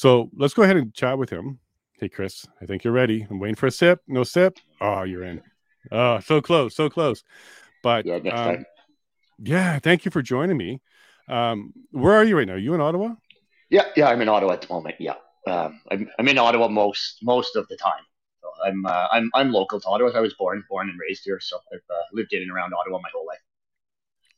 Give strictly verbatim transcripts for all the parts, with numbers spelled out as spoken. So let's go ahead and chat with him. Hey, Chris, I think you're ready. I'm waiting for a sip. No sip. Oh, you're in. Oh, so close, so close. But yeah, um, yeah thank you for joining me. Um, where are you right now? Are you in Ottawa? Yeah, yeah, I'm in Ottawa at the moment. Yeah, um, I'm I'm in Ottawa most most of the time. So I'm uh, I'm I'm local to Ottawa. I was born born and raised here, so I've uh, lived in and around Ottawa my whole life.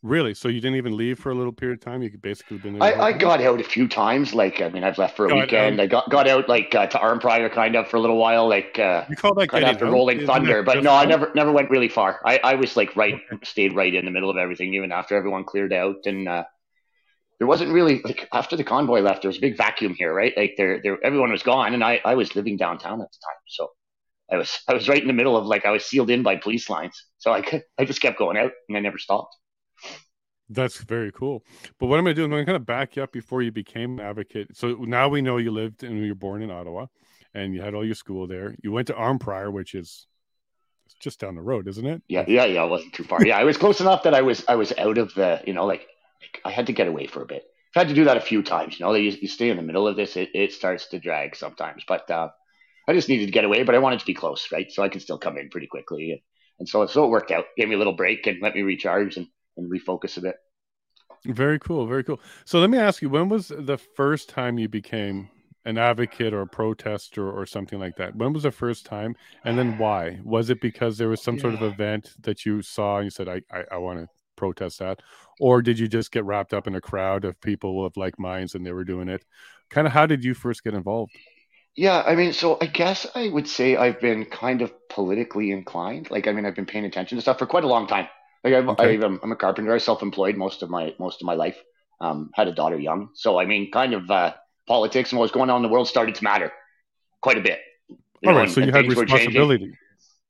Really? So you didn't even leave for a little period of time? You could basically been in. I, I got out a few times. Like, I mean, I've left for a got weekend. Out. I got, got out like uh, to Arnprior kind of for a little while, like uh, you call that kind of after out? Rolling Isn't Thunder. But no, I never never went really far. I, I was like right, okay. stayed right in the middle of everything, even after everyone cleared out. And uh, there wasn't really, like after the convoy left, there was a big vacuum here, right? Like there, there, everyone was gone, and I, I was living downtown at the time, so I was I was right in the middle of like I was sealed in by police lines, so I could, I just kept going out and I never stopped. That's very cool. But what I'm going to do, I'm going to kind of back you up before you became an advocate. So now we know you lived and you were born in Ottawa and you had all your school there. You went to Arnprior, which is just down the road, isn't it? Yeah, yeah, yeah. It wasn't too far. Yeah, I was close enough that I was I was out of the, you know, like, like I had to get away for a bit. I've had to do that a few times. You know, you, you stay in the middle of this, it, it starts to drag sometimes. But uh, I just needed to get away, but I wanted to be close, right? So I could still come in pretty quickly. And, and so, so it worked out. Gave me a little break and let me recharge and and refocus a bit. Very cool. Very cool. So let me ask you, when was the first time you became an advocate or a protester or something like that? When was the first time? And then why? Was it because there was some yeah. sort of event that you saw and you said, I, I, I want to protest that? Or did you just get wrapped up in a crowd of people of like minds and they were doing it? Kind of how did you first get involved? Yeah, I mean, so I guess I would say I've been kind of politically inclined. Like, I mean, I've been paying attention to stuff for quite a long time. Like I'm, okay. I, I'm a carpenter. I self-employed most of my most of my life. Um, had a daughter young, so I mean, kind of uh, politics and what was going on in the world started to matter quite a bit. You All know, right, and, so you had responsibility.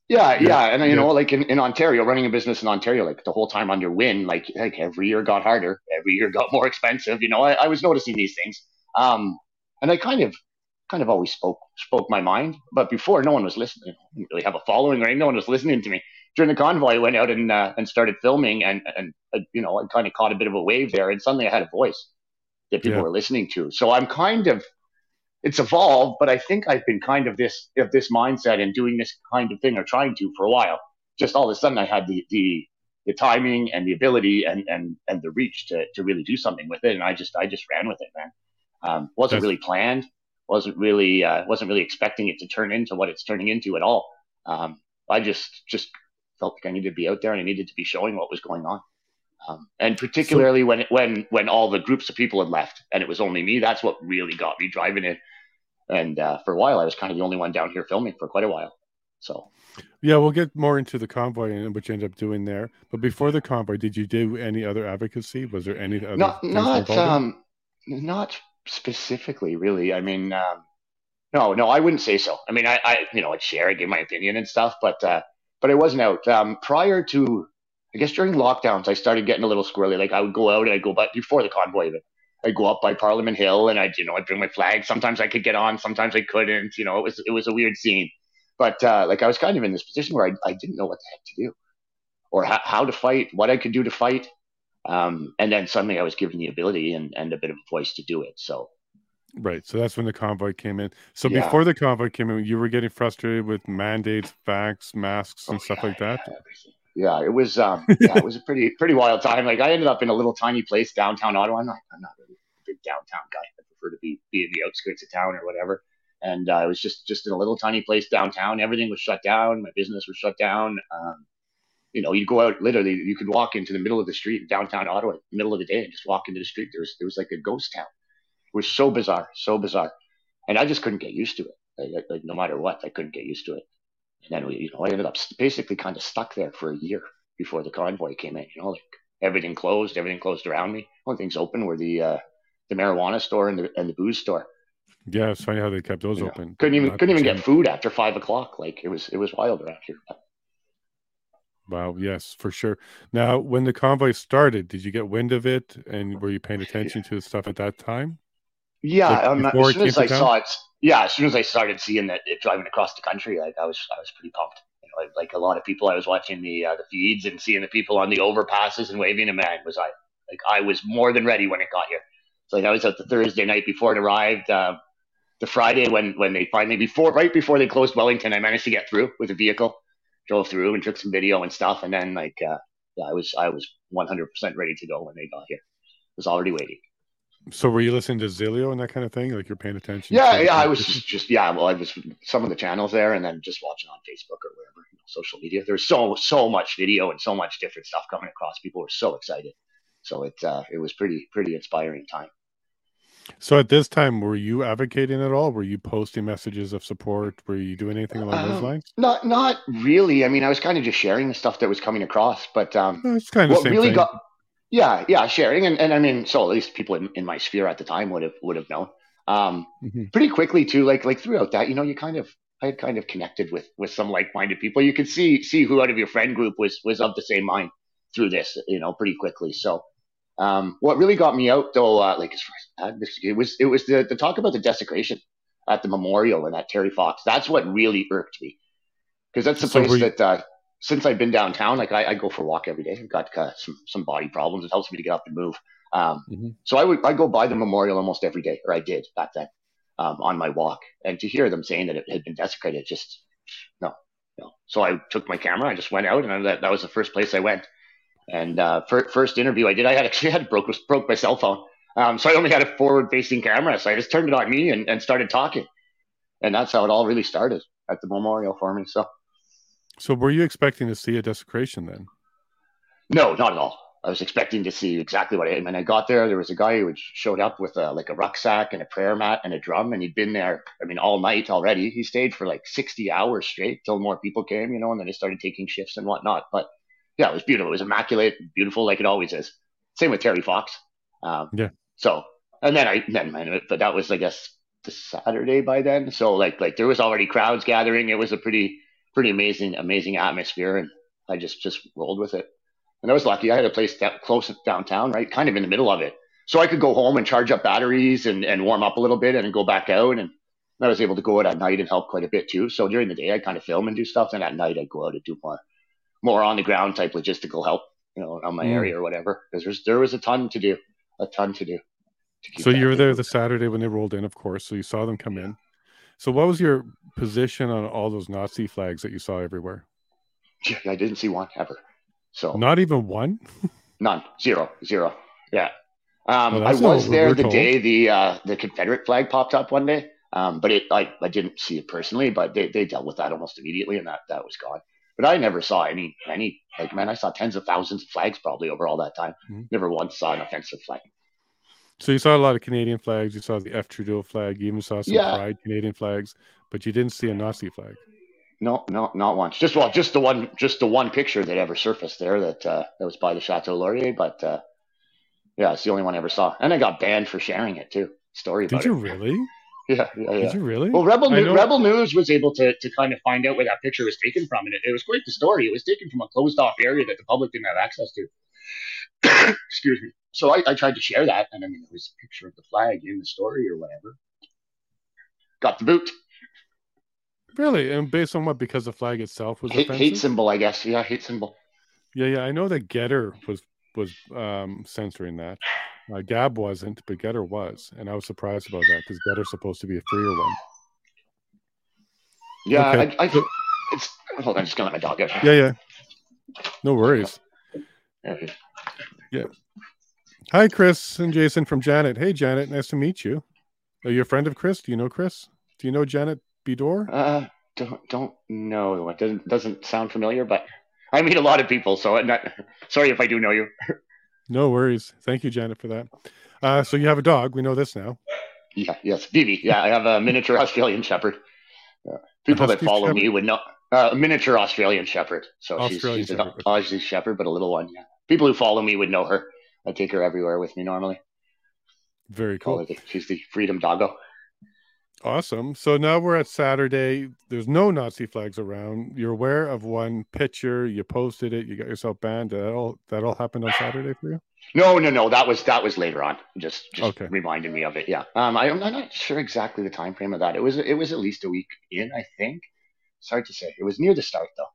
Yeah, yeah, yeah, and you yeah. know, like in, in Ontario, running a business in Ontario, like the whole time under Wynne, like like every year got harder, every year got more expensive. You know, I, I was noticing these things, um, and I kind of kind of always spoke spoke my mind. But before, no one was listening. I didn't really have a following, right? No one was listening to me. During the convoy, I went out and uh, and started filming, and and uh, you know, I kind of caught a bit of a wave there, and suddenly I had a voice that people yeah. were listening to. So I'm kind of, it's evolved, but I think I've been kind of this of this mindset and doing this kind of thing or trying to for a while. Just all of a sudden, I had the the, the timing and the ability and, and, and the reach to, to really do something with it, and I just I just ran with it, man. Um, wasn't That's... really planned, wasn't really uh, wasn't really expecting it to turn into what it's turning into at all. Um, I just just felt like I needed to be out there and I needed to be showing what was going on. Um, and particularly so, when, when, when all the groups of people had left and it was only me, that's what really got me driving it. And uh, for a while, I was kind of the only one down here filming for quite a while. So, yeah, we'll get more into the convoy and what you ended up doing there. But before the convoy, did you do any other advocacy? Was there any other? Not, not, um, not specifically really. I mean, um, no, no, I wouldn't say so. I mean, I, I, you know, I'd share, I give my opinion and stuff, but, uh, But I wasn't out. Um, prior to, I guess during lockdowns, I started getting a little squirrely. Like I would go out and I'd go by, before the convoy even, I'd go up by Parliament Hill and I'd, you know, I'd bring my flag. Sometimes I could get on, sometimes I couldn't. You know, it was it was a weird scene. But uh, like I was kind of in this position where I, I didn't know what the heck to do or how, how to fight, what I could do to fight. Um, and then suddenly I was given the ability and, and a bit of a voice to do it. So. Right. So that's when the convoy came in. So yeah. before the convoy came in, you were getting frustrated with mandates, facts, masks, and oh, stuff yeah, like that. Yeah, yeah, it was um yeah, it was a pretty pretty wild time. Like I ended up in a little tiny place downtown Ottawa. I'm not I'm not really a big downtown guy. I prefer to be be in the outskirts of town or whatever. And uh, I was just just in a little tiny place downtown. Everything was shut down, my business was shut down. Um, you know, you go out literally you could walk into the middle of the street in downtown Ottawa, middle of the day, and just walk into the street. There was there was like a ghost town. It was so bizarre, so bizarre, and I just couldn't get used to it. Like, like no matter what, I couldn't get used to it. And then we, you know, I ended up basically kind of stuck there for a year before the convoy came in. You know, like everything closed, everything closed around me. Only things open were the uh, the marijuana store and the and the booze store. Yeah, it's funny how they kept those you open. Know, couldn't even couldn't even get food after five o'clock. Like it was it was wild around here. Wow, yes, for sure. Now, when the convoy started, did you get wind of it, and were you paying attention yeah. to the stuff at that time? Yeah, like um, as soon as I saw it, yeah, as soon as I started seeing that it driving across the country, like I was, I was pretty pumped. You know, like a lot of people, I was watching the uh, the feeds and seeing the people on the overpasses and waving. And man, was I like I was more than ready when it got here. So like I was out the Thursday night before it arrived. Uh, the Friday when when they finally before right before they closed Wellington, I managed to get through with a vehicle, drove through and took some video and stuff, and then like uh, yeah, I was I was one hundred percent ready to go when they got here. I was already waiting. So were you listening to Zillow and that kind of thing? Like you're paying attention? Yeah, to- yeah, I was just yeah. Well, I was some of the channels there, and then just watching on Facebook or wherever, you know, social media. There's so so much video and so much different stuff coming across. People were so excited, so it uh, it was pretty pretty inspiring time. So at this time, were you advocating at all? Were you posting messages of support? Were you doing anything along um, those lines? Not not really. I mean, I was kind of just sharing the stuff that was coming across, but um, no, it's kind of what same really thing. got. Yeah, yeah, sharing. And, and I mean, so at least people in, in my sphere at the time would have would have known. Um, mm-hmm. Pretty quickly too, like like throughout that, you know, you kind of I had kind of connected with with some like-minded people. You could see see who out of your friend group was was of the same mind through this, you know, pretty quickly. So um, what really got me out though, uh, like as far as it was it was the, the talk about the desecration at the memorial and at Terry Fox. That's what really irked me, because that's the so place you- that. Uh, Since I've been downtown, like I, I go for a walk every day. I've got uh, some, some body problems. It helps me to get up and move. Um, mm-hmm. So I would I go by the memorial almost every day, or I did back then, um, on my walk. And to hear them saying that it had been desecrated, just no, no. So I took my camera. I just went out, and I, that, that was the first place I went. And uh, for, first interview I did, I had actually had broke broke my cell phone, um, so I only had a forward facing camera. So I just turned it on me and, and started talking, and that's how it all really started at the memorial for me. So. So were you expecting to see a desecration then? No, not at all. I was expecting to see exactly what I mean. When I got there, there was a guy who had showed up with a, like a rucksack and a prayer mat and a drum, and he'd been there, I mean, all night already. He stayed for like sixty hours straight till more people came, you know, and then they started taking shifts and whatnot. But yeah, it was beautiful. It was immaculate, beautiful, like it always is. Same with Terry Fox. Um, yeah. So, and then I, then man, but that was, I guess, the Saturday by then. So like, like there was already crowds gathering. It was a pretty... Pretty amazing, amazing atmosphere, and I just just rolled with it. And I was lucky; I had a place that close downtown, right, kind of in the middle of it, so I could go home and charge up batteries and, and warm up a little bit, and go back out. And I was able to go out at night and help quite a bit too. So during the day, I kind of film and do stuff, and at night, I go out and do more, more on the ground type logistical help, you know, on my mm. area or whatever. Because there was a ton to do, a ton to do. To so you were there the Saturday when they rolled in, of course. So you saw them come in. So what was your position on all those Nazi flags that you saw everywhere? I didn't see one ever. So not even one? None. Zero. Zero. Yeah. Um, oh, I was there the told. day the uh, the Confederate flag popped up one day, um, but it I, I didn't see it personally, but they, they dealt with that almost immediately, and that, that was gone. But I never saw any, any like, man, I saw tens of thousands of flags probably over all that time. Mm-hmm. Never once saw an offensive flag. So you saw a lot of Canadian flags. You saw the F. Trudeau flag. You even saw some yeah. pride Canadian flags, but you didn't see a Nazi flag. No, no, not once. Just well, just the one, just the one picture that ever surfaced there that uh, that was by the Chateau Laurier. But uh, yeah, it's the only one I ever saw, and I got banned for sharing it too. Story. Did about you it. really? Yeah, yeah, yeah. Did you really? Well, Rebel News, Rebel News was able to to kind of find out where that picture was taken from, and it, it was quite the story. It was taken from a closed off area that the public didn't have access to. Excuse me. So I, I tried to share that, and I mean, it was a picture of the flag in the story or whatever. Got the boot. Really? And based on what? Because the flag itself was H- offensive? Hate symbol, I guess. Yeah, hate symbol. Yeah, yeah. I know that Getter was was um, censoring that. Uh, Gab wasn't, but Getter was, and I was surprised about that because Getter's supposed to be a freer one. Yeah, okay. I, I so, it's hold on, I'm just gonna let my dog out. Yeah, yeah. No worries. Yeah. Hi, Chris and Jason from Janet. Hey, Janet. Nice to meet you. Are you a friend of Chris? Do you know Chris? Do you know Janet Bedore? Uh, don't don't know. It doesn't doesn't sound familiar, but I meet a lot of people, so I'm not sorry if I do know you. No worries. Thank you, Janet, for that. Uh, so you have a dog. We know this now. Yeah. Yes, Vivi. Yeah, I have a miniature Australian Shepherd. Uh, people that follow shepherd. me would know. Uh, a miniature Australian Shepherd. So Australian she's, she's shepherd. an Aussie Shepherd, but a little one. Yeah. People who follow me would know her. I take her everywhere with me normally. Very cool. She's the Freedom Doggo. Awesome. So now we're at Saturday. There's no Nazi flags around. You're aware of one picture. You posted it. You got yourself banned. That all that all happened on Saturday for you? No, no, no. That was that was later on. Just just okay. reminded me of it. Yeah. Um. I, I'm not sure exactly the time frame of that. It was it was at least a week in, I think. It's hard to say. It was near the start though.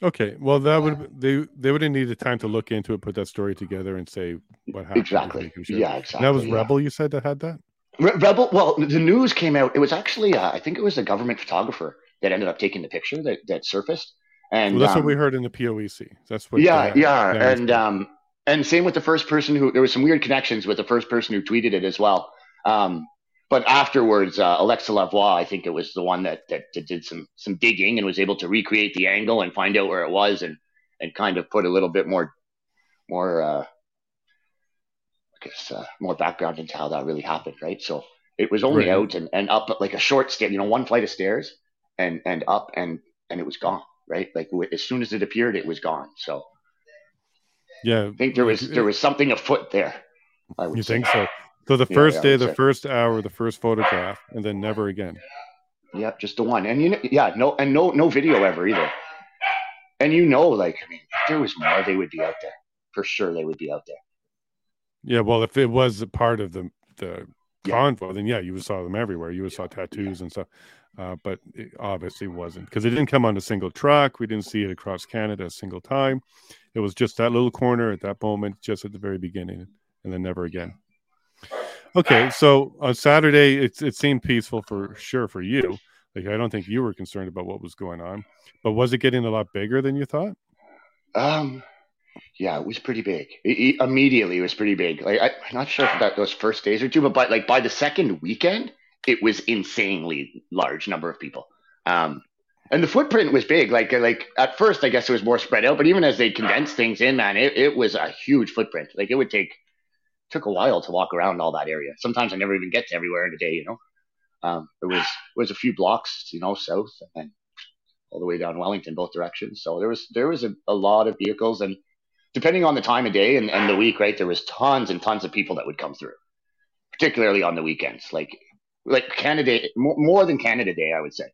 Okay, well, that would they they would have needed time to look into it, put that story together, and say what happened. Exactly. Sure. Yeah, exactly. And that was yeah. Rebel. You said that had that. Rebel, well, the news came out. It was actually, uh, I think it was a government photographer that ended up taking the picture that, that surfaced. And well, that's um, what we heard in the P O E C. That's what. Yeah, uh, yeah, and um, and same with the first person who. There was some weird connections with the first person who tweeted it as well. Um, but afterwards, uh, Alexa Lavoie, I think it was the one that, that that did some some digging and was able to recreate the angle and find out where it was, and and kind of put a little bit more more. Uh, I guess uh, more background into how that really happened, right? So it was only right. out and, and up like a short stair, you know, one flight of stairs and, and up and, and it was gone, right? Like as soon as it appeared, it was gone. So yeah, I think there was, it, there was something afoot there. I would you say. think so? So the first yeah, day, the say. first hour, the first photograph, and then never again. Yeah. Just the one. And you know, yeah, no, and no, no video ever either. And you know, like, I mean, if there was more, they would be out there for sure. They would be out there. Yeah, well, if it was a part of the the yeah. convoy, then yeah, you would saw them everywhere. You would yeah. saw tattoos yeah. and stuff, uh, but it obviously wasn't because it didn't come on a single truck. We didn't see it across Canada a single time. It was just that little corner at that moment, just at the very beginning, and then never again. Okay, so on Saturday, it it seemed peaceful for sure for you. Like I don't think you were concerned about what was going on, but was it getting a lot bigger than you thought? Um. Yeah, it was pretty big. It, it, immediately, it was pretty big. Like I, I'm not sure if that those first days or two, but by, like by the second weekend, it was insanely large number of people. Um, and the footprint was big. Like like at first, I guess it was more spread out, but even as they condensed things in, man, it, it was a huge footprint. Like it would take took a while to walk around all that area. Sometimes I never even get to everywhere in a day, you know. Um, it was it was a few blocks, you know, south and all the way down Wellington, both directions. So there was there was a, a lot of vehicles and. Depending on the time of day and, and the week, right, there was tons and tons of people that would come through, particularly on the weekends, like like Canada, more, more than Canada Day, I would say,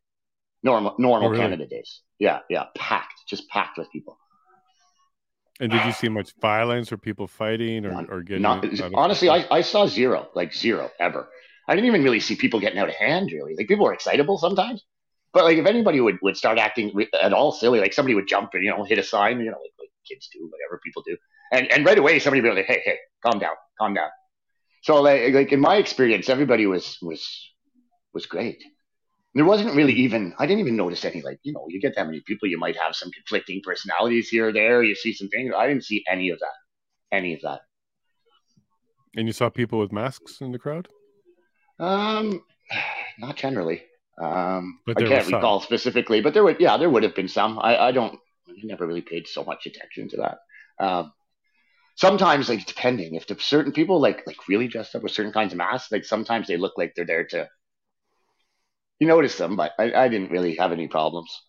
normal normal oh, really? Canada days. Yeah, yeah, packed, just packed with people. And did you see much violence or people fighting or, not, or getting? Not, honestly, I, I saw zero, like zero ever. I didn't even really see people getting out of hand, really. Like people were excitable sometimes, but like if anybody would, would start acting at all silly, like somebody would jump and, you know, hit a sign, you know, like, like kids do, whatever people do. And and right away, somebody would be like, hey, hey, calm down, calm down. So like, like in my experience, everybody was, was, was great. There wasn't really even, I didn't even notice any, like, you know, you get that many people, you might have some conflicting personalities here or there. You see some things. I didn't see any of that, any of that. And you saw people with masks in the crowd? Um, not generally. Um, I can't recall specifically, but there would, yeah, there would have been some, I, I don't, I never really paid so much attention to that. Um, sometimes, like depending, if certain people like like really dressed up with certain kinds of masks, like sometimes they look like they're there to. You notice them, but I, I didn't really have any problems.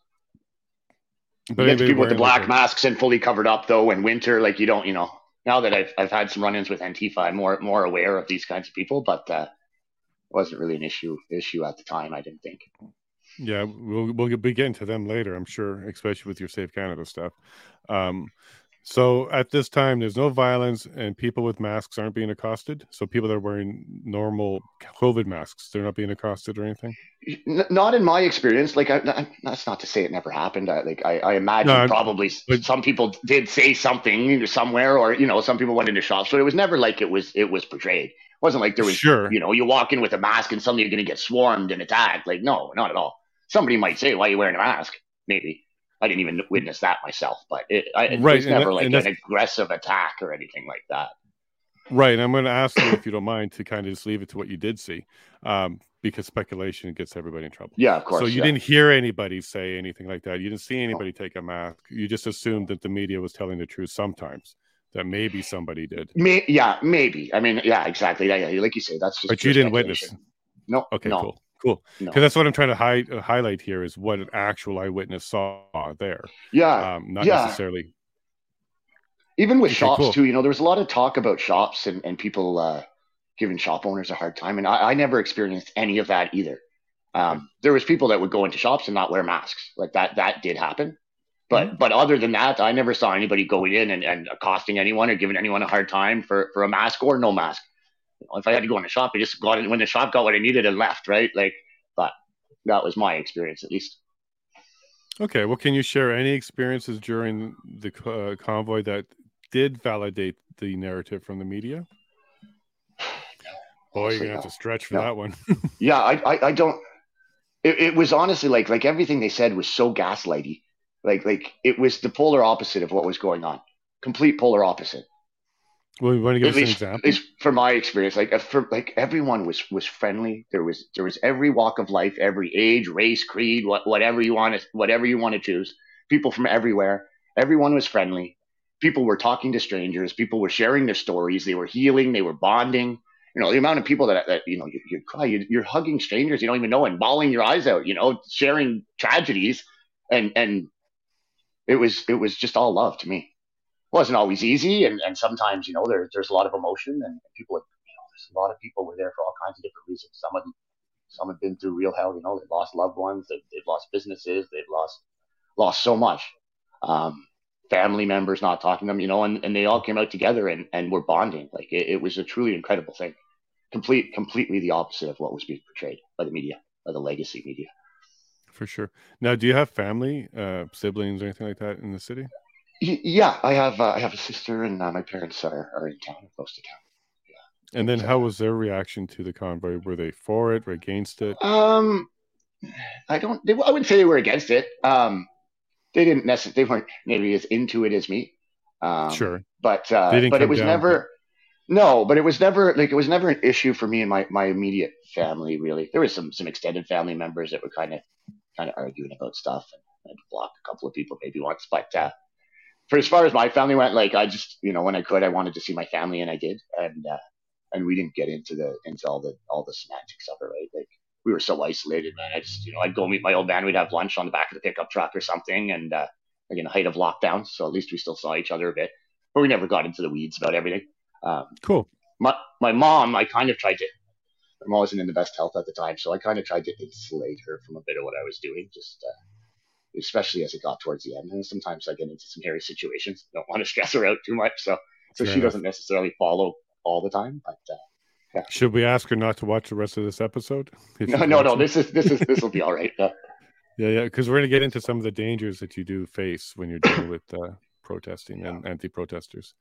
But you get people with the black masks and fully covered up, though, in winter, like you don't, you know. Now that I've I've had some run-ins with Antifa, I'm more more aware of these kinds of people, but uh, it wasn't really an issue issue at the time. I didn't think. Yeah, we'll we'll be getting to them later, I'm sure, especially with your Save Canada stuff. Um, so at this time, there's no violence, and people with masks aren't being accosted. So people that are wearing normal COVID masks, they're not being accosted or anything. Not in my experience. Like I, I, that's not to say it never happened. I, like I, I imagine no, probably but, some people did say something somewhere, or you know, some people went into shops. So it was never like it was it was portrayed. It wasn't like there was sure. you know, you walk in with a mask and suddenly you're going to get swarmed and attacked. Like no, not at all. Somebody might say, why are you wearing a mask? Maybe. I didn't even witness that myself, but it, I, it right. was never that, like an aggressive attack or anything like that. Right. And I'm going to ask you, if you don't mind, to kind of just leave it to what you did see, um, because speculation gets everybody in trouble. Yeah, of course. So you yeah. didn't hear anybody say anything like that. You didn't see anybody oh. take a mask. You just assumed that the media was telling the truth sometimes, that maybe somebody did. May, yeah, maybe. I mean, yeah, exactly. Yeah, yeah. Like you say, that's just But you didn't witness. No. Okay, no. cool. Cool, because no. that's what I'm trying to hi- highlight here is what an actual eyewitness saw there. Yeah, um, not yeah. necessarily. Even with okay, shops cool. too, you know, there was a lot of talk about shops and and people uh, giving shop owners a hard time, and I, I never experienced any of that either. Um, okay. There was people that would go into shops and not wear masks, like that. That did happen, but mm-hmm. but other than that, I never saw anybody going in and, and accosting anyone or giving anyone a hard time for for a mask or no mask. If I had to go in a shop, I just got it when the shop got what I needed and left, right? Like, but that was my experience, at least. Okay. Well, can you share any experiences during the uh, convoy that did validate the narrative from the media? Boy, you're going to have to stretch for no. that one. yeah, I, I, I don't. It, it was honestly like, like everything they said was so gaslighty. Like, like it was the polar opposite of what was going on. Complete polar opposite. Well, you want to give us an example? At least from my experience, like, for, like everyone was, was friendly. There was there was every walk of life, every age, race, creed, what, whatever you want to whatever you want to choose. People from everywhere. Everyone was friendly. People were talking to strangers. People were sharing their stories. They were healing. They were bonding. You know, the amount of people that, that you know, you, you cry, you, you're hugging strangers you don't even know and bawling your eyes out. You know, sharing tragedies, and and it was it was just all love to me. Wasn't always easy, and, and sometimes you know there, there's a lot of emotion, and people, you know, there's a lot of people were there for all kinds of different reasons. Some of them, some have been through real hell. You know, they've lost loved ones, they've, they've lost businesses, they've lost lost so much, um, family members not talking to them, you know, and, and they all came out together and, and were bonding. Like it, it was a truly incredible thing. Complete, completely the opposite of what was being portrayed by the media, by the legacy media. For sure. Now, do you have family, uh, siblings, or anything like that in the city? Yeah, I have. Uh, I have a sister, and uh, my parents are, are in town, close to town. Yeah. And then, so, how was their reaction to the convoy? Were they for it or against it? Um, I don't. They, I wouldn't say they were against it. Um, they didn't necessarily. They weren't maybe as into it as me. Um, sure. But uh, they didn't but it was down, never. But... No, but it was never like it was never an issue for me and my, my immediate family. Really, there was some some extended family members that were kind of kind of arguing about stuff, and I'd block a couple of people maybe once, but. Uh, For as far as my family went, like I just, you know, when I could, I wanted to see my family, and I did, and uh, and we didn't get into the into all the all the semantics of it, right? Like we were so isolated, man. I just, you know, I'd go meet my old man. We'd have lunch on the back of the pickup truck or something, and uh, like in the height of lockdown, so at least we still saw each other a bit, but we never got into the weeds about everything. Um, cool. My my mom, I kind of tried to. My mom wasn't in the best health at the time, so I kind of tried to insulate her from a bit of what I was doing, just. Uh, especially as it got towards the end. And sometimes I get into some hairy situations. Don't want to stress her out too much. So so Fair she enough. Doesn't necessarily follow all the time. But uh, yeah. Should we ask her not to watch the rest of this episode? No, no, no. It? This is this is this will be all right. Uh, yeah, yeah. Because we're going to get into some of the dangers that you do face when you're dealing with uh, protesting yeah. and anti-protesters.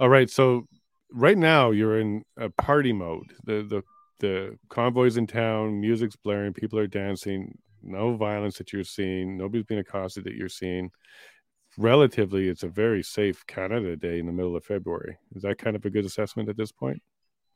All right. So right now you're in a party mode. The, the, the convoy's in town. Music's blaring. People are dancing. No violence that you're seeing. Nobody's being accosted that you're seeing. Relatively, it's a very safe Canada Day in the middle of February. Is that kind of a good assessment at this point?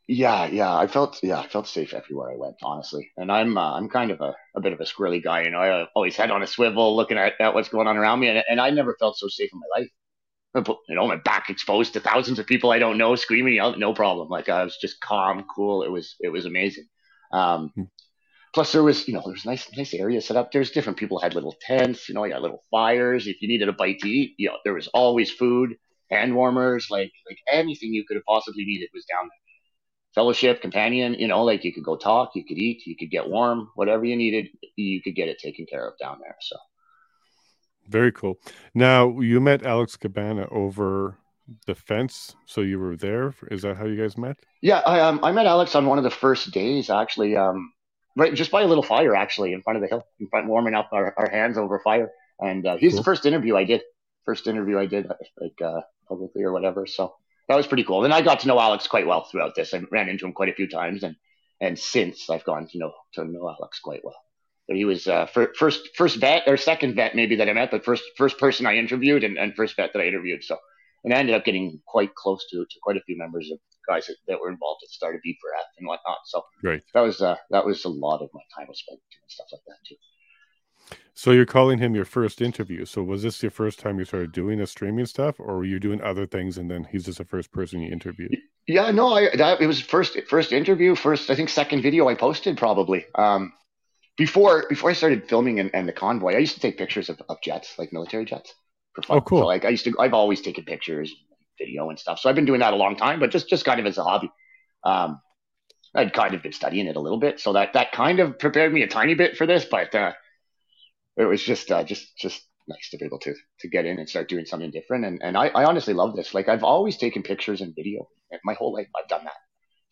Yeah, yeah. I felt, yeah, I felt safe everywhere I went, honestly. And I'm, uh, I'm kind of a, a bit of a squirrely guy, you know. I always head on a swivel, looking at, at what's going on around me, and, and I never felt so safe in my life. You know, my back exposed to thousands of people I don't know, screaming out, no problem. Like I was just calm, cool. It was, it was amazing. Um, Plus, there was, you know, there's nice, nice area set up. There's different people had little tents, you know, you got little fires. If you needed a bite to eat, you know, there was always food, hand warmers, like, like anything you could have possibly needed was down there. Fellowship, companion, you know, like you could go talk, you could eat, you could get warm, whatever you needed, you could get it taken care of down there. So, very cool. Now, you met Alex Cabana over the fence, so you were there. Is that how you guys met? Yeah, I, um, I met Alex on one of the first days, actually. Um, Right, just by a little fire, actually, in front of the hill, in front, warming up our, our hands over fire. And uh, he's cool. the first interview I did, first interview I did, like uh, publicly or whatever. So that was pretty cool. And I got to know Alex quite well throughout this. I ran into him quite a few times, and and since I've gone to know to know Alex quite well. But he was uh, for, first first vet or second vet maybe that I met, but first first person I interviewed and, and first vet that I interviewed. So and I ended up getting quite close to to quite a few members of. guys that, that were involved at the start of B four F and whatnot. So right. that was uh, that was a lot of my time was spent doing stuff like that too. So you're calling him your first interview. So was this your first time you started doing the streaming stuff, or were you doing other things and then he's just the first person you interviewed? Yeah, no, I that, it was first first interview, first I think second video I posted probably. Um, before before I started filming and, and the convoy, I used to take pictures of, of jets, like military jets. For fun. Oh, cool! So like I used to, I've always taken pictures. Video and stuff. So I've been doing that a long time, but just, just kind of as a hobby. Um, I'd kind of been studying it a little bit. So that, that kind of prepared me a tiny bit for this, but uh, it was just, uh, just, just nice to be able to, to get in and start doing something different. And, and I, I honestly love this. Like I've always taken pictures and video my whole life. I've done that.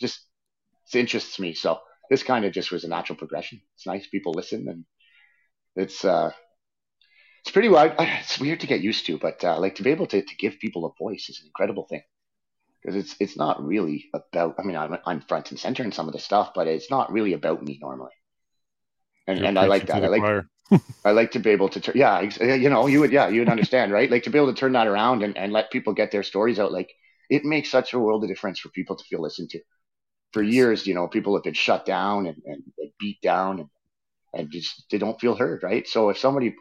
Just it interests me. So this kind of just was a natural progression. It's nice. People listen and it's, uh, It's pretty weird. It's weird to get used to, but uh, like to be able to, to give people a voice is an incredible thing. because it's it's not really about. I mean, I'm I'm front and center in some of the stuff, but it's not really about me normally. And, and I like that. I like I like to be able to. Tur- yeah, you know, you would. Yeah, you would understand, right? Like to be able to turn that around and, and let people get their stories out. Like it makes such a world of difference for people to feel listened to. For years, you know, people have been shut down and, and beat down and, and just they don't feel heard, right? So if somebody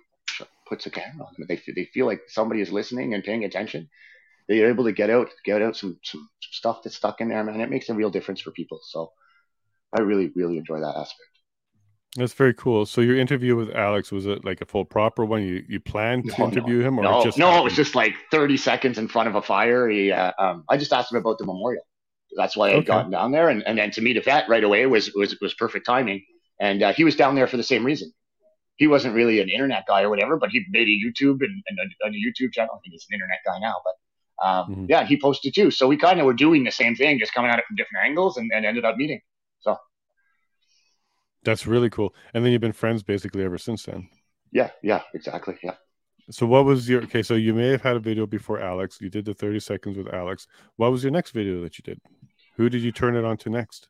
puts a camera on them, they they feel like somebody is listening and paying attention. They're able to get out, get out some, some stuff that's stuck in there, man. It makes a real difference for people. So I really, really enjoy that aspect. That's very cool. So your interview with Alex, was it like a full proper one? You you planned to no, interview no, him, or no, just no? Happened? It was just like thirty seconds in front of a fire. He, uh, um, I just asked him about the memorial. That's why I had okay. gotten down there, and, and then to meet a vet right away was was was perfect timing. And uh, he was down there for the same reason. He wasn't really an internet guy or whatever, but he made a YouTube and, and a, a YouTube channel. I think he's an internet guy now, but um, mm-hmm. yeah, he posted too. So we kind of were doing the same thing, just coming at it from different angles, and, and ended up meeting. So. That's really cool. And then you've been friends basically ever since then. Yeah, yeah, exactly. Yeah. So what was your, okay, so you may have had a video before Alex. You did the thirty seconds with Alex. What was your next video that you did? Who did you turn it on to next?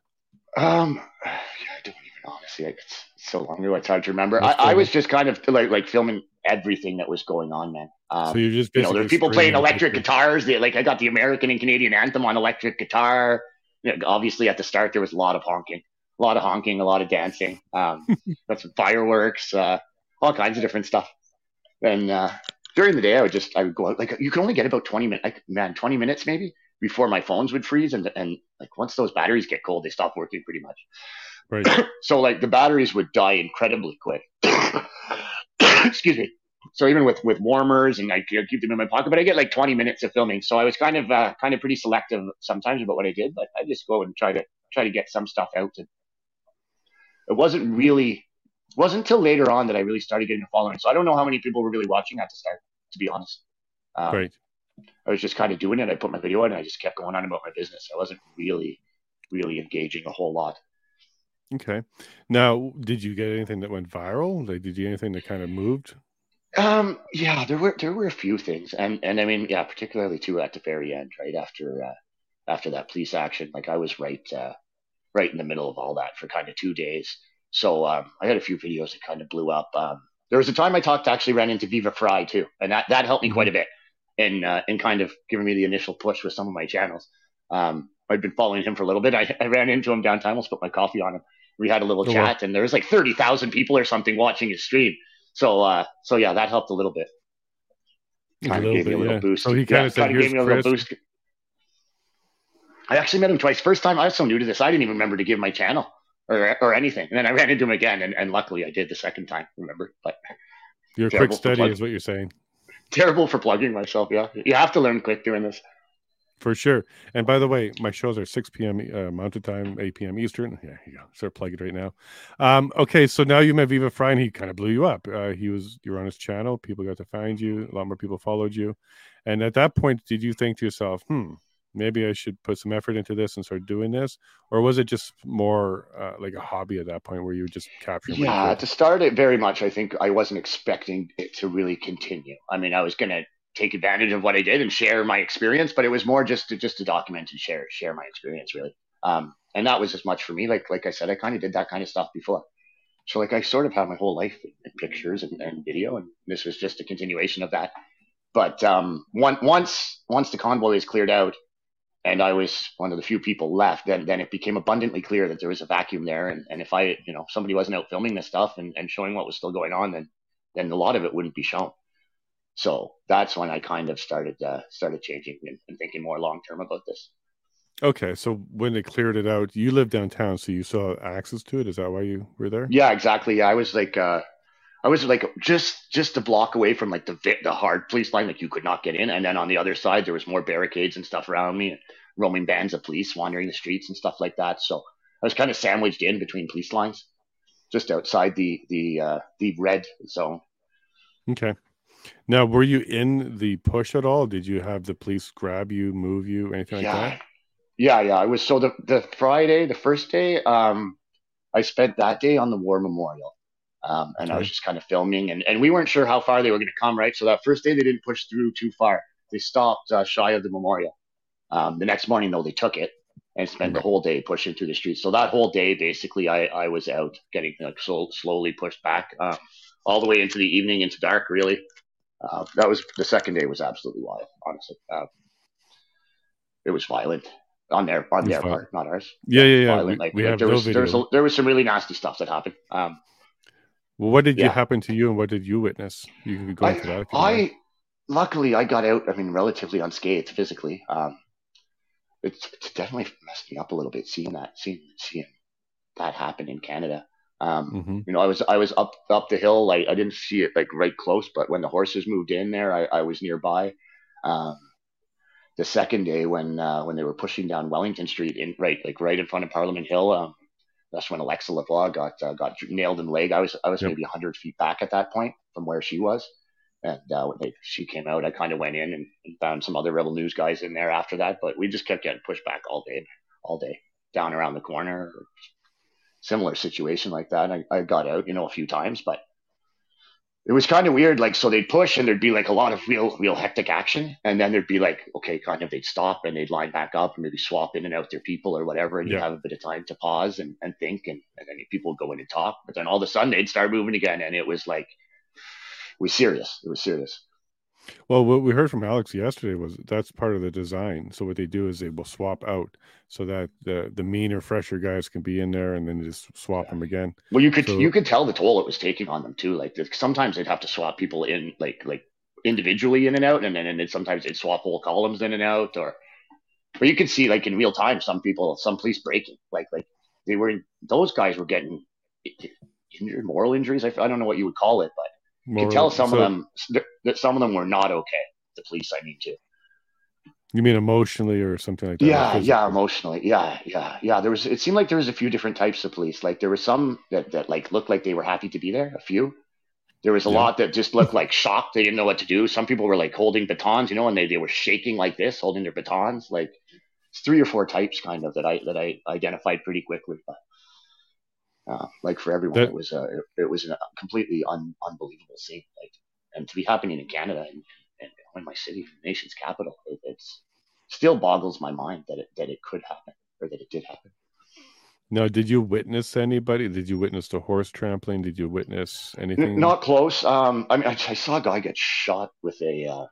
Um, yeah, I don't even, honestly, it's so long ago, it's hard to remember. I, I was just kind of like like filming everything that was going on, man. Um, so you're just basically, you know, there were people playing electric guitars. They, like I got the American and Canadian anthem on electric guitar. You know, obviously at the start, there was a lot of honking. A lot of honking, a lot of dancing, um, got some fireworks, uh, all kinds of different stuff. And uh, during the day, I would just I would go out. Like you could only get about twenty minutes, like, man, twenty minutes maybe before my phones would freeze. And and like once those batteries get cold, they stop working pretty much. Right. So like the batteries would die incredibly quick. Excuse me. So even with with warmers and I keep them in my pocket, but I get like twenty minutes of filming. So I was kind of uh, kind of pretty selective sometimes about what I did, but I just go and try to try to get some stuff out. And, It wasn't really, it wasn't until later on that I really started getting a following. So I don't know how many people were really watching at the start, to be honest. Um, right. I was just kind of doing it. I put my video in and I just kept going on about my business. I wasn't really, really engaging a whole lot. Okay. Now, did you get anything that went viral? Like, did you anything that kind of moved? Um. Yeah, there were there were a few things. And, and I mean, yeah, particularly too at the very end, right? After, uh, after that police action, like I was right... Uh, right in the middle of all that for kind of two days. So um, I had a few videos that kind of blew up. Um, there was a time I talked, actually ran into Viva Fry too. And that, that helped me quite a bit in, uh, in kind of giving me the initial push with some of my channels. Um, I'd been following him for a little bit. I, I ran into him downtown, almost put my coffee on him. We had a little oh, chat wow. and there was like thirty thousand people or something watching his stream. So, uh, so yeah, that helped a little bit. Kind of gave me a little boost. So he kind of gave me a little boost. I actually met him twice. First time, I was so new to this, I didn't even remember to give my channel or or anything. And then I ran into him again, and, and luckily I did the second time, remember. But your quick study plug- is what you're saying. Terrible for plugging myself, yeah. You have to learn quick doing this. For sure. And by the way, my shows are six p.m. Uh, Mountain Time, eight p.m. Eastern. Yeah, you go. Start plugging right now. Um, okay, so now you met Viva Fry, and he kind of blew you up. Uh, he was you were on his channel. People got to find you. A lot more people followed you. And at that point, did you think to yourself, hmm, maybe I should put some effort into this and start doing this? Or was it just more uh, like a hobby at that point where you just capture? Yeah, to start it very much, I think I wasn't expecting it to really continue. I mean, I was going to take advantage of what I did and share my experience, but it was more just to, just to document and share, share my experience really. Um, and that was as much for me. Like, like I said, I kind of did that kind of stuff before. So like, I sort of had my whole life in, in pictures and, and video, and this was just a continuation of that. But um, one, once, once the convoy is cleared out, and I was one of the few people left, then then it became abundantly clear that there was a vacuum there. And, and if I, you know, somebody wasn't out filming this stuff and, and showing what was still going on, then then a lot of it wouldn't be shown. So that's when I kind of started uh, started changing and, and thinking more long term about this. Okay, so when they cleared it out, you lived downtown, so you saw access to it. Is that why you were there? Yeah, exactly. Yeah, I was like, uh, I was like just just a block away from like the the hard police line, like you could not get in. And then on the other side, there was more barricades and stuff around me, and roaming bands of police wandering the streets and stuff like that. So I was kind of sandwiched in between police lines, just outside the the uh, the red zone. Okay. Now, were you in the push at all? Did you have the police grab you, move you, anything yeah. like that? Yeah, yeah. I was so the the Friday, the first day, um, I spent that day on the war memorial. Um, and okay. I was just kind of filming, and, and we weren't sure how far they were going to come, right? So that first day, they didn't push through too far. They stopped uh, shy of the memorial. Um, the next morning, though, they took it and spent the whole day pushing through the streets. So that whole day, basically, I, I was out getting like, so slowly pushed back uh, all the way into the evening, into dark, really. Uh, that was the second day was absolutely wild, honestly. Uh, it was violent on their on their violent. part, not ours. Yeah, yeah, yeah. Violent. We, like, we like, have there, no was, there was a, there was some really nasty stuff that happened. Um, well, what did yeah. you happen to you, and what did you witness? You can go into that. I, I luckily I got out. I mean, relatively unscathed physically. Um, It's, it's definitely messed me up a little bit seeing that, seeing, seeing that happen in Canada. Um, mm-hmm. You know, I was I was up up the hill. Like, I didn't see it like right close, but when the horses moved in there, I, I was nearby. Um, the second day when uh, when they were pushing down Wellington Street in right like right in front of Parliament Hill, um, that's when Alexa Lavoie got uh, got nailed in the leg. I was I was yep. maybe one hundred feet back at that point from where she was. And uh, when they, she came out, I kind of went in and, and found some other Rebel News guys in there after that. But we just kept getting pushed back all day, all day, down around the corner. Similar situation like that. I, I got out, you know, a few times, but it was kind of weird. Like, so they'd push and there'd be like a lot of real, real hectic action. And then there'd be like, okay, kind of they'd stop and they'd line back up and maybe swap in and out their people or whatever. And yeah. you'd have a bit of time to pause and, and think. And, and then people would go in and talk. But then all of a sudden they'd start moving again. And it was like, was serious. It was serious. Well, what we heard from Alex yesterday was that's part of the design. So what they do is they will swap out so that the the meaner, fresher guys can be in there and then just swap yeah. them again. Well, you could so, you could tell the toll it was taking on them too. Like sometimes they'd have to swap people in like like individually in and out, and then and then sometimes they'd swap whole columns in and out. Or but you could see like in real time some people, some police breaking. Like like they were those guys were getting injured, moral injuries. I, I don't know what you would call it, but. You can tell some so, of them that some of them were not okay. The police, I mean, too. You mean emotionally or something like that? Yeah, yeah, emotionally. Yeah, yeah, yeah. There was. It seemed like there was a few different types of police. Like there were some that, that like looked like they were happy to be there. A few. There was a yeah. lot that just looked like shocked. They didn't know what to do. Some people were like holding batons, you know, and they, they were shaking like this, holding their batons. Like it's three or four types, kind of that I that I identified pretty quickly. But Uh, like for everyone, that, it was a it was a completely un, unbelievable scene. Like, and to be happening in Canada and, and in my city, the nation's capital, it it's, still boggles my mind that it that it could happen or that it did happen. Now, did you witness anybody? Did you witness the horse trampling? Did you witness anything? N- not close. Um, I mean, I, I saw a guy get shot with a, uh,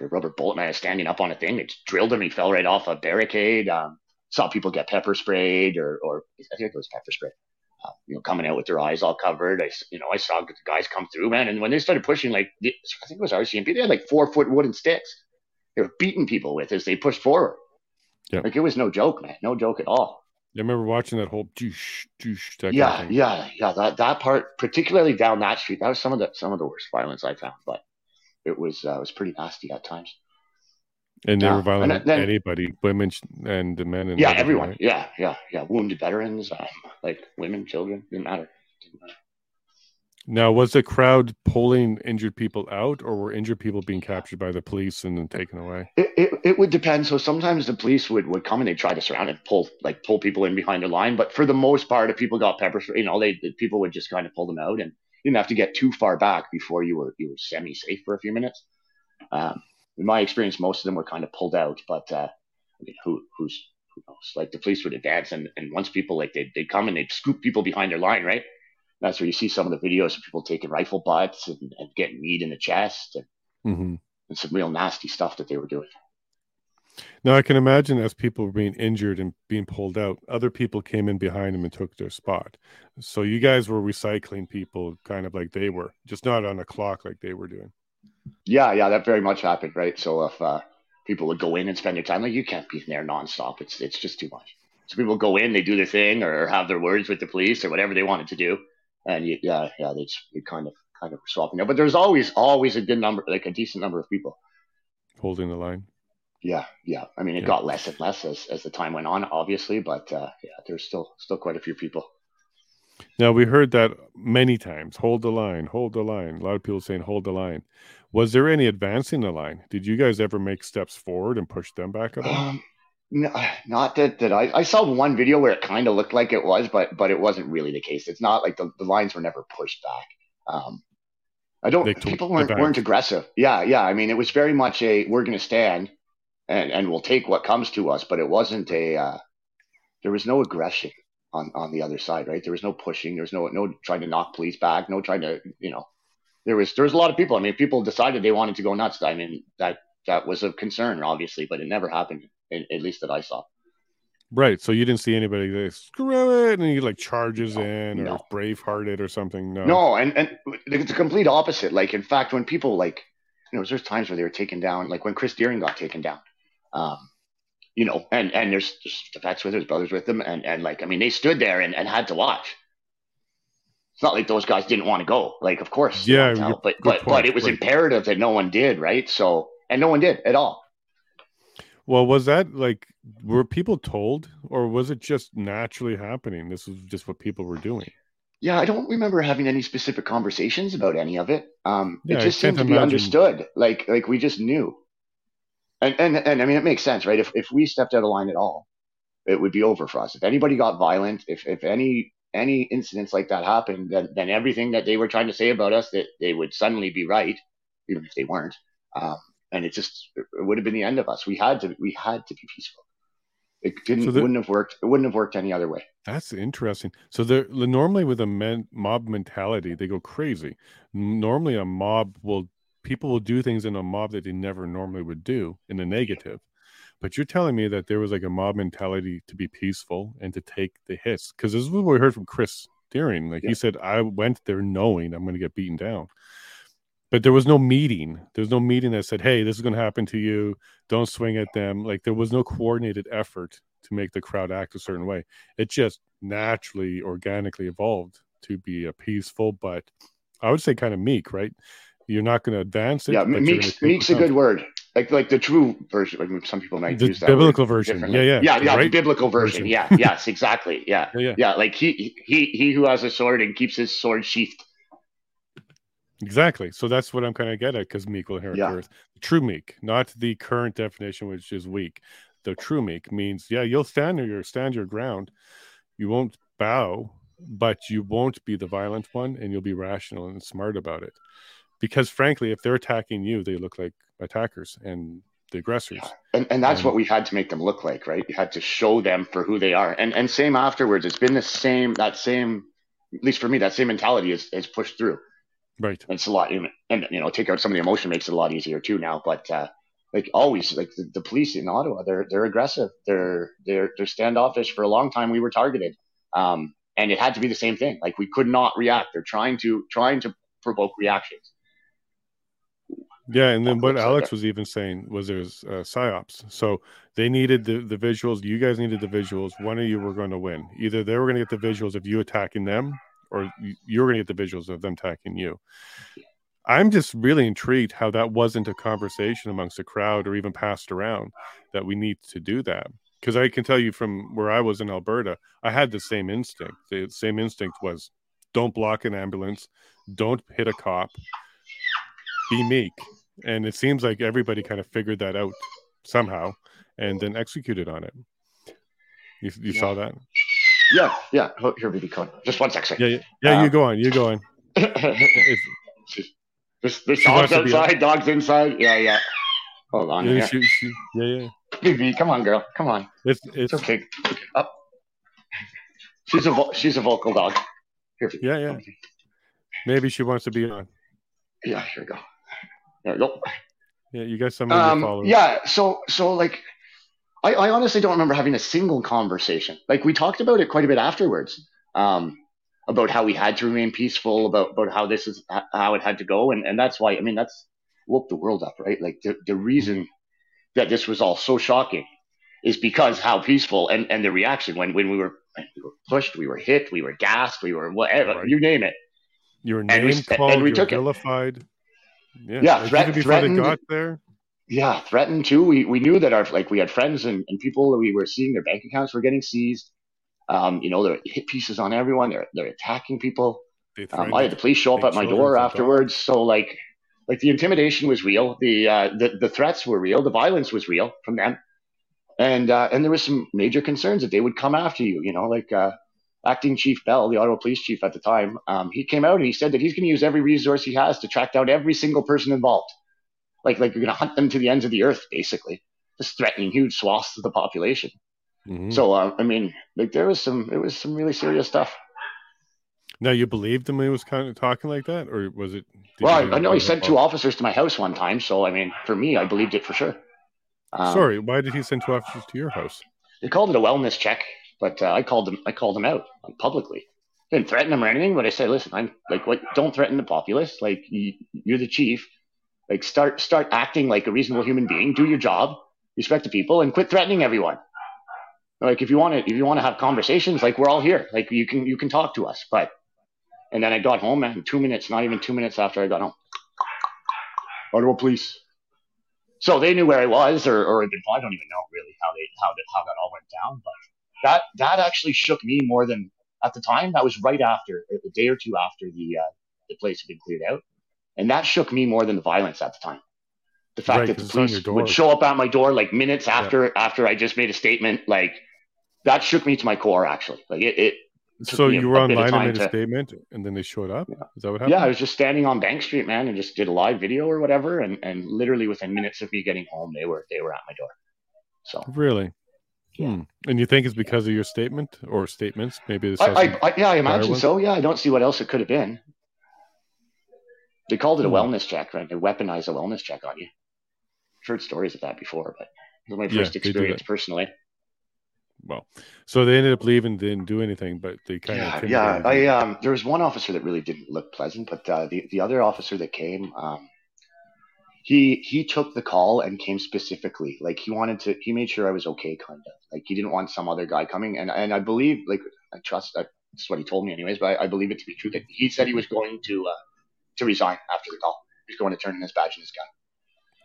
a rubber bullet. Man, standing up on a thing, it drilled him. He fell right off a barricade. Um, Saw people get pepper sprayed, or, or I think it was pepper spray, uh, you know, coming out with their eyes all covered. I, you know, I saw the guys come through, man, and when they started pushing, like I think it was R C M P, they had like four foot wooden sticks. They were beating people with as they pushed forward. Yeah, like it was no joke, man, no joke at all. I remember watching that whole douche, douche. That yeah, kind of yeah, yeah. That that part, particularly down that street, that was some of the some of the worst violence I found, but it was uh, it was pretty nasty at times. And they yeah. were violent and then, anybody, women and the men. And yeah, everyone. Right? Yeah, yeah, yeah. Wounded veterans, um, like women, children, didn't matter. didn't matter. Now, was the crowd pulling injured people out, or were injured people being captured by the police and then taken away? It it, it would depend. So sometimes the police would, would come and they'd try to surround and pull like pull people in behind the line. But for the most part, if people got pepper, you know, they people would just kind of pull them out, and you didn't have to get too far back before you were you were semi safe for a few minutes. Um, In my experience, most of them were kind of pulled out, but uh, I mean, who, who's, who knows? Like the police would advance, and, and once people like they'd, they'd come and they'd scoop people behind their line, right? And that's where you see some of the videos of people taking rifle butts and, and getting meat in the chest, and, mm-hmm. and some real nasty stuff that they were doing. Now I can imagine as people were being injured and being pulled out, other people came in behind them and took their spot. So you guys were recycling people, kind of like they were, just not on a clock like they were doing. Yeah, yeah, that very much happened, right? So if uh, people would go in and spend their time, like you can't be in there nonstop. It's it's just too much. So people go in, they do their thing, or have their words with the police, or whatever they wanted to do, and you, yeah, yeah, they you kind of kind of swapping out. But there's always always a good number, like a decent number of people holding the line. Yeah, yeah. I mean, it yeah. got less and less as, as the time went on, obviously, but uh, yeah, there's still still quite a few people. Now, we heard that many times, hold the line, hold the line. A lot of people saying, hold the line. Was there any advancing the line? Did you guys ever make steps forward and push them back at all? Um, no, not that, that I, I saw one video where it kind of looked like it was, but but it wasn't really the case. It's not like the, the lines were never pushed back. Um, I don't, people weren't, weren't aggressive. Yeah, yeah. I mean, it was very much a, we're going to stand and, and we'll take what comes to us. But it wasn't a, uh, there was no aggression on, on the other side, right? There was no pushing. There was no, no trying to knock police back, no trying to, you know, there was, there was a lot of people. I mean, people decided they wanted to go nuts. I mean, that, that was a concern, obviously, but it never happened, in, at least that I saw. Right. So you didn't see anybody that screw it and he like charges no, in or no. bravehearted or something. No, no. And, and it's a complete opposite. Like, in fact, when people like, you know, there's times where they were taken down, like when Chris Deering got taken down, um, you know, and, and there's just vets with his brothers with them. And, and like, I mean, they stood there and, and had to watch. It's not like those guys didn't want to go. Like, of course. Yeah. But, but, point, but it was right. imperative that no one did. Right. So, and no one did at all. Well, was that like, were people told, or was it just naturally happening? This was just what people were doing. Yeah, I don't remember having any specific conversations about any of it. Um, yeah, it just seemed to imagine. be understood. Like, like we just knew. And, and, and I mean, it makes sense, right? If, if we stepped out of line at all, it would be over for us. If anybody got violent, if, if any, any incidents like that happened, then, then everything that they were trying to say about us, that they would suddenly be right, even if they weren't. Um, And it just it would have been the end of us. We had to we had to be peaceful. It didn't so there, wouldn't have worked. It wouldn't have worked any other way. That's interesting. So there normally with a men, mob mentality, they go crazy. Normally a mob will people will do things in a mob that they never normally would do in the negative. But you're telling me that there was like a mob mentality to be peaceful and to take the hits, because this is what we heard from Chris Deering. Like yeah. he said, I went there knowing I'm going to get beaten down. But there was no meeting. There was no meeting that said, hey, this is going to happen to you. Don't swing at them. Like, there was no coordinated effort to make the crowd act a certain way. It just naturally, organically evolved to be a peaceful, but I would say kind of meek, right? You're not going to advance it. Yeah, meek's, meek's a good word. Like like the true version. I mean, some people might the use that biblical version. Yeah, yeah. Yeah, yeah, right? The biblical version. version. Yeah, yes, exactly. Yeah. Yeah, yeah. yeah, like he, he, he who has a sword and keeps his sword sheathed. Exactly. So that's what I'm kind of getting at, because meek will inherit yeah. the earth. True meek, not the current definition, which is weak. The true meek means, yeah, you'll stand your stand your ground. You won't bow, but you won't be the violent one, and you'll be rational and smart about it. Because frankly, if they're attacking you, they look like attackers and the aggressors. Yeah. And, and that's um, what we had to make them look like, right? You had to show them for who they are. And and same afterwards. It's been the same, that same, at least for me, that same mentality is, is pushed through. Right. It's a lot. And, you know, take out some of the emotion makes it a lot easier too now. But uh, like always, like the, the police in Ottawa, they're they're aggressive. They're they're they're standoffish. For a long time, we were targeted. Um, and it had to be the same thing. Like, we could not react. They're trying to trying to provoke reactions. Yeah. And then what Alex was even saying was there's uh, psyops. So they needed the, the visuals. You guys needed the visuals. One of you were going to win. Either they were going to get the visuals of you attacking them, or you're going to get the visuals of them attacking you. I'm just really intrigued how that wasn't a conversation amongst the crowd or even passed around, that we need to do that. Because I can tell you from where I was in Alberta, I had the same instinct. The same instinct was, don't block an ambulance, don't hit a cop, be meek. And it seems like everybody kind of figured that out somehow and then executed on it. You, you yeah. saw that? Yeah, yeah. Here we go. Just one second. Yeah, yeah. yeah um, you go on. You go on. There's, there's dogs outside. Dogs inside. Yeah, yeah. Hold on. Yeah, she, she, yeah, yeah. Baby, come on, girl. Come on. It's it's, it's okay. Up. She's a she's a vocal dog. Here we go. Yeah, yeah. Maybe she wants to be on. Yeah. Here we go. There we go. Yeah, you got somebody um, to follow. Yeah. So so like. I, I honestly don't remember having a single conversation. Like, we talked about it quite a bit afterwards, um, about how we had to remain peaceful, about, about how this is how it had to go. And, and that's why, I mean, that's woke the world up, right? Like, the, the reason that this was all so shocking is because how peaceful and, and the reaction when, when we were, we were pushed, we were hit, we were gassed, we were whatever, right. you name it. You were named, and we, called, and we you took were vilified. It. Yeah, yeah threat, threatened. Got there. Yeah, threatened too. We we knew that our like we had friends and, and people that we were seeing their bank accounts were getting seized. Um, you know, there were hit pieces on everyone. They're they're attacking people. Um, I had the police show up at my door afterwards. So like like the intimidation was real. The uh, the the threats were real. The violence was real from them. And uh, and there was some major concerns that they would come after you. You know, like uh, acting chief Bell, the Ottawa police chief at the time, um, he came out and he said that he's going to use every resource he has to track down every single person involved. Like, like you're going to hunt them to the ends of the earth, basically. just threatening huge swaths of the population. Mm-hmm. So, uh, I mean, like there was some, it was some really serious stuff. Now, you believed him when he was kind of talking like that, or was it? Well, I know he sent two officers to my house one time. So, I mean, for me, I believed it for sure. Um, Sorry, why did he send two officers to your house? They called it a wellness check, but uh, I called them. I called them out publicly. Didn't threaten them or anything, but I said, "Listen, I'm like, what? Don't threaten the populace. Like, you, you're the chief. Like, start start acting like a reasonable human being. Do your job. Respect the people, and quit threatening everyone. Like, if you want to, if you want to have conversations, like, we're all here. Like, you can you can talk to us, but." And then I got home, and two minutes, not even two minutes after I got home, Ottawa police. So they knew where I was, or or had been. I don't even know really how they how that how that all went down, but that that actually shook me more than at the time. That was right after, a day or two after the uh, the place had been cleared out, and that shook me more than the violence at the time. The fact right, that the police would show up at my door like minutes after yeah. after I just made a statement, like that shook me to my core. Actually, like it. it So you were online and made a statement, and then they showed up? Yeah. Is that what happened? Yeah, I was just standing on Bank Street, man, and just did a live video or whatever, and, and literally within minutes of me getting home, they were they were at my door. So really? Yeah. Hmm. And you think it's because yeah. of your statement or statements? Maybe this. I, I, I, yeah, I imagine so. Yeah, I don't see what else it could have been. They called it a hmm. wellness check, right? They weaponized a wellness check on you. I've heard stories of that before, but it was my first yeah, experience personally. Well, so they ended up leaving, didn't do anything, but they kind yeah, of yeah. I um, there was one officer that really didn't look pleasant, but uh, the the other officer that came, um, he he took the call and came specifically. Like he wanted to, he made sure I was okay, kind of. Like he didn't want some other guy coming, and and I believe, like I trust, I, that's what he told me, anyways. But I, I believe it to be true that he said he was going to uh, to resign after the call. He was going to turn in his badge and his gun.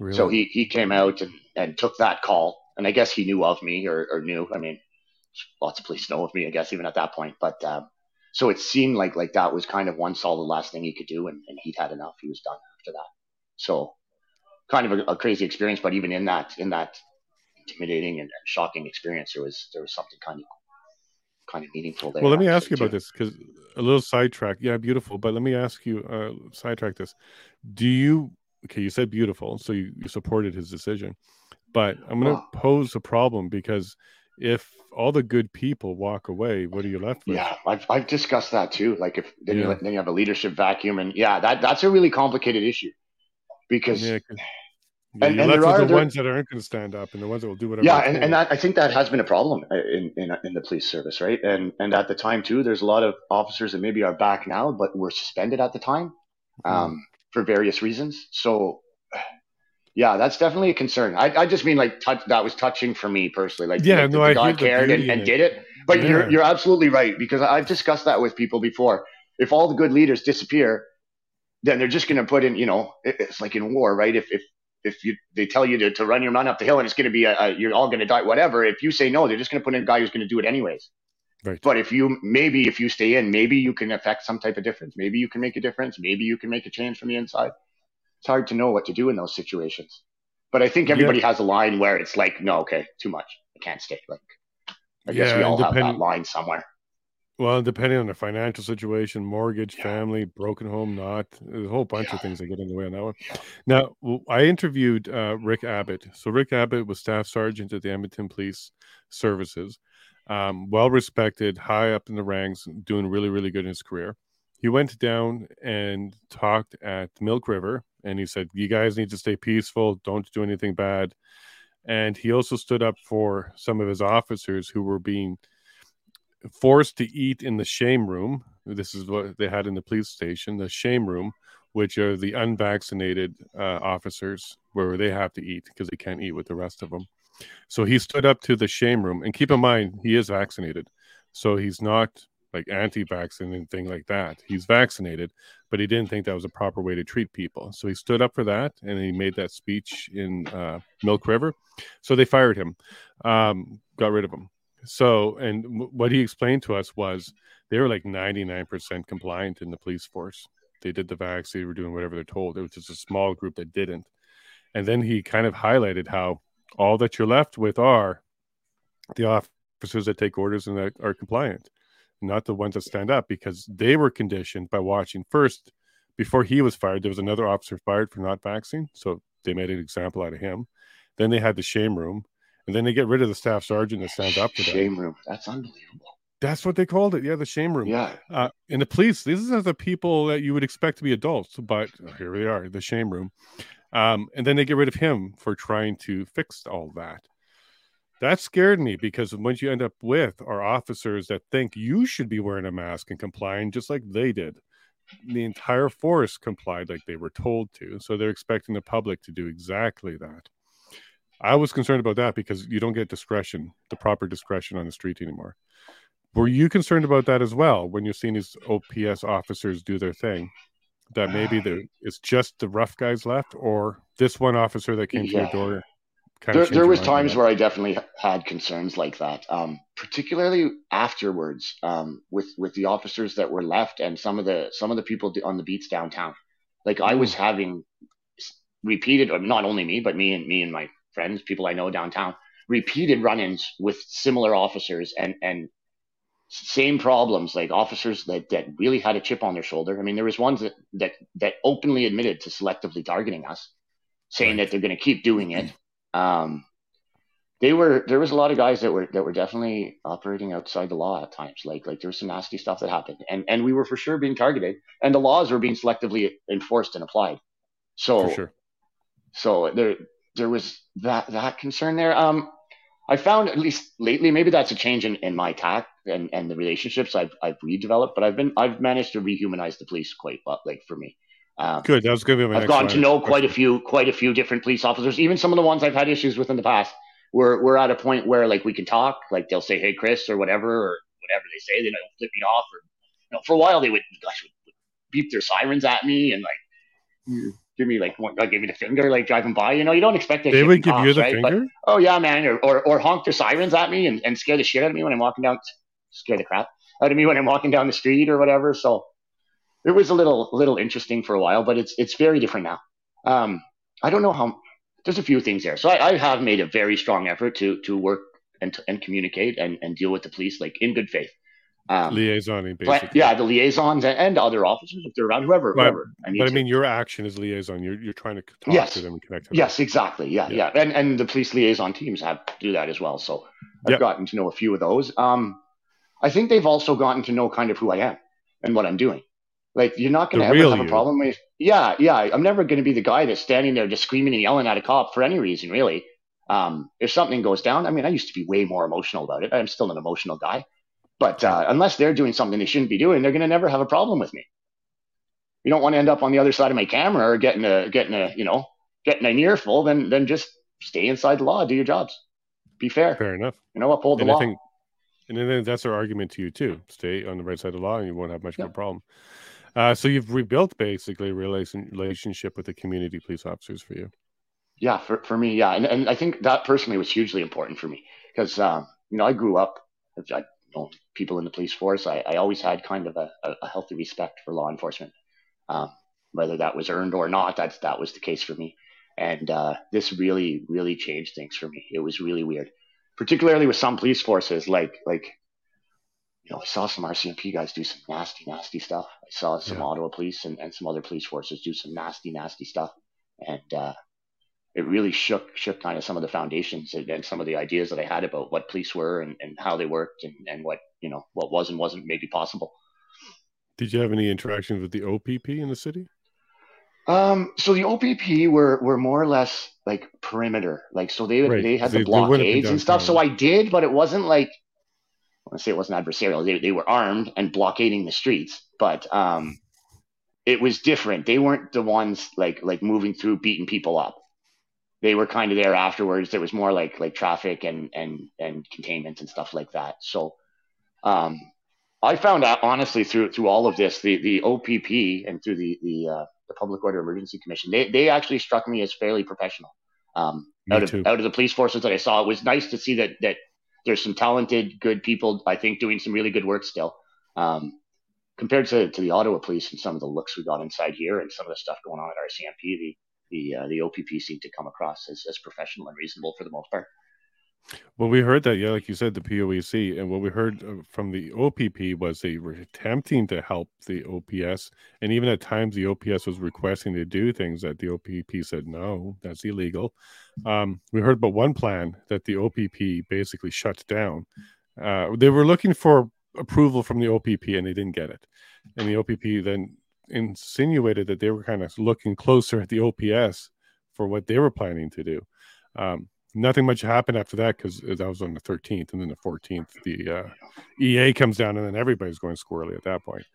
Really? So he he came out and, and took that call. And I guess he knew of me or, or knew. I mean, lots of police know of me, I guess, even at that point. But um, so it seemed like like that was kind of one solid last thing he could do. And, and he'd had enough. He was done after that. So kind of a, a crazy experience. But even in that in that intimidating and shocking experience, there was there was something kind of kind of meaningful there. Well, let me ask you too. about this, because a little sidetrack. Yeah, beautiful. But let me ask you, uh, sidetrack this. Do you – okay, you said beautiful. So you, you supported his decision. But I'm going to wow. pose a problem, because if all the good people walk away, what are you left with? Yeah, I've, I've discussed that too. Like if then, yeah. you, then you have a leadership vacuum, and yeah, that, that's a really complicated issue, because yeah, and, you're and left there with are the there, ones that aren't going to stand up and the ones that will do whatever. Yeah, and, and that, I think that has been a problem in, in in the police service, right? And and at the time too, there's a lot of officers that maybe are back now, but were suspended at the time mm-hmm. um, for various reasons. So. Yeah, that's definitely a concern. I, I just mean like touch, that was touching for me personally. Like, yeah, like no, I God cared and, and did it. But yeah. you're you're absolutely right, because I've discussed that with people before. If all the good leaders disappear, then they're just going to put in, you know, it's like in war, right? If if if you they tell you to, to run your man up the hill and it's going to be a, a, you're all going to die, whatever. If you say no, they're just going to put in a guy who's going to do it anyways. Right. But if you maybe if you stay in, maybe you can affect some type of difference. Maybe you can make a difference. Maybe you can make a change from the inside. It's hard to know what to do in those situations. But I think everybody yeah. has a line where it's like, no, okay, too much. I can't stay. Like, I yeah, guess we all have that line somewhere. Well, depending on the financial situation, mortgage, yeah. family, broken home, not. There's a whole bunch yeah. of things that get in the way on that one. Yeah. Now, I interviewed uh, Rick Abbott. So Rick Abbott was staff sergeant at the Edmonton Police Services. Um, well-respected, high up in the ranks, doing really, really good in his career. He went down and talked at Milk River, and he said, you guys need to stay peaceful. Don't do anything bad. And he also stood up for some of his officers who were being forced to eat in the shame room. This is what they had in the police station, the shame room, which are the unvaccinated uh, officers where they have to eat because they can't eat with the rest of them. So he stood up to the shame room. And keep in mind, he is vaccinated. So he's not like anti-vax and anything like that. He's vaccinated, but he didn't think that was a proper way to treat people. So he stood up for that, and he made that speech in uh, Milk River. So they fired him, um, got rid of him. So, and w- what he explained to us was they were like ninety-nine percent compliant in the police force. They did the vax, they were doing whatever they're told. It was just a small group that didn't. And then he kind of highlighted how all that you're left with are the officers that take orders and that are compliant. Not the ones that stand up, because they were conditioned by watching. First, before he was fired, there was another officer fired for not vaccine. So they made an example out of him. Then they had the shame room. And then they get rid of the staff sergeant that stands up to them. Shame room. That's unbelievable. That's what they called it. Yeah, the shame room. Yeah. Uh, and the police, these are the people that you would expect to be adults, but here they are, the shame room. Um, and then they get rid of him for trying to fix all that. That scared me, because what you end up with are officers that think you should be wearing a mask and complying just like they did. The entire force complied like they were told to. So they're expecting the public to do exactly that. I was concerned about that because you don't get discretion, the proper discretion on the street anymore. Were you concerned about that as well when you're seeing these O P S officers do their thing? That maybe there, it's just the rough guys left, or this one officer that came yeah. to your door? There, there was times where I definitely had concerns like that, um, particularly afterwards um, with with the officers that were left and some of the some of the people on the beats downtown. Like I was having repeated, not only me, but me and me and my friends, people I know downtown, repeated run-ins with similar officers and and same problems. Like officers that, that really had a chip on their shoulder. I mean, there was ones that that, that openly admitted to selectively targeting us, saying that they're going to keep doing it. Um, they were, there was a lot of guys that were, that were definitely operating outside the law at times. Like, like there was some nasty stuff that happened, and, and we were for sure being targeted, and the laws were being selectively enforced and applied. So, for sure. so there, there was that, that concern there. Um, I found, at least lately, maybe that's a change in, in my tack and, and the relationships I've, I've redeveloped, but I've been, I've managed to rehumanize the police quite, but like for me. Um, Good. That was going to be my I've next gotten line. to know quite a few, quite a few different police officers. Even some of the ones I've had issues with in the past. We're we're at a point where like we can talk. Like they'll say, "Hey, Chris," or whatever, or whatever they say. They don't flip me off. Or, you know, for a while they would, gosh, would beep their sirens at me and like mm. give me like one, like give me the finger, like driving by. You know, you don't expect that. They would give cops, you the right? finger. But, oh yeah, man, or, or or honk their sirens at me and, and scare the shit out of me when I'm walking down. Scare the crap out of me when I'm walking down the street or whatever. So. It was a little little interesting for a while, but it's it's very different now. Um, I don't know how – there's a few things there. So I, I have made a very strong effort to to work and and communicate and, and deal with the police, like, in good faith. Um, Liaisoning, basically. Yeah, the liaisons and, and other officers, if they're around, whoever. But, whoever I but I mean, your action is liaison. You're you're trying to talk yes. to them and connect to them. Yes, exactly. Yeah, yeah. yeah. And, and the police liaison teams have to do that as well. So I've yep. gotten to know a few of those. Um, I think they've also gotten to know kind of who I am and what I'm doing. Like, you're not going to ever have you. a problem with – yeah, yeah. I'm never going to be the guy that's standing there just screaming and yelling at a cop for any reason, really. Um, if something goes down – I mean, I used to be way more emotional about it. I'm still an emotional guy. But uh, unless they're doing something they shouldn't be doing, they're going to never have a problem with me. You don't want to end up on the other side of my camera or getting a, getting a you know, getting an earful. Then then just stay inside the law. Do your jobs. Be fair. Fair enough. You know, uphold the and law. I think, and then that's our argument to you, too. Stay on the right side of the law and you won't have much yeah. of a problem. Uh, so you've rebuilt basically a relation, relationship with the community police officers for you. Yeah, for, for me, yeah. And and I think that personally was hugely important for me because, um, you know, I grew up, I know people in the police force. I, I always had kind of a, a healthy respect for law enforcement, um, whether that was earned or not. That's, that was the case for me. And uh, this really, really changed things for me. It was really weird, particularly with some police forces like like. You know, I saw some R C M P guys do some nasty, nasty stuff. I saw some yeah. Ottawa police and, and some other police forces do some nasty, nasty stuff. And uh, it really shook shook kind of some of the foundations and, and some of the ideas that I had about what police were and, and how they worked and, and what, you know, what was and wasn't maybe possible. Did you have any interactions with the O P P in the city? Um, so the O P P were, were more or less like perimeter. Like, so they, right. they had the they, blockades they and stuff. So I did, but it wasn't like, I say it wasn't adversarial. They they were armed and blockading the streets, but um, it was different. They weren't the ones like like moving through, beating people up. They were kind of there afterwards. There was more like like traffic and and and containment and stuff like that. So um, I found out honestly through through all of this, the the O P P and through the the, uh, the Public Order Emergency Commission, they they actually struck me as fairly professional. Um, out of out of the police forces that I saw, it was nice to see that that. There's some talented, good people, I think, doing some really good work still. Um, compared to, to the Ottawa police and some of the looks we got inside here and some of the stuff going on at R C M P, the the, uh, the O P P seemed to come across as, as professional and reasonable for the most part. Well, we heard that, yeah, like you said, the P O E C, and what we heard from the O P P was they were attempting to help the O P S, and even at times the O P S was requesting to do things that the O P P said, no, that's illegal. Um, we heard about one plan that the O P P basically shut down. Uh, they were looking for approval from the O P P, and they didn't get it. And the O P P then insinuated that they were kind of looking closer at the O P S for what they were planning to do. Um, Nothing much happened after that because that was on the thirteenth, and then the fourteenth, the uh, E A comes down, and then everybody's going squirrely at that point.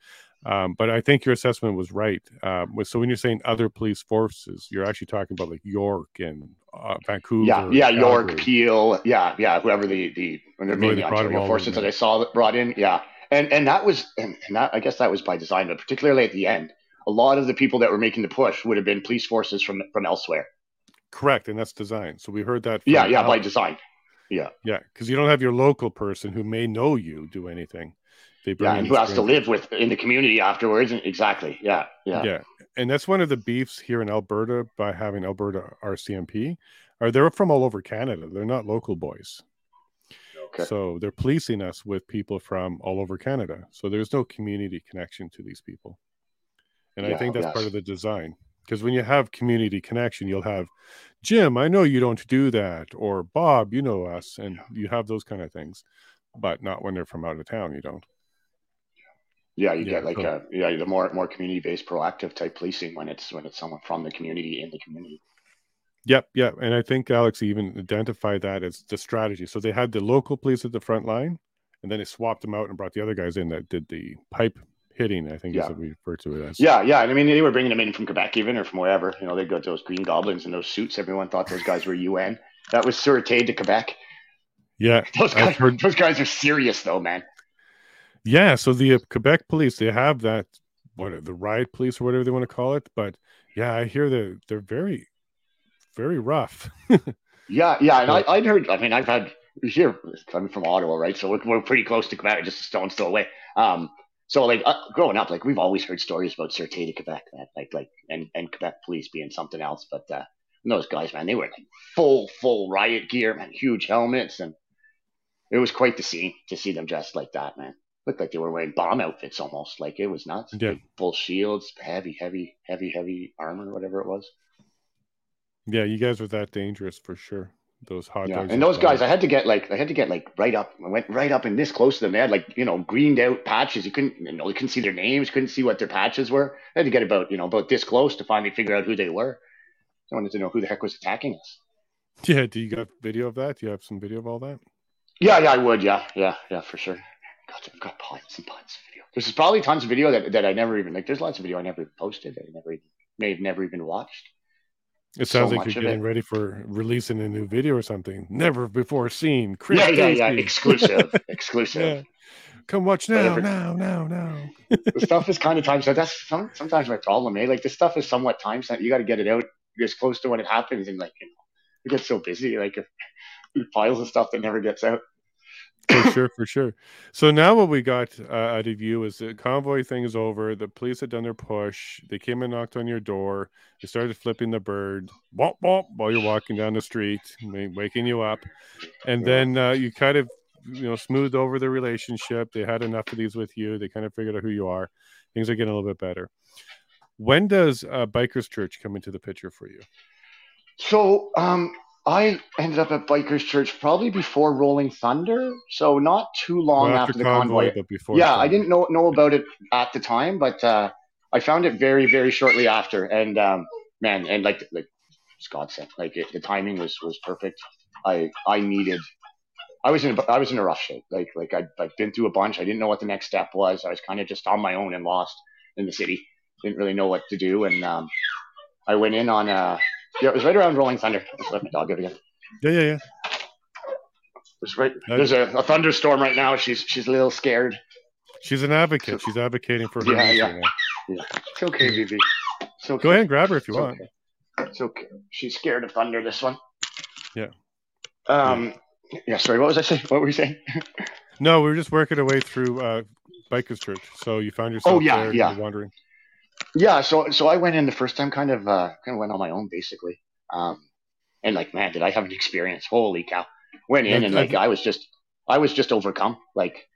Um, but I think your assessment was right. Um, so when you're saying other police forces, you're actually talking about like York and uh, Vancouver. Yeah, yeah, Calgary. York, Peel, yeah, yeah, whoever the the, the maybe Ontario forces that I saw that brought in, yeah, and and that was and that I guess that was by design, but particularly at the end, a lot of the people that were making the push would have been police forces from from elsewhere. Correct, and that's design. So we heard that. Yeah, yeah, Alex. By design. Yeah, yeah, because you don't have your local person who may know you do anything. They bring yeah, and who has to live with in the community afterwards. Exactly. Yeah, yeah, yeah. And that's one of the beefs here in Alberta by having Alberta R C M P. Are they're from all over Canada? They're not local boys. Okay. So they're policing us with people from all over Canada. So there's no community connection to these people, and yeah, I think that's yes. part of the design. Because when you have community connection, you'll have, Jim, I know you don't do that, or Bob, you know us, and you have those kind of things, but not when they're from out of town, you don't. Yeah, you yeah, get like so. a yeah, the more more community based, proactive type policing when it's when it's someone from the community in the community. Yep, yep, and I think Alex even identified that as the strategy. So they had the local police at the front line, and then they swapped them out and brought the other guys in that did the pipe. Hitting, I think yeah. is what we refer to it as. Yeah, yeah. And I mean, they were bringing them in from Quebec even, or from wherever. You know, they got those green goblins in those suits. Everyone thought those guys were U N. That was Sûreté du Quebec. Yeah. Those guys, heard... those guys are serious, though, man. Yeah, so the uh, Quebec police, they have that, what, the riot police or whatever they want to call it. But, yeah, I hear they're, they're very, very rough. yeah, yeah. And I, I'd heard, I mean, I've had, here, I'm from Ottawa, right? So we're, we're pretty close to Quebec, just a stone's throw away. Um, So, like, uh, growing up, like, we've always heard stories about Sûreté du Québec, man, like, like, and, and Quebec police being something else. But uh, those guys, man, they were like full, full riot gear, man, huge helmets. And it was quite the scene to see them dressed like that, man. Looked like they were wearing bomb outfits almost. Like, it was nuts. Yeah. Like, full shields, heavy, heavy, heavy, heavy armor, whatever it was. Yeah, you guys were that dangerous for sure. Those hot yeah. dogs and those guys, I had to get like, I had to get like right up. I went right up and this close to them. They had like, you know, greened out patches. You couldn't, you know, you couldn't see their names, couldn't see what their patches were. I had to get about, you know, about this close to finally figure out who they were. I wanted to know who the heck was attacking us. Yeah, do you got video of that? Do you have some video of all that? Yeah, yeah, I would. Yeah, yeah, yeah, for sure. God, I've got tons and tons of video. There's probably tons of video that, that I never even like. There's lots of video I never even posted. I never even, may have never even watched. It sounds so like you're getting ready for releasing a new video or something. Never before seen. Chris yeah, yeah, Dacey. yeah. Exclusive. Exclusive. Yeah. Come watch now, Whatever. now, now, now. The stuff is kind of time sensitive. That's some, sometimes my problem, eh? Like, this stuff is somewhat time sensitive. You got to get it out as close to when it happens. And, like, you know, we get so busy. Like, piles of stuff that never gets out. For sure, for sure. So now what we got uh, out of you is the convoy thing is over. The police had done their push. They came and knocked on your door. They started flipping the bird womp, womp, while you're walking down the street, waking you up. And then uh, you kind of, you know, smoothed over the relationship. They had enough of these with you. They kind of figured out who you are. Things are getting a little bit better. When does uh, Biker's Church come into the picture for you? So, um, I ended up at Biker's Church probably before Rolling Thunder, so not too long well, after, after the convoy. convoy. But before yeah, Thunder. I didn't know know about it at the time, but uh, I found it very, very shortly after. And um, man, and like like Scott said, like it, the timing was, was perfect. I I needed. I was in a, I was in a rough shape. Like like I I'd been through a bunch. I didn't know what the next step was. I was kind of just on my own and lost in the city. Didn't really know what to do, and um, I went in on a. Yeah, it was right around Rolling Thunder. I just let my dog out again. Yeah, yeah, yeah. It was right. There's a, a thunderstorm right now. She's she's a little scared. She's an advocate. She's advocating for her. Yeah, yeah. yeah. It's okay, B B. It's okay. Go ahead and grab her if you it's want. Okay. It's okay. She's scared of thunder, this one. Yeah. Um. Yeah. yeah, sorry. What was I saying? What were you saying? No, we were just working our way through uh, Biker's Church. So you found yourself oh, yeah, there yeah. and wandering. Yeah, so so I went in the first time, kind of uh, kind of went on my own, basically. Um, and like, man, did I have an experience? Holy cow! went in, and like I was just, I was just overcome. Like,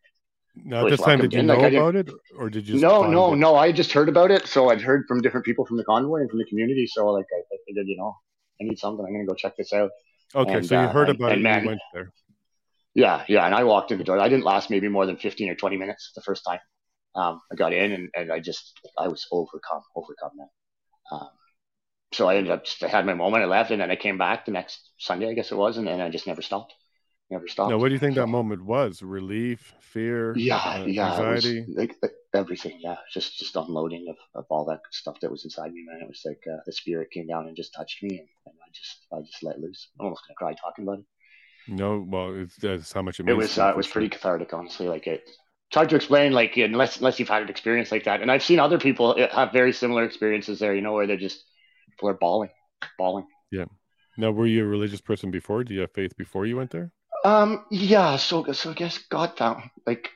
now at this time, did you know about it, or did you? No, no, no. I just heard about it, so I've heard from different people from the convoy and from the community. So like, I, I figured, you know, I need something. I'm going to go check this out. Okay, so you heard about it and you went there. Yeah, yeah. And I walked in the door. I didn't last maybe more than fifteen or twenty minutes the first time. Um, I got in, and, and I just, I was overcome, overcome, man. Um, so I ended up, just, I had my moment, I left, and then I came back the next Sunday, I guess it was, and then I just never stopped, never stopped. Now, what do you think so, that moment was? Relief, fear, yeah, uh, yeah, anxiety? Like, like everything, yeah. Just just unloading of, of all that stuff that was inside me, man. It was like uh, the spirit came down and just touched me, and, and I just I just let loose. I'm almost going to cry talking about it. No, well, it's, that's how much it means. It was, uh, it was pretty cathartic, honestly, like it. It's hard to explain, like, unless unless you've had an experience like that. And I've seen other people have very similar experiences there, you know, where they're just, people are bawling, bawling. Yeah. Now, were you a religious person before? Do you have faith before you went there? Um. Yeah. So, so I guess God found, like,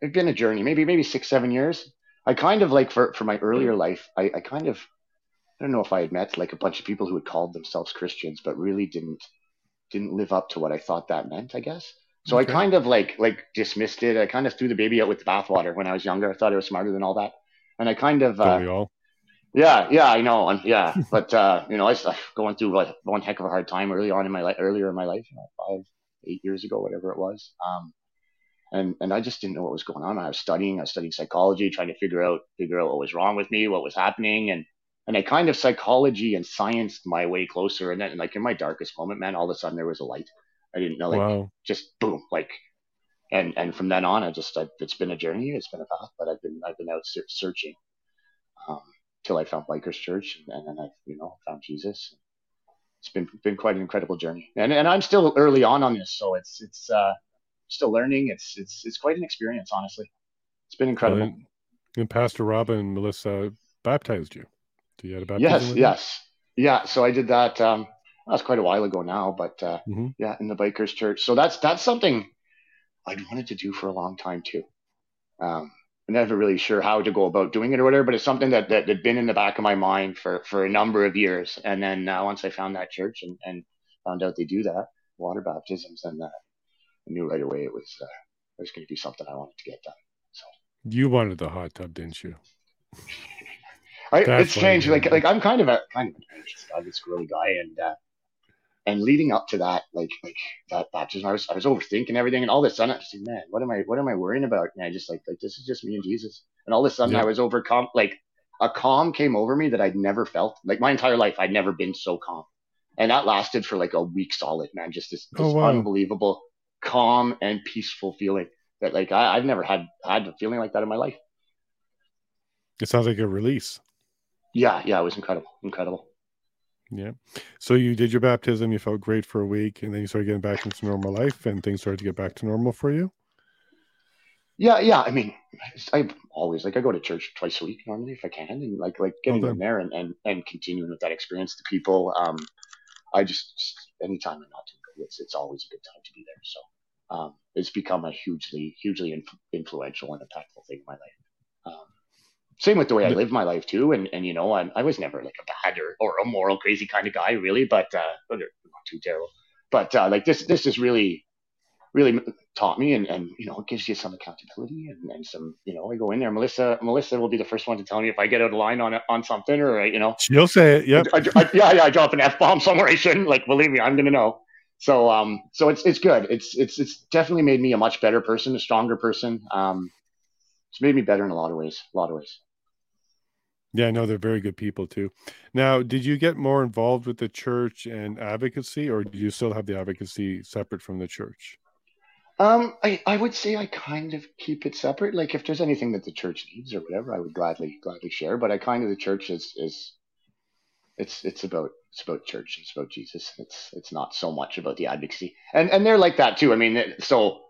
it's been a journey, maybe, maybe six, seven years. I kind of, like, for, for my earlier life, I, I kind of, I don't know if I had met, like, a bunch of people who had called themselves Christians, but really didn't, didn't live up to what I thought that meant, I guess. So okay. I kind of like like dismissed it. I kind of threw the baby out with the bathwater when I was younger. I thought I was smarter than all that, and I kind of uh, all? yeah, yeah, I know, and yeah, but uh, you know, I was uh, going through like one heck of a hard time early on in my life, earlier in my life, you know, five, eight years ago, whatever it was, um, and and I just didn't know what was going on. I was studying, I was studying psychology, trying to figure out figure out what was wrong with me, what was happening, and and I kind of psychology and scienced my way closer, and then like in my darkest moment, man, all of a sudden there was a light. I didn't know, like, wow. Just boom, like, and, and from then on, I just, I, it's been a journey, it's been a path, but I've been, I've been out searching, um, till I found Biker's Church, and, and then I, you know, found Jesus. It's been, been quite an incredible journey, and and I'm still early on on this, so it's, it's, uh, still learning. It's, it's, it's quite an experience, honestly. It's been incredible. And, and Pastor Rob and Melissa baptized you. Do you had a baptism? Yes, yes, you? yeah. So I did that. Um, That's quite a while ago now, but uh, mm-hmm. yeah, in the Biker's Church. So that's that's something I'd wanted to do for a long time too. Um, I'm never really sure how to go about doing it or whatever, but it's something that, that had been in the back of my mind for, for a number of years. And then uh, once I found that church and, and found out they do that, water baptisms, and uh, I knew right away it was, uh, it was going to be something I wanted to get done. So you wanted the hot tub, didn't you? I, it's strange. Like, like I'm kind of a kind of an anxious squirrely guy, and uh, And leading up to that, like like that baptism, I was I was overthinking everything, and all of a sudden I was like, man, what am I what am I worrying about? And I just like like this is just me and Jesus. And all of a sudden yeah. I was overcome, like a calm came over me that I'd never felt. Like my entire life, I'd never been so calm. And that lasted for like a week solid, man. Just this, this oh, wow. unbelievable calm and peaceful feeling that like I, I've never had had a feeling like that in my life. It sounds like a release. Yeah, yeah, it was incredible, incredible. Yeah. So you did your baptism, you felt great for a week, and then you started getting back into normal life, and things started to get back to normal for you? Yeah, yeah. I mean, I always, like, I go to church twice a week normally if I can, and, like, like getting okay. in there and, and, and continuing with that experience to people, um, I just, just anytime I'm not doing good, it's, it's always a good time to be there. So um, it's become a hugely, hugely inf- influential and impactful thing in my life. Um, Same with the way I live my life too, and and you know, I'm, I was never like a bad or, or immoral, crazy kind of guy, really. But uh, not too terrible. But uh, like this, this has really, really taught me, and, and you know, it gives you some accountability and, and some, you know, I go in there. Melissa, Melissa will be the first one to tell me if I get out of line on on something, or you know, she'll say it. Yep. I, I, yeah, yeah. I drop an F bomb somewhere I shouldn't. Like, believe me, I'm gonna know. So um, so it's it's good. It's it's it's definitely made me a much better person, a stronger person. Um, it's made me better in a lot of ways. A lot of ways. Yeah, I know they're very good people too. Now, did you get more involved with the church and advocacy, or do you still have the advocacy separate from the church? Um, I, I would say I kind of keep it separate. Like if there's anything that the church needs or whatever, I would gladly gladly share. But I kind of the church is is it's it's about it's about church. It's about Jesus. It's it's not so much about the advocacy. And and they're like that too. I mean, so.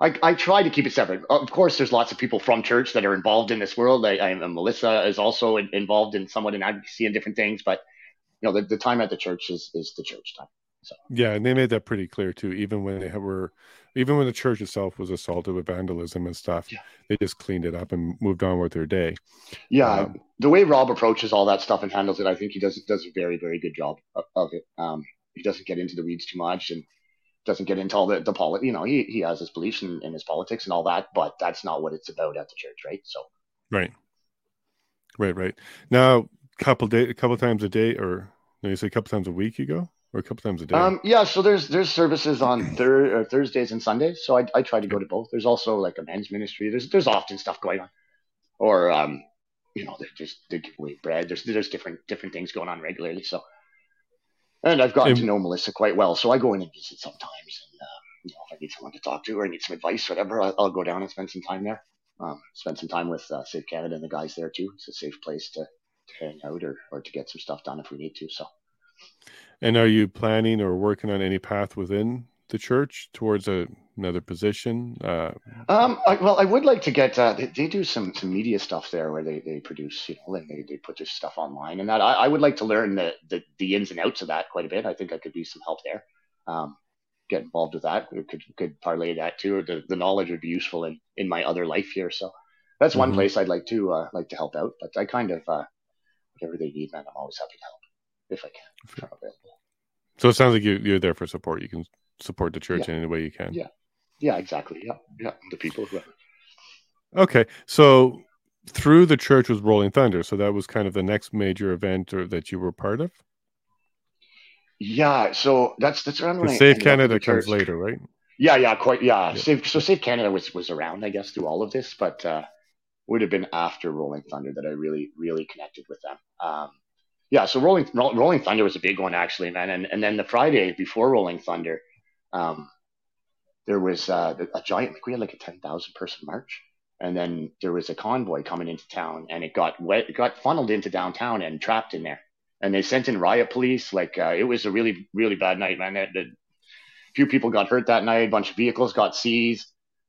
I, I try to keep it separate. Of course, there's lots of people from church that are involved in this world. I, I Melissa is also in, involved in somewhat in advocacy and different things, but you know, the, the time at the church is, is the church time. So yeah, and they made that pretty clear too. Even when they were, even when the church itself was assaulted with vandalism and stuff, yeah. they just cleaned it up and moved on with their day. Yeah, um, the way Rob approaches all that stuff and handles it, I think he does does a very very good job of, of it. Um, he doesn't get into the weeds too much, and doesn't get into all the, the politics, you know, he, he has his beliefs and, and his politics and all that, but that's not what it's about at the church, right? So. Right. Right, right. Now, couple day, a couple times a day, or no, you say a couple times a week you go, or a couple times a day? Um, yeah, so there's there's services on thir- or Thursdays and Sundays, so I I try to go to both. There's also like a men's ministry. There's there's often stuff going on, or um, you know, they're just they give away bread. There's there's different different things going on regularly. So, and I've gotten and, to know Melissa quite well, so I go in and visit sometimes, and um, you know, if I need someone to talk to or I need some advice, whatever, I'll, I'll go down and spend some time there. Um, spend some time with uh, Save Canada and the guys there too. It's a safe place to, to hang out or, or to get some stuff done if we need to. So, and are you planning or working on any path within the church towards a, another position? Uh, um, I, well, I would like to get. Uh, they, they do some, some media stuff there where they, they produce, you know, and they, they put their stuff online and that. I, I would like to learn the, the the ins and outs of that quite a bit. I think I could be some help there. Um, get involved with that. We could could parlay that too. The the knowledge would be useful in, in my other life here. So that's one mm-hmm. place I'd like to uh, like to help out. But I kind of uh, whatever they need, man, I'm always happy to help if I can. If I'm available. So it sounds like you you're there for support. You can support the church yeah. in any way you can. Yeah, yeah, exactly. Yeah, yeah, the people. Who are... Okay, so through the church was Rolling Thunder. So that was kind of the next major event or that you were part of. Yeah, so that's that's around when Save Canada comes later, right? Yeah, yeah, quite, yeah. yeah. Save, so Save Canada was, was around, I guess, through all of this, but uh, would have been after Rolling Thunder that I really, really connected with them. Um, yeah, so Rolling Rolling Thunder was a big one, actually, man. And and then the Friday before Rolling Thunder, um, there was uh, a giant, like we had like a ten thousand person march, and then there was a convoy coming into town, and it got wet, it got funneled into downtown and trapped in there. And they sent in riot police. Like uh, it was a really, really bad night, man. A few people got hurt that night. A bunch of vehicles got seized.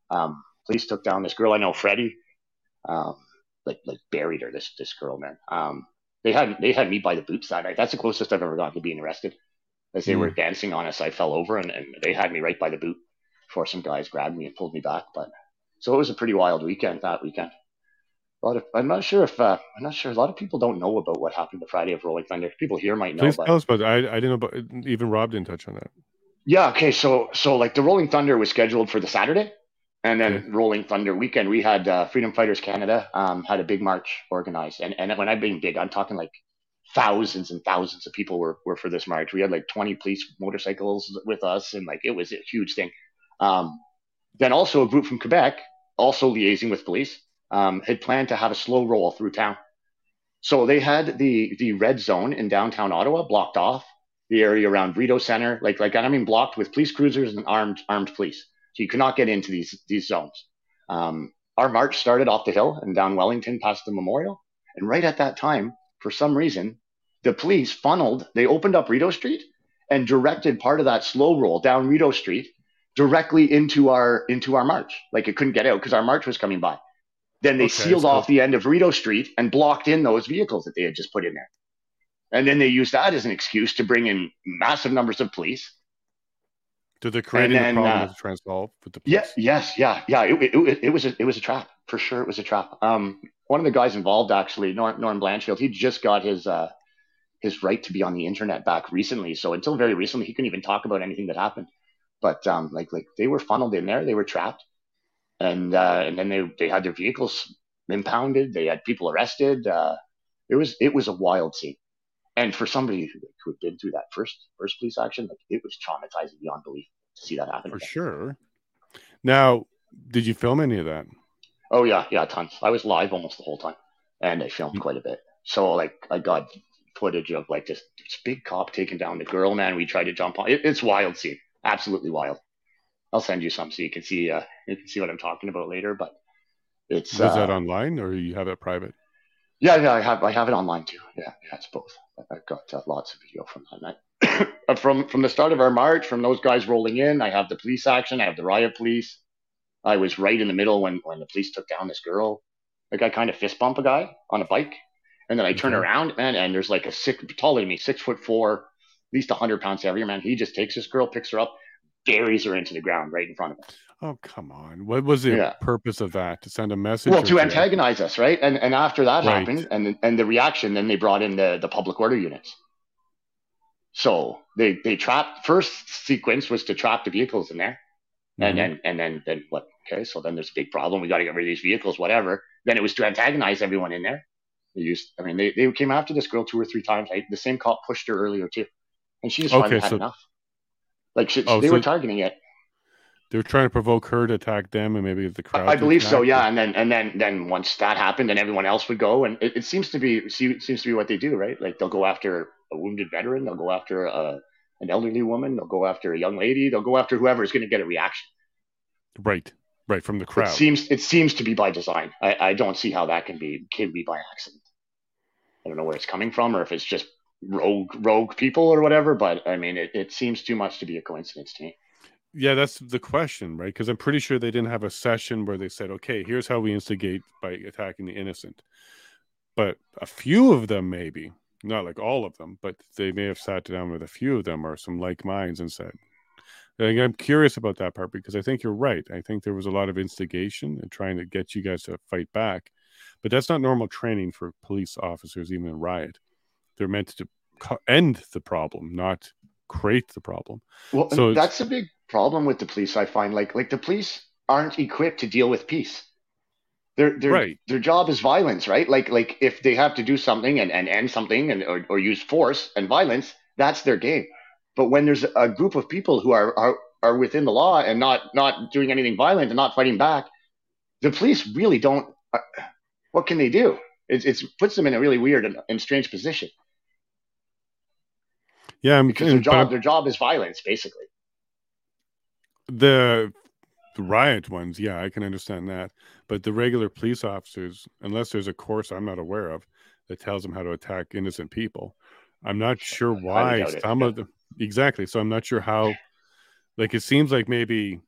Um, police took down this girl I know, Freddie. Um, like, like buried her. This, this girl, man. Um, they had, they had me by the boots that night. That's the closest I've ever gotten to being arrested. As they mm. were dancing on us, I fell over, and, and they had me right by the boot before some guys grabbed me and pulled me back. But so it was a pretty wild weekend. That weekend. A lot of, I'm not sure if uh, I'm not sure. A lot of people don't know about what happened the Friday of Rolling Thunder. People here might know. Please but... tell us about it. I, I didn't know. About, even Rob didn't touch on that. Yeah. Okay. So so like the Rolling Thunder was scheduled for the Saturday, and then yeah. Rolling Thunder weekend we had uh, Freedom Fighters Canada um, had a big march organized, and and when I mean big, I'm talking like thousands and thousands of people were were for this march. We had like twenty police motorcycles with us, and like it was a huge thing. Um, then also a group from Quebec also liaising with police. Um, had planned to have a slow roll through town. So they had the the red zone in downtown Ottawa blocked off, the area around Rideau Centre, like like I mean blocked with police cruisers and armed armed police. So you could not get into these these zones. Um, our march started off the hill and down Wellington past the memorial. And right at that time, for some reason, the police funneled, they opened up Rideau Street and directed part of that slow roll down Rideau Street directly into our into our march. Like it couldn't get out because our march was coming by. Then they okay, sealed so. off the end of Rideau Street and blocked in those vehicles that they had just put in there. And then they used that as an excuse to bring in massive numbers of police. Did they create a problem uh, to transsolve with the police? Yes, yes, yeah, yeah. It, it, it, was a, it was a trap. For sure it was a trap. Um, one of the guys involved, actually, Norm, Norm Blanchfield, he just got his uh, his right to be on the internet back recently. So until very recently, he couldn't even talk about anything that happened. But um, like like they were funneled in there. They were trapped. And uh, and then they, they had their vehicles impounded. They had people arrested. Uh, it was it was a wild scene, and for somebody who, who had been through that first first police action, like it was traumatizing beyond belief to see that happen. For again. Sure. Now, did you film any of that? Oh yeah, yeah, tons. I was live almost the whole time, and I filmed mm-hmm. quite a bit. So like I got footage of like this, this big cop taking down the girl. Man, we tried to jump on. It, it's wild scene, absolutely wild. I'll send you some so you can see uh, you can see what I'm talking about later. But it's is uh, that online or you have it private? Yeah, yeah, I have I have it online too. Yeah, yeah, it's both. I've got uh, lots of video from that night, from from the start of our march, from those guys rolling in. I have the police action. I have the riot police. I was right in the middle when, when the police took down this girl. Like I kind of fist bump a guy on a bike, and then I turn mm-hmm. around and and there's like a six taller than me, six foot four, at least a hundred pounds heavier man. He just takes this girl, picks her up. Buries her into the ground right in front of us. Oh, come on. What was the yeah. purpose of that? To send a message? Well, to antagonize us, right? And and after that right. happened, and and the reaction, then they brought in the, the public order units. So they, they trapped, first sequence was to trap the vehicles in there. And mm-hmm. then, and then, then what? Okay. So then there's a big problem. We got to get rid of these vehicles, whatever. Then it was to antagonize everyone in there. They used, I mean, they, they came after this girl two or three times. I, the same cop pushed her earlier too. And she just finally okay, had so, enough. Like she, oh, they so were targeting it. They were trying to provoke her to attack them and maybe the crowd. I, I believe so. Yeah. Them. And then, and then, then once that happened, then everyone else would go. And it, it seems to be, seems to be what they do, right? Like they'll go after a wounded veteran. They'll go after a, an elderly woman. They'll go after a young lady. They'll go after whoever is going to get a reaction. Right. Right. From the crowd. It seems, it seems to be by design. I, I don't see how that can be, can be by accident. I don't know where it's coming from or if it's just rogue, rogue people or whatever, but I mean, it, it seems too much to be a coincidence to me. Yeah, that's the question, right? Because I'm pretty sure they didn't have a session where they said, okay, here's how we instigate by attacking the innocent. But a few of them maybe, not like all of them, but they may have sat down with a few of them or some like minds and said, like, I'm curious about that part because I think you're right. I think there was a lot of instigation and trying to get you guys to fight back. But that's not normal training for police officers, even in riot. They're meant to end the problem, not create the problem. Well, so that's a big problem with the police, I find. Like, like the police aren't equipped to deal with peace. Their their right. their job is violence, right? Like like if they have to do something and, and end something and or, or use force and violence, that's their game. But when there's a group of people who are, are are within the law and not not doing anything violent and not fighting back, the police really don't. Uh, what can they do? It it's, puts them in a really weird and, and strange position. Yeah, I'm, because their job their job is violence, basically. The, the riot ones, yeah, I can understand that. But the regular police officers, unless there's a course I'm not aware of that tells them how to attack innocent people, I'm not sure why some of them. Exactly. So I'm not sure how, like, it seems like maybe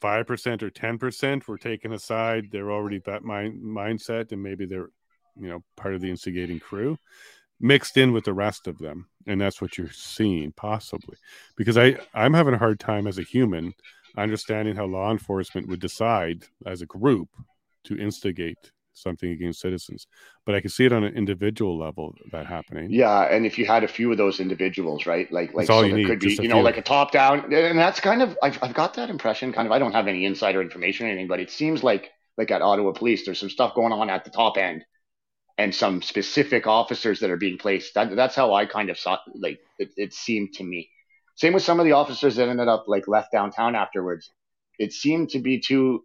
five percent or ten percent were taken aside. They're already that mind, mindset, and maybe they're, you know, part of the instigating crew mixed in with the rest of them. And that's what you're seeing possibly, because I, I'm having a hard time as a human understanding how law enforcement would decide as a group to instigate something against citizens, but I can see it on an individual level that happening. Yeah, and if you had a few of those individuals, right? Like, like so there need, could be, you know, few. Like a top down, and that's kind of I've I've got that impression. Kind of, I don't have any insider information or anything, but it seems like like at Ottawa Police, there's some stuff going on at the top end, and some specific officers that are being placed. That, that's how I kind of saw. Like, it, it seemed to me. Same with some of the officers that ended up like left downtown afterwards. It seemed to be too.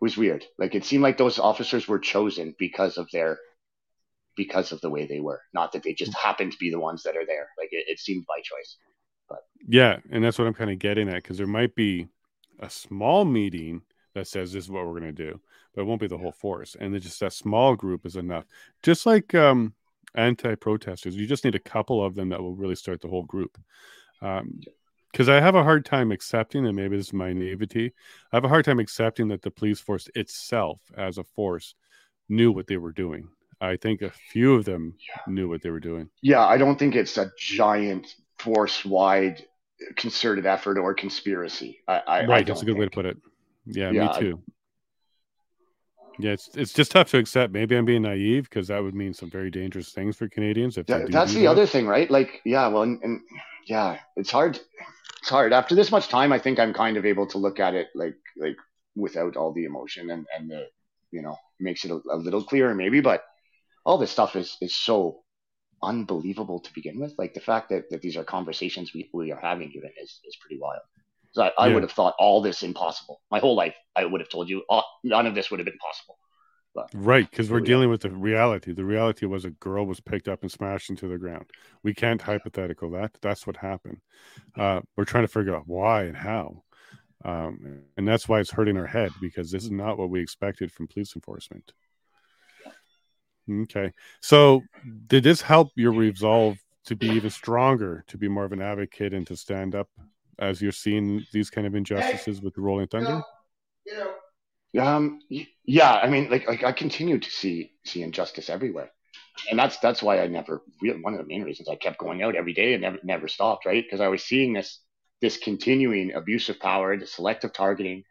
Was weird. Like it seemed like those officers were chosen because of their, because of the way they were. Not that they just happened to be the ones that are there. Like it, it seemed by choice. But yeah, and that's what I'm kind of getting at, because there might be a small meeting that says this is what we're going to do, but it won't be the whole force. And it's just that small group is enough. Just like um, anti-protesters, you just need a couple of them that will really start the whole group. Um, Because I have a hard time accepting, and maybe this is my naivety, I have a hard time accepting that the police force itself as a force knew what they were doing. I think a few of them yeah. knew what they were doing. Yeah, I don't think it's a giant force-wide concerted effort or conspiracy. I, I, right, I that's a good think. way to put it. Yeah, yeah me too. I... Yeah, it's it's just tough to accept. Maybe I'm being naive, because that would mean some very dangerous things for Canadians. If that, that's the that. other thing, right? Like, yeah, well, and, and yeah, it's hard. It's hard. After this much time, I think I'm kind of able to look at it like like without all the emotion and, and the, you know, makes it a, a little clearer maybe. But all this stuff is, is so unbelievable to begin with. Like the fact that, that these are conversations we, we are having even is, is pretty wild. So I, I yeah. would have thought all this impossible. My whole life, I would have told you all, none of this would have been possible. But, right, because we're dealing with the reality. The reality was a girl was picked up and smashed into the ground. We can't hypothetical that. That's what happened. Uh, we're trying to figure out why and how. Um, and that's why it's hurting our head, because this is not what we expected from police enforcement. Okay. So did this help your resolve to be even stronger, to be more of an advocate and to stand up as you're seeing these kind of injustices with the Rolling Thunder? Um, yeah, I mean, like, like I continue to see, see injustice everywhere. And that's, that's why I never really, one of the main reasons I kept going out every day and never, never stopped, right? Because I was seeing this, this continuing abuse of power, the selective targeting.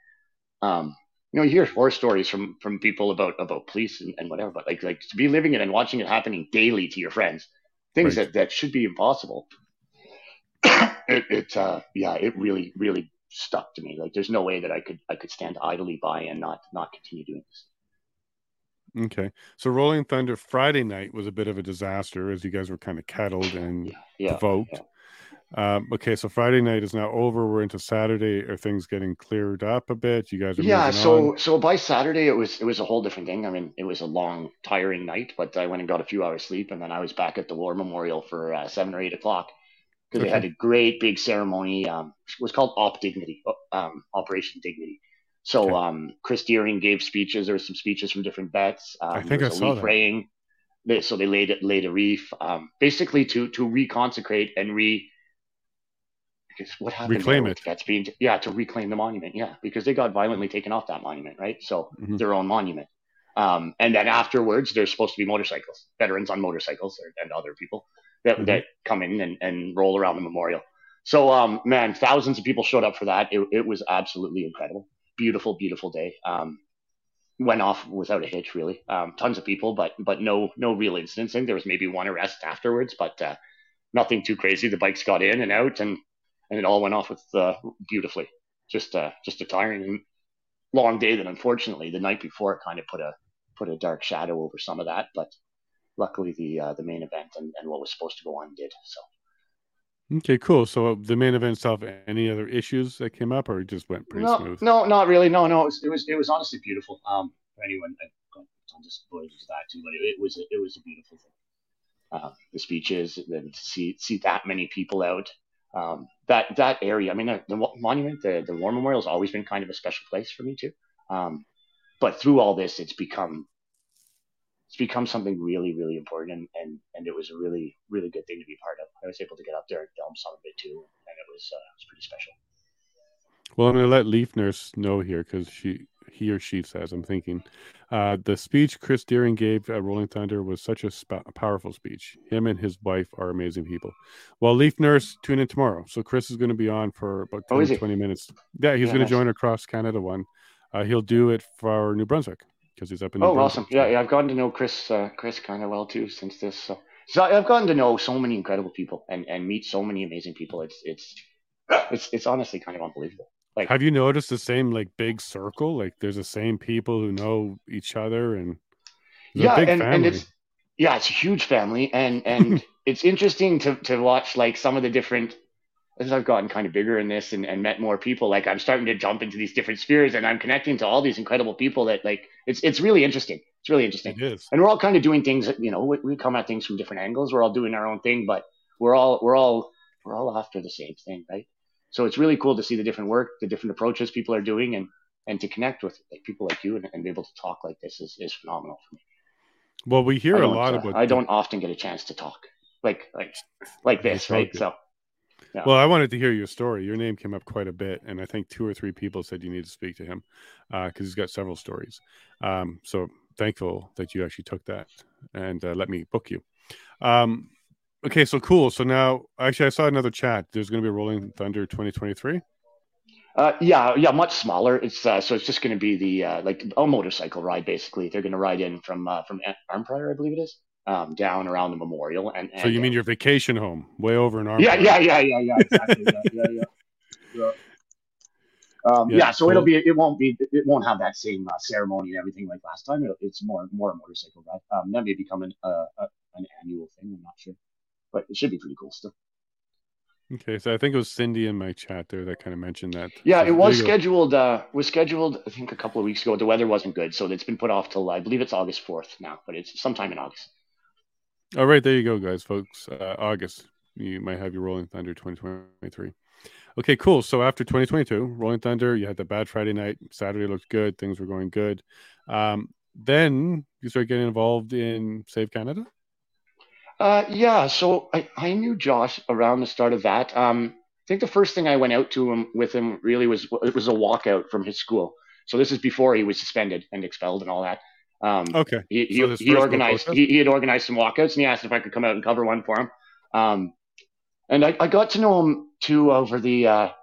Um, you know, you hear horror stories from, from people about, about police and, and whatever, but like, like to be living it and watching it happening daily to your friends things right. that, that should be impossible. it, it uh, yeah, it really, really stuck to me. Like, there's no way that I could, I could stand idly by and not, not continue doing this. Okay. So Rolling Thunder Friday night was a bit of a disaster as you guys were kind of kettled and yeah, yeah, provoked. Yeah. Um, okay. So Friday night is now over. We're into Saturday. Are things getting cleared up a bit? You guys are Yeah. So, on? so by Saturday it was, it was a whole different thing. I mean, it was a long, tiring night, but I went and got a few hours sleep and then I was back at the War Memorial for uh, seven or eight o'clock because okay. they had a great big ceremony. Um, it was called Op Dignity, um, Operation Dignity. So okay. um, Chris Deering gave speeches. There were some speeches from different vets. Um, I think I saw that. Praying. They, so they laid laid a wreath, um, basically to to reconsecrate and re. Because what happened? Reclaim it. That's being yeah to reclaim the monument. Yeah, because they got violently taken off that monument, right? So mm-hmm. their own monument. Um, and then afterwards, there's supposed to be motorcycles, veterans on motorcycles, or, and other people that mm-hmm. that come in and, and roll around the memorial. So um, man, thousands of people showed up for that. It, it was absolutely incredible. Beautiful, beautiful day. Um, went off without a hitch, really. Um, tons of people, but but no no real incidents. And there was maybe one arrest afterwards, but uh, nothing too crazy. The bikes got in and out, and and it all went off with uh, beautifully. Just uh, just a tiring and long day. That unfortunately, the night before, it kind of put a put a dark shadow over some of that. But luckily, the uh, the main event and, and what was supposed to go on did. So. Okay, cool. So the main event itself, any other issues that came up or it just went pretty no, smooth? No, not really. No, no. It was, it was, it was honestly beautiful. Um, for anyone, I'll just voice that too, but it, it was, it was a beautiful thing. Um, the speeches and to see, see that many people out, um, that, that area. I mean, the, the monument, the, the War Memorial has always been kind of a special place for me too. Um, but through all this, it's become, it's become something really, really important, and, and, and it was a really, really good thing to be part of. I was able to get up there and film some of it too, and it was uh, it was pretty special. Well, I'm going to let Leaf Nurse know here because she, he or she says, I'm thinking, uh, the speech Chris Deering gave at Rolling Thunder was such a, sp- a powerful speech. Him and his wife are amazing people. Well, Leaf Nurse, tune in tomorrow. So Chris is going to be on for about ten, oh, twenty minutes. Yeah, he's yeah, going to nice. join our Cross Canada one. Uh, he'll do it for New Brunswick. Because he's up in oh, awesome! Yeah, yeah, I've gotten to know Chris, uh, Chris, kind of well too since this. So, so I've gotten to know so many incredible people and, and meet so many amazing people. It's it's it's it's honestly kind of unbelievable. Like, have you noticed the same like big circle? Like, there's the same people who know each other, and yeah, a big and, and it's yeah, it's a huge family, and and it's interesting to to watch like some of the different. As I've gotten kind of bigger in this and, and met more people, like I'm starting to jump into these different spheres and I'm connecting to all these incredible people that like, it's, it's really interesting. It's really interesting. It is. And we're all kind of doing things, you know, we, we come at things from different angles. We're all doing our own thing, but we're all, we're all, we're all after the same thing. Right. So it's really cool to see the different work, the different approaches people are doing and, and to connect with like, people like you and, and be able to talk like this is, is phenomenal for me. Well, we hear a lot uh, about, I don't often get a chance to talk like, like, like this. Right. Good. So, Yeah. Well, I wanted to hear your story. Your name came up quite a bit, and I think two or three people said you need to speak to him because uh, he's got several stories. Um, so thankful that you actually took that and uh, let me book you. Um, okay, so cool. So now, actually, I saw another chat. There's going to be a Rolling Thunder twenty twenty-three. Uh, yeah, yeah, much smaller. It's uh, so it's just going to be the uh, like a motorcycle ride basically. They're going to ride in from uh, from Arnprior, I believe it is. Um, down around the memorial, and, and so you mean uh, your vacation home, way over in Arnprior? Yeah, yeah, yeah, yeah, yeah, exactly. yeah, yeah, yeah. yeah. Um, yeah, yeah so cool. it'll be, it won't be, it won't have that same uh, ceremony and everything like last time. It'll, it's more, more a motorcycle ride. Um, that may become an, uh, a, an annual thing. I'm not sure, but it should be pretty cool still. Okay, so I think it was Cindy in my chat there that kind of mentioned that. Yeah, so it was scheduled. Uh, was scheduled, I think, a couple of weeks ago. The weather wasn't good, so it's been put off till I believe it's August fourth now, but it's sometime in August. All right, there you go, guys, folks. Uh, August, you might have your Rolling Thunder twenty twenty-three. Okay, cool. So after twenty twenty-two, Rolling Thunder, you had the bad Friday night. Saturday looked good. Things were going good. Um, then you started getting involved in Save Canada? Uh, yeah, so I, I knew Josh around the start of that. Um, I think the first thing I went out to him with him really was it was a walkout from his school. So this is before he was suspended and expelled and all that. Um, okay. He he, so he organized. He, he had organized some walkouts, and he asked if I could come out and cover one for him. Um, and I, I got to know him too over the. Uh, I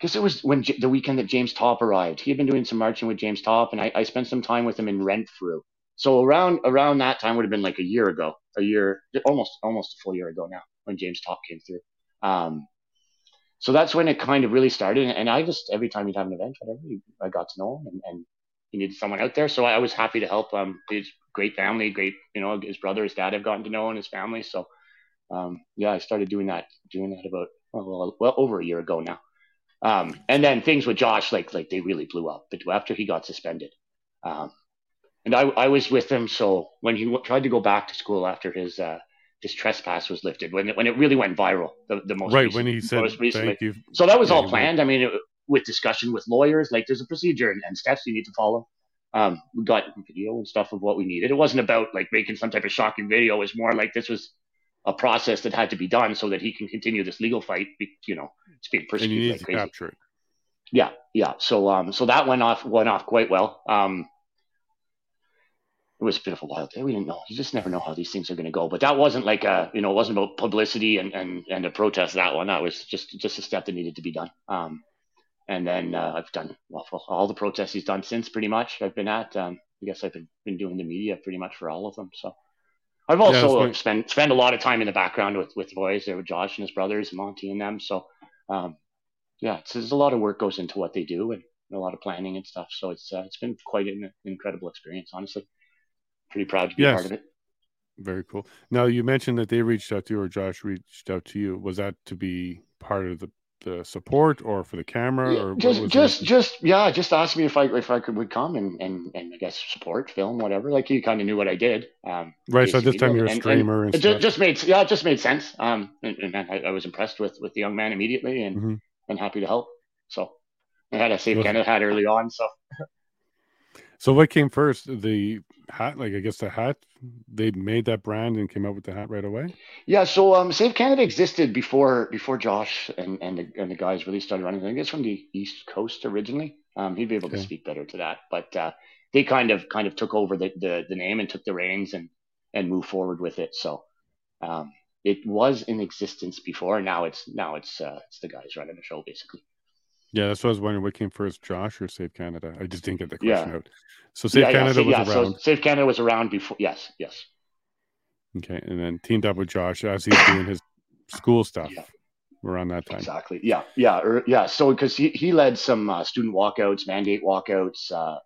guess it was when J- the weekend that James Topp arrived. He had been doing some marching with James Topp, and I, I spent some time with him in Renfrew. So around around that time would have been like a year ago. a year, almost almost a full year ago now, when James Topp came through. Um, so that's when it kind of really started. And I just, every time he'd have an event, whatever, I got to know him, and, and he needed someone out there. So I, I was happy to help. Um, his great family, great, you know, his brother, his dad, I've gotten to know, and his family. So um, yeah, I started doing that, doing that about well, well over a year ago now. Um, and then things with Josh, like, like they really blew up, but after he got suspended, um, and I, I was with him. So when he w- tried to go back to school after his, uh, his trespass was lifted, when it, when it really went viral, the, the most right recent, when he said, thank you. So that was all planned. I mean, it, with discussion with lawyers, like there's a procedure and, and steps you need to follow. Um, we got video and stuff of what we needed. It wasn't about like making some type of shocking video. It was more like this was a process that had to be done so that he can continue this legal fight, you know, it's being persecuted. And you need like to crazy. Capture it. Yeah. Yeah. So, um, so that went off, went off quite well. Um, it was a bit of a wild day. We didn't know. You just never know how these things are going to go, but that wasn't like a, you know, it wasn't about publicity and, and, and a protest. That one, that was just, just a step that needed to be done. Um, and then, uh, I've done well, all the protests he's done since pretty much I've been at, um, I guess I've been, been doing the media pretty much for all of them. So, I've also yeah, spent spent a lot of time in the background with with boys there, with Josh and his brothers, Monty and them. So, um, yeah, it's, there's a lot of work goes into what they do and a lot of planning and stuff. So it's uh, it's been quite an incredible experience, honestly. Pretty proud to be yes. a part of it. Very cool. Now you mentioned that they reached out to you, or Josh reached out to you. Was that to be part of the, the support, or for the camera, yeah, or just just it? just yeah, just asked me if I if I could would come and and and I guess support, film, whatever. Like he kind of knew what I did. Um, right. So this time you're and, a streamer, and, and, and it stuff. just made yeah, it just made sense. Um, and, and I, I was impressed with with the young man immediately, and mm-hmm. and happy to help. So I had a Save Canada hat early on. So so what came first, the hat? Like I guess the hat. They made that brand and came out with the hat right away. Yeah, so um, Save Canada existed before before Josh and and the, and the guys really started running. I think it's from the East Coast originally. Um, he'd be able okay. to speak better to that, but uh, they kind of kind of took over the, the, the name and took the reins and and moved forward with it. So um, it was in existence before. Now it's now it's uh, it's the guys running the show basically. Yeah, that's what I was wondering. What came first, Josh or Save Canada? I just didn't get the question yeah. out. So Save yeah, Canada yeah, was yeah. around. So Save Canada was around before. Yes, yes. Okay, and then teamed up with Josh as he's doing his school stuff yeah. around that time. Exactly. Yeah, yeah, or, yeah. So because he, he led some uh, student walkouts, mandate walkouts, uh, a,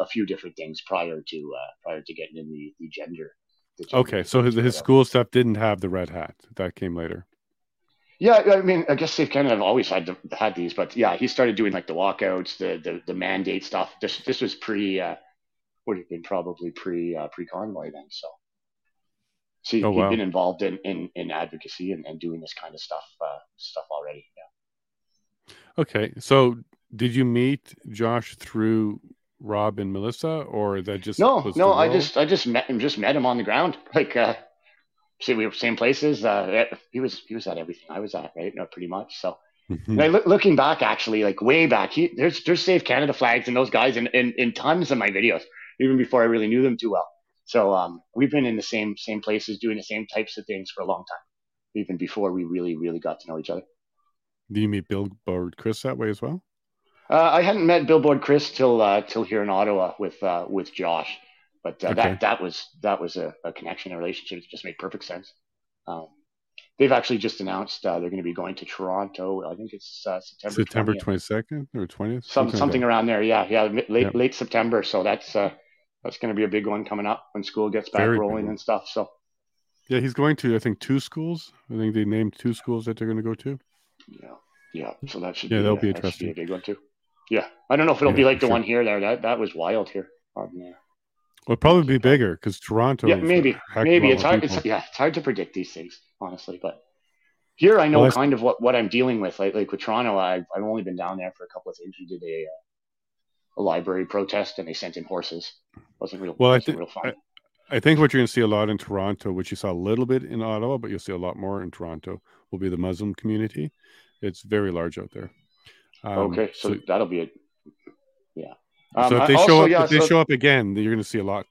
a few different things prior to uh, prior to getting in the, the gender. The gender okay, so his, his school stuff didn't have the red hat. That came later. Yeah, I mean, I guess Save Canada have always had the, had these, but yeah, he started doing like the walkouts, the the, the mandate stuff. This this was pre, uh, would have been probably pre uh, pre Convoy then. So, so oh, he'd wow. been involved in, in, in advocacy and, and doing this kind of stuff uh, stuff already. Yeah. Okay, so did you meet Josh through Rob and Melissa, or that just no no? I just I just met him, just met him on the ground, like. Uh, See, we were same places. Uh, he was he was at everything I was at, right? No, pretty much. So, mm-hmm. and I, lo- looking back, actually, like way back, he, there's there's Save Canada flags and those guys in, in, in tons of my videos, even before I really knew them too well. So, um, we've been in the same same places, doing the same types of things for a long time, even before we really really got to know each other. Do you meet Billboard Chris that way as well? Uh, I hadn't met Billboard Chris till uh, till here in Ottawa with uh, with Josh. But uh, okay. that that was that was a, a connection, a relationship that just made perfect sense. Um, they've actually just announced uh, they're going to be going to Toronto. I think it's uh, September September twenty-second or twentieth, Some, something like around there. Yeah, yeah, late yep. late September. So that's uh, that's going to be a big one coming up when school gets back Very rolling and stuff. So yeah, he's going to I think two schools. I think they named two schools that they're going to go to. Yeah, yeah. So that should yeah, be, that'll uh, be interesting. That should be a big one too. Yeah, I don't know if it'll yeah, be like the sure. one here. There, that that was wild here. Um, yeah. Well, it'd probably be bigger because Toronto. Yeah, maybe, maybe it's hard. It's, yeah, it's hard to predict these things, honestly. But here, I know well, kind of what, what I'm dealing with. Like, like with Toronto, I've I've only been down there for a couple of things. We did a uh, a library protest, and they sent in horses. It wasn't real. Well, wasn't I think real fun. I, I think what you're going to see a lot in Toronto, which you saw a little bit in Ottawa, but you'll see a lot more in Toronto, will be the Muslim community. It's very large out there. Um, okay, so, so that'll be a yeah. So um, if they, also, show, up, yeah, if they so, show up again, you're going to see a lot.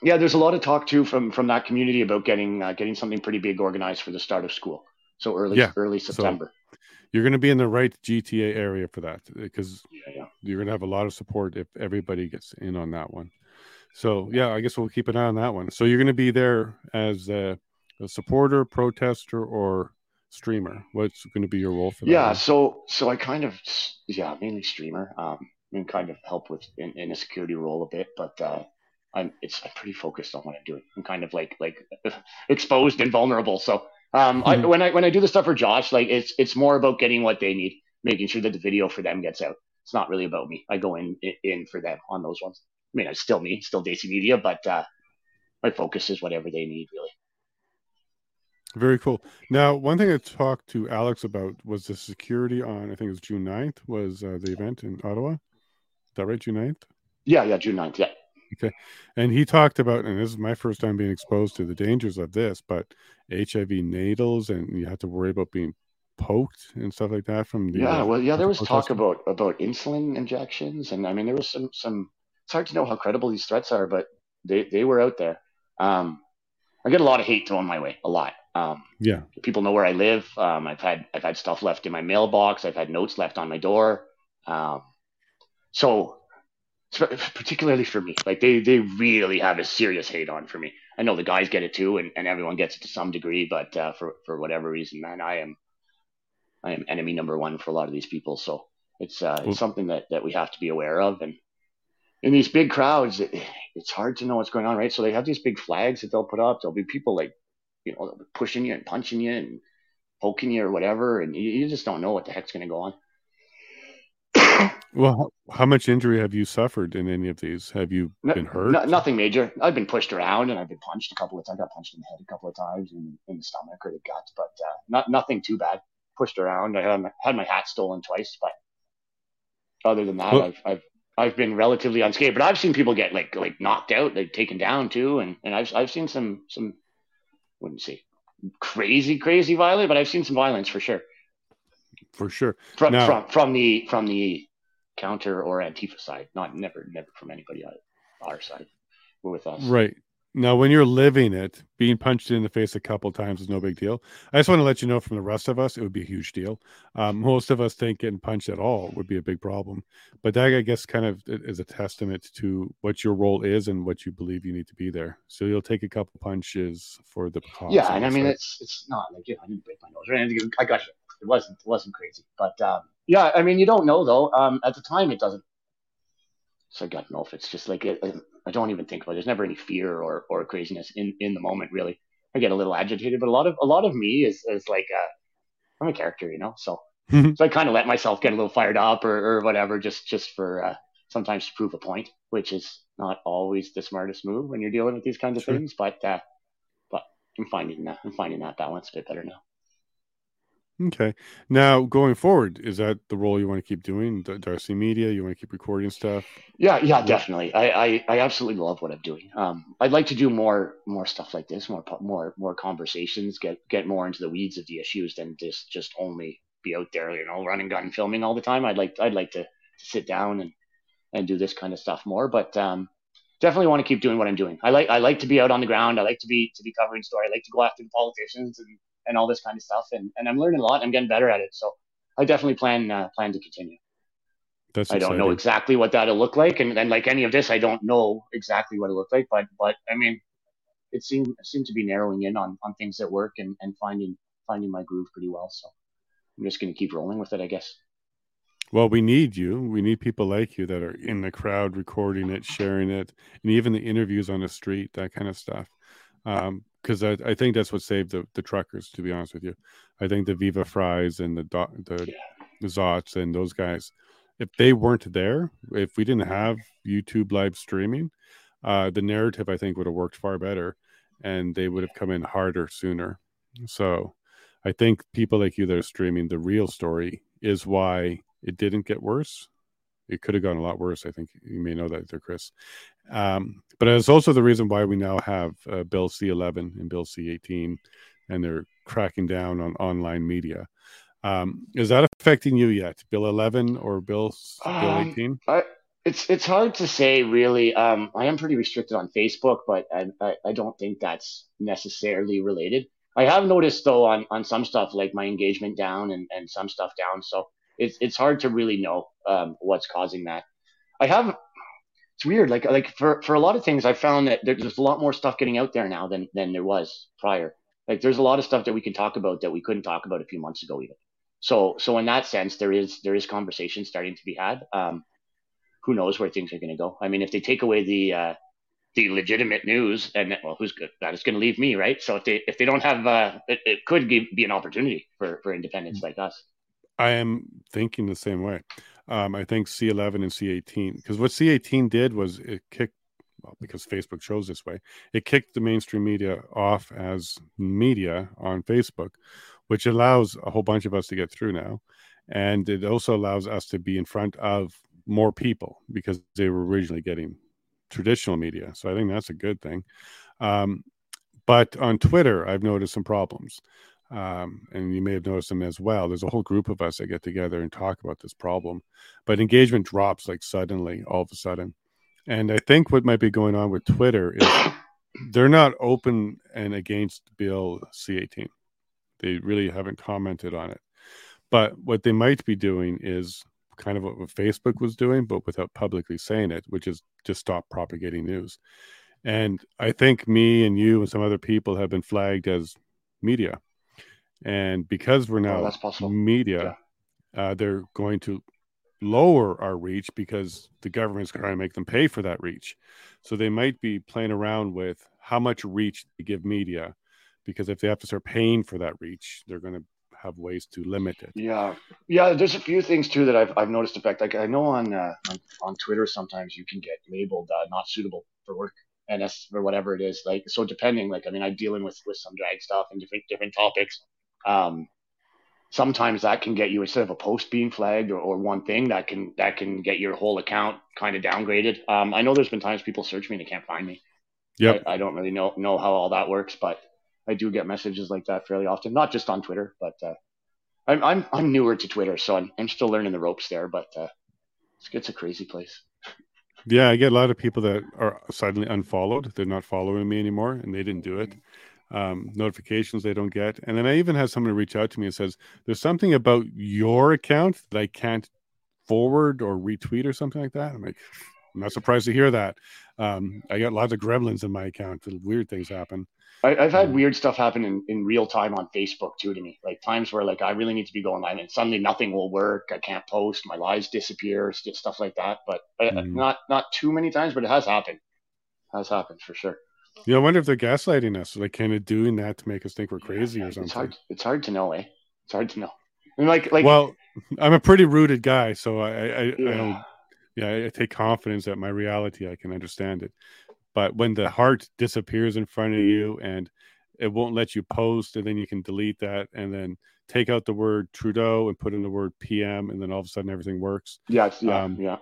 Yeah, there's a lot of talk, too, from, from that community about getting uh, getting something pretty big organized for the start of school. So early yeah. early September. So you're going to be in the right G T A area for that because yeah, yeah. you're going to have a lot of support if everybody gets in on that one. So yeah, I guess we'll keep an eye on that one. So you're going to be there as a, a supporter, protester, or streamer. What's going to be your role for that? Yeah, one? so so I kind of yeah mainly streamer. Um, I mean, kind of help with in, in a security role a bit, but uh, I'm it's I'm pretty focused on what I'm doing. I'm kind of like like exposed and vulnerable. So um, mm-hmm. I, when I when I do the stuff for Josh, like it's it's more about getting what they need, making sure that the video for them gets out. It's not really about me. I go in in for them on those ones. I mean, it's still me, still Desi Media, but uh, my focus is whatever they need, really. Very cool. Now, one thing I talked to Alex about was the security on, I think it was June ninth, was uh, the event in Ottawa. Is that right, June ninth? Yeah, yeah, June ninth, yeah. Okay. And he talked about, and this is my first time being exposed to the dangers of this, but H I V needles, and you have to worry about being poked and stuff like that from the yeah well yeah there was talk about about insulin injections, and I mean there was some some it's hard to know how credible these threats are, but they they were out there. um I get a lot of hate thrown my way, a lot. Um yeah people know where I live. um I've had I've had stuff left in my mailbox. I've had notes left on my door. Um so particularly for me, like they they really have a serious hate on for me. I know the guys get it too, and, and everyone gets it to some degree, but uh for for whatever reason, man, I am I am enemy number one for a lot of these people. So it's uh, it's something that, that we have to be aware of. And in these big crowds, it, it's hard to know what's going on, right? So they have these big flags that they'll put up. There'll be people like, you know, they'll be pushing you and punching you and poking you or whatever. And you, you just don't know what the heck's going to go on. Well, how much injury have you suffered in any of these? Have you no, been hurt? No, nothing major. I've been pushed around and I've been punched a couple of times. I got punched in the head a couple of times and in the stomach or the gut, but uh, not nothing too bad. Pushed around. I had my, had my hat stolen twice, but other than that, well, I've I've I've been relatively unscathed. But I've seen people get like like knocked out, like taken down too, and, and I've I've seen some some wouldn't say crazy crazy violence, but I've seen some violence for sure. For sure. From now, from from the from the counter or Antifa side, not never never from anybody on our side. We're with us, right? Now, when you're living it, being punched in the face a couple times is no big deal. I just want to let you know from the rest of us, it would be a huge deal. Um, most of us think getting punched at all would be a big problem. But that, I guess, kind of is a testament to what your role is and what you believe you need to be there. So you'll take a couple punches for the cause. Yeah, and I mean, it's it's not like, you know, I didn't break my nose or anything. I got you. It wasn't, it wasn't crazy. But, um, yeah, I mean, you don't know, though. Um, at the time, it doesn't. So I don't know if it's just like, it, I don't even think about it. There's never any fear or, or craziness in, in the moment, really. I get a little agitated, but a lot of, a lot of me is, is like, uh, I'm a character, you know? So, so I kind of let myself get a little fired up or, or whatever, just, just for, uh, sometimes to prove a point, which is not always the smartest move when you're dealing with these kinds of sure. things. But, uh, but I'm finding that, I'm finding that balance a bit better now. Okay. Now, going forward, is that the role you want to keep doing? Darcy Media, you want to keep recording stuff? Yeah, yeah, definitely. I, I, I absolutely love what I'm doing. Um, I'd like to do more more stuff like this, more more more conversations, get get more into the weeds of the issues than just just only be out there, you know, running gun filming all the time. I'd like I'd like to, to sit down and, and do this kind of stuff more, but um, definitely want to keep doing what I'm doing. I like I like to be out on the ground. I like to be to be covering story. I like to go after the politicians and. And all this kind of stuff, and, and I'm learning a lot. I'm getting better at it, so I definitely plan uh, plan to continue. That's I don't exciting. know exactly what that'll look like, and, and like any of this, I don't know exactly what it looked like. But but I mean, it seemed seemed to be narrowing in on, on things that work and, and finding finding my groove pretty well. So I'm just going to keep rolling with it, I guess. Well, we need you. We need people like you that are in the crowd, recording it, sharing it, and even the interviews on the street, that kind of stuff. Um, Because I, I think that's what saved the, the truckers, to be honest with you. I think the Viva Fries and the do, the, yeah. the Zots and those guys, if they weren't there, if we didn't have YouTube live streaming, uh, the narrative, I think, would have worked far better and they would have come in harder sooner. So I think people like you that are streaming the real story is why it didn't get worse. It could have gone a lot worse. I think you may know that there, Chris. Um, but it's also the reason why we now have uh, Bill C eleven and Bill C eighteen, and they're cracking down on online media. Um, is that affecting you yet, Bill eleven or Bill um, Bill eighteen? I, it's it's hard to say, really. Um, I am pretty restricted on Facebook, but I, I, I don't think that's necessarily related. I have noticed, though, on, on some stuff, like my engagement down and, and some stuff down, so... It's it's hard to really know um, what's causing that. I have it's weird. Like, like for, for a lot of things, I found that there's just a lot more stuff getting out there now than, than there was prior. Like, there's a lot of stuff that we can talk about that we couldn't talk about a few months ago even. So, so in that sense, there is, there is conversation starting to be had. Um, who knows where things are going to go? I mean, if they take away the, uh, the legitimate news, and well, who's good? That is going to leave me, right? So if they, if they don't have, uh, it, it could be, be an opportunity for, for independents like us. I am thinking the same way. Um, I think C eleven and C eighteen, because what C eighteen did was it kicked, well, because Facebook chose this way, it kicked the mainstream media off as media on Facebook, which allows a whole bunch of us to get through now. And it also allows us to be in front of more people because they were originally getting traditional media. So I think that's a good thing. Um, but on Twitter, I've noticed some problems. Um, and you may have noticed them as well. There's a whole group of us that get together and talk about this problem, but engagement drops like suddenly, all of a sudden. And I think what might be going on with Twitter is they're not open and against Bill C eighteen. They really haven't commented on it. But what they might be doing is kind of what Facebook was doing, but without publicly saying it, which is just stop propagating news. And I think me and you and some other people have been flagged as media. And because we're now oh, media, yeah. uh, they're going to lower our reach because the government's going to make them pay for that reach. So they might be playing around with how much reach to give media, because if they have to start paying for that reach, they're going to have ways to limit it. Yeah. Yeah. There's a few things too that I've, I've noticed effect. Like I know on, uh, on, on Twitter, sometimes you can get labeled uh, not suitable for work, N S or whatever it is. Like, so depending, like, I mean, I'm dealing with, with some drag stuff and different, different topics. Um, sometimes that can get you, instead of a post being flagged or, or one thing that can, that can get your whole account kind of downgraded. Um, I know there's been times people search me and they can't find me. Yeah. I, I don't really know, know how all that works, but I do get messages like that fairly often, not just on Twitter, but, uh, I'm, I'm, I'm newer to Twitter, so I'm, I'm still learning the ropes there, but, uh, it's, it's a crazy place. Yeah. I get a lot of people that are suddenly unfollowed. They're not following me anymore and they didn't do it. Um, notifications they don't get. And then I even had someone reach out to me and says, there's something about your account that I can't forward or retweet or something like that. I'm like, I'm not surprised to hear that. Um, I got lots of gremlins in my account. Weird things happen. I, I've had um, weird stuff happen in, in real time on Facebook too to me, like times where like I really need to be going live and suddenly nothing will work. I can't post, my lives disappear, stuff like that. But mm-hmm. uh, not not too many times, but it has happened. It has happened for sure. Yeah, I wonder if they're gaslighting us. Like, kind of doing that to make us think we're crazy yeah, or something. It's hard. It's hard to know, eh? It's hard to know. And like, like, well, I'm a pretty rooted guy, so I, I, yeah. I don't, yeah, I take confidence that my reality, I can understand it. But when the heart disappears in front of you and it won't let you post, and then you can delete that, and then take out the word Trudeau and put in the word P M, and then all of a sudden everything works. Yeah, yeah, um, yeah.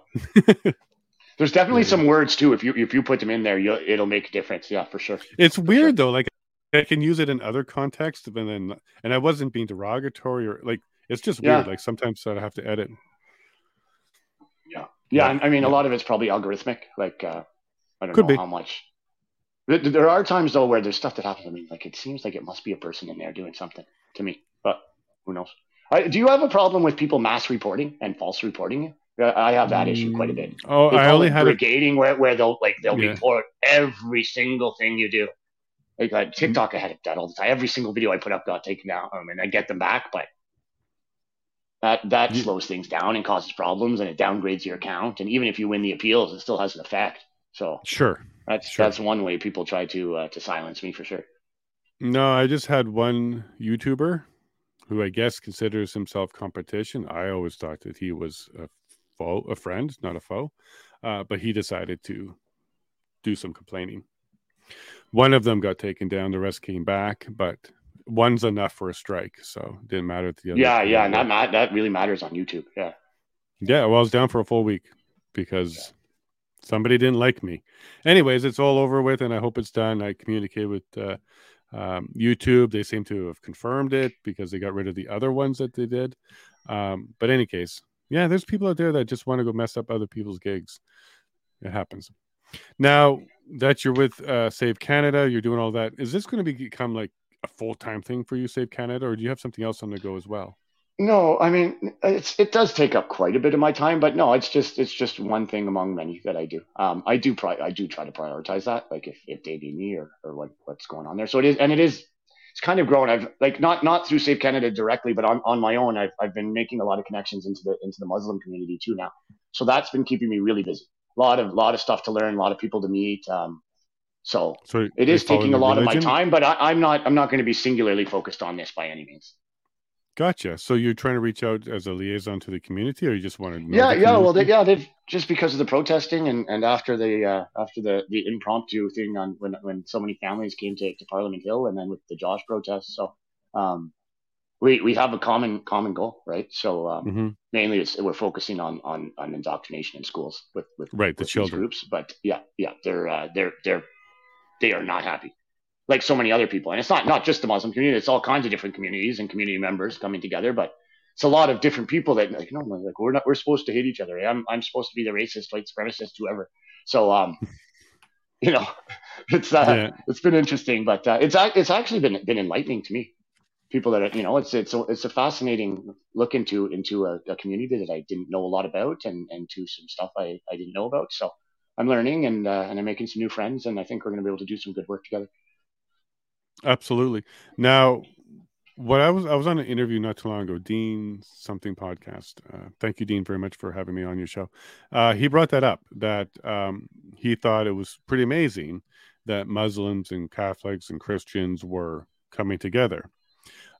There's definitely yeah. some words too. If you if you put them in there, you'll, it'll make a difference. Yeah, for sure. It's for weird sure. though. Like I can use it in other contexts, and then and I wasn't being derogatory or like it's just yeah. weird. Like sometimes I have to edit. Yeah, yeah. Like, I mean, yeah. a lot of it's probably algorithmic. Like uh, I don't Could know be. how much. There are times though where there's stuff that happens. I mean, like it seems like it must be a person in there doing something to me, but who knows? I, do you have a problem with people mass reporting and false reporting? I have that issue quite a bit. Oh, I only have brigading it... where, where they'll like they'll yeah. report every single thing you do. Like uh, TikTok, I had it done all the time. Every single video I put up got taken down, um, and I get them back, but that that yeah. slows things down and causes problems, and it downgrades your account. And even if you win the appeals, it still has an effect. So sure, that's sure. that's one way people try to uh, to silence me for sure. No, I just had one YouTuber who I guess considers himself competition. I always thought that he was a foe, a friend, not a foe, uh, but he decided to do some complaining. One of them got taken down, the rest came back, but one's enough for a strike, so it didn't matter to the other. Yeah, yeah, and that, that really matters on YouTube. Yeah, yeah. Well, I was down for a full week because yeah. somebody didn't like me. Anyways, it's all over with, and I hope it's done. I communicated with uh, um, YouTube; they seem to have confirmed it because they got rid of the other ones that they did. Um, but in any case. Yeah, there's people out there that just want to go mess up other people's gigs. It happens. Now that you're with uh, Save Canada, you're doing all that. Is this going to become like a full-time thing for you, Save Canada, or do you have something else on the go as well? No, I mean, it's, it does take up quite a bit of my time, but no, it's just, it's just one thing among many that I do. Um, I do, pri- I do try to prioritize that, like if, if they need me or, or what, what's going on there. So it is, and it is, it's kind of grown. I've like not, not through Save Canada directly, but on, on my own, I've, I've been making a lot of connections into the, into the Muslim community too now. So that's been keeping me really busy. A lot of, lot of stuff to learn, a lot of people to meet. Um, so, so it is taking a lot religion? of my time, but I, I'm not, I'm not going to be singularly focused on this by any means. Gotcha. So you're trying to reach out as a liaison to the community, or you just want to? Yeah, yeah. Well, they, yeah, they've just because of the protesting and, and after the uh, after the, the impromptu thing on when, when so many families came to, to Parliament Hill, and then with the Josh protests. So um, we we have a common common goal, right? So um, mm-hmm. mainly it's, we're focusing on, on on indoctrination in schools with with, right, with the children groups. But yeah, yeah, they're uh, they're they're they are not happy. Like so many other people. And it's not, not just the Muslim community. It's all kinds of different communities and community members coming together, but it's a lot of different people that like, no, like we're not, we're supposed to hate each other. I'm, I'm supposed to be the racist, white supremacist, whoever. So, um, you know, it's, uh, yeah. it's been interesting, but, uh, it's, it's actually been, been enlightening to me. People that are, you know, it's, it's, a, it's a fascinating look into, into a, a community that I didn't know a lot about and, and to some stuff I, I didn't know about. So I'm learning and, uh, and I'm making some new friends, and I think we're going to be able to do some good work together. Absolutely. Now, what I was I was on an interview not too long ago, Dean something podcast. Uh, thank you, Dean, very much for having me on your show. Uh, he brought that up, that um, he thought it was pretty amazing that Muslims and Catholics and Christians were coming together.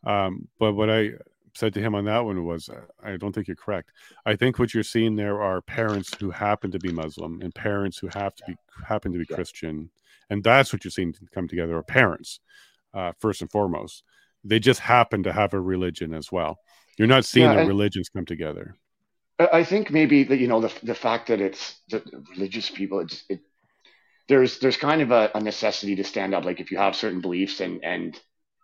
Um, but what I said to him on that one was, I don't think you're correct. I think what you're seeing there are parents who happen to be Muslim and parents who have to be happen to be Christian. And that's what you're seeing come together, are parents, uh, first and foremost. They just happen to have a religion as well. You're not seeing yeah, the religions come together. I think maybe that, you know, the the fact that it's the religious people, it's, it, there's there's kind of a, a necessity to stand up. Like if you have certain beliefs and, and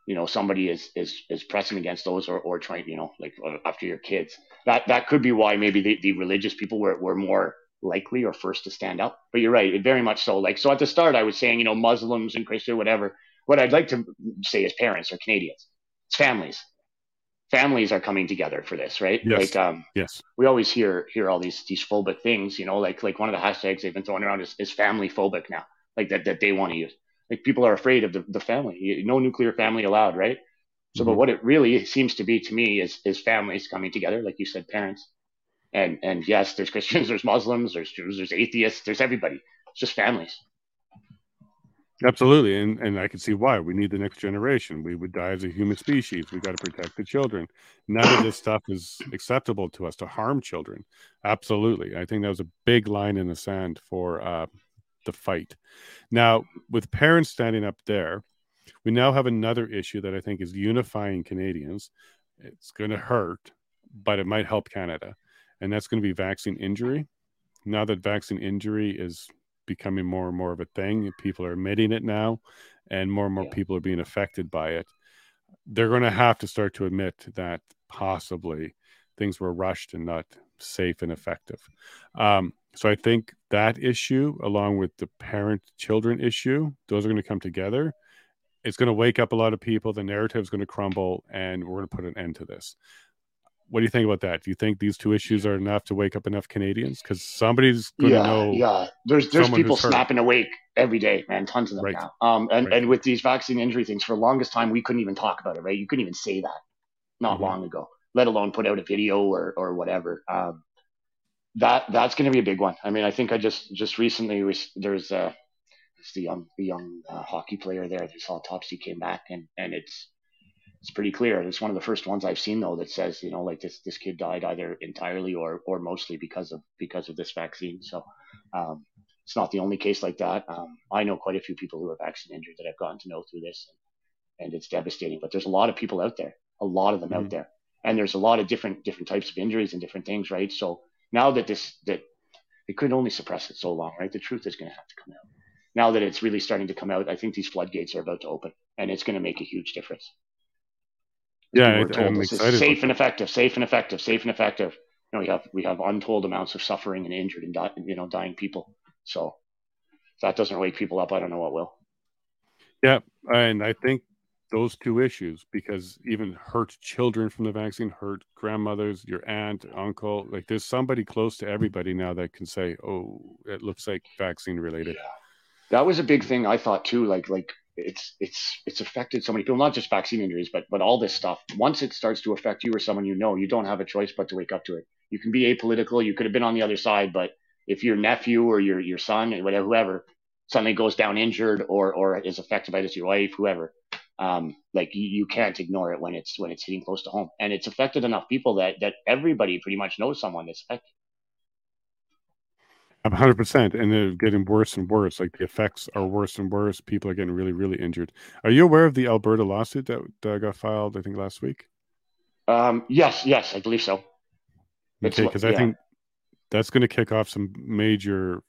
you know, somebody is, is, is pressing against those or, or trying, you know, like after your kids, that, that could be why maybe the, the religious people were, were more likely or first to stand up. But you're right, it very much so. Like, so at the start I was saying, you know, Muslims and Christian, whatever. What I'd like to say is parents or Canadians, it's families. Families are coming together for this, right? Yes. Like, um, yes. We always hear, hear all these, these phobic things, you know, like, like one of the hashtags they've been throwing around is, is family phobic now, like that, that they want to use. Like people are afraid of the, the family, no nuclear family allowed. Right. So, mm-hmm. but what it really seems to be to me is, is families coming together. Like you said, parents. And and yes, there's Christians, there's Muslims, there's Jews, there's atheists, there's everybody. It's just families. Absolutely. And and I can see why. We need the next generation. We would die as a human species. We got to protect the children. None of this stuff is acceptable to us, to harm children. Absolutely. I think that was a big line in the sand for uh, the fight. Now, with parents standing up there, we now have another issue that I think is unifying Canadians. It's going to hurt, but it might help Canada. And that's going to be vaccine injury. Now that vaccine injury is becoming more and more of a thing, people are admitting it now, and more and more yeah. people are being affected by it. They're going to have to start to admit that possibly things were rushed and not safe and effective. Um, so I think that issue, along with the parent-children issue, those are going to come together. It's going to wake up a lot of people. The narrative is going to crumble, and we're going to put an end to this. What do you think about that? Do you think these two issues are enough to wake up enough Canadians? Because somebody's going yeah, to know. Yeah, there's there's people snapping awake every day, man. Tons of them right. now. Um, and, right. and with these vaccine injury things, for the longest time, we couldn't even talk about it, right? You couldn't even say that not mm-hmm. long ago, let alone put out a video or or whatever. Um, that that's going to be a big one. I mean, I think I just just recently was, there's uh, it's the young the young uh, hockey player there. This autopsy came back, and and it's. It's pretty clear. It's one of the first ones I've seen, though, that says, you know, like this this kid died either entirely or or mostly because of because of this vaccine. So um, it's not the only case like that. Um, I know quite a few people who are vaccine injured that I've gotten to know through this, and, and it's devastating. But there's a lot of people out there, a lot of them mm-hmm. out there, and there's a lot of different different types of injuries and different things, right? So now that this that it could only suppress it so long, right? The truth is going to have to come out. Now that it's really starting to come out, I think these floodgates are about to open, and it's going to make a huge difference. Yeah, we I, I'm excited. Safe and effective, safe and effective, safe and effective. You know, we have we have untold amounts of suffering and injured and di- you know dying people. So if that doesn't wake people up, I don't know what will. Yeah, and I think those two issues, because even hurt children from the vaccine, hurt grandmothers, your aunt, uncle, like there's somebody close to everybody now that can say, oh, it looks like vaccine related. Yeah. That was a big thing I thought too, like, like it's, it's, it's affected so many people, not just vaccine injuries, but, but all this stuff. Once it starts to affect you or someone, you know, you don't have a choice but to wake up to it. You can be apolitical. You could have been on the other side, but if your nephew or your, your son or whatever, whoever suddenly goes down injured or, or is affected by this, your wife, whoever, um, like you, you can't ignore it when it's, when it's hitting close to home, and it's affected enough people that, that everybody pretty much knows someone that's affected. one hundred percent, and they're getting worse and worse. Like the effects are worse and worse. People are getting really, really injured. Are you aware of the Alberta lawsuit that uh, got filed, I think, last week? Um, yes, yes, I believe so. Okay, because yeah. I think that's going to kick off some major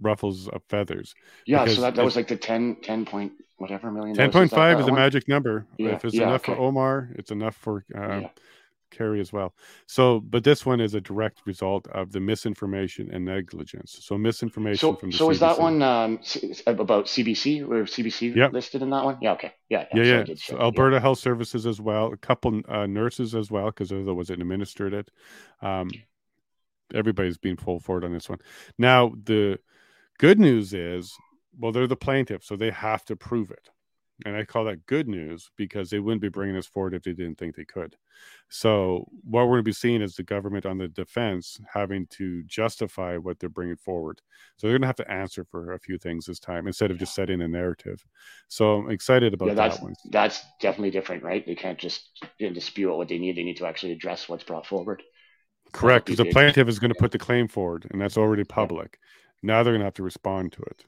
ruffles of feathers. Yeah, so that, that was like the ten, ten point whatever million. ten point five is, is the magic number. Yeah, if it's yeah, enough okay. for Omar, it's enough for... Uh, yeah. Carry as well. So, but this one is a direct result of the misinformation and negligence. So misinformation so, from the so C B C. Is that one um, about C B C or C B C yep. listed in that one? Yeah. Okay. Yeah. Yeah. yeah. So so Alberta yeah. Health Services as well. A couple uh, nurses as well, because otherwise it administered it. Um, everybody's being pulled forward on this one. Now, the good news is, well, they're the plaintiff, so they have to prove it. And I call that good news because they wouldn't be bringing us forward if they didn't think they could. So what we're going to be seeing is the government on the defense having to justify what they're bringing forward. So they're going to have to answer for a few things this time instead of just setting a narrative. So I'm excited about yeah, that's, that one. That's definitely different, right? They can't just dispute what they need. They need to actually address what's brought forward. Correct. Because the plaintiff is going to put the claim forward, and that's already public. Now they're going to have to respond to it.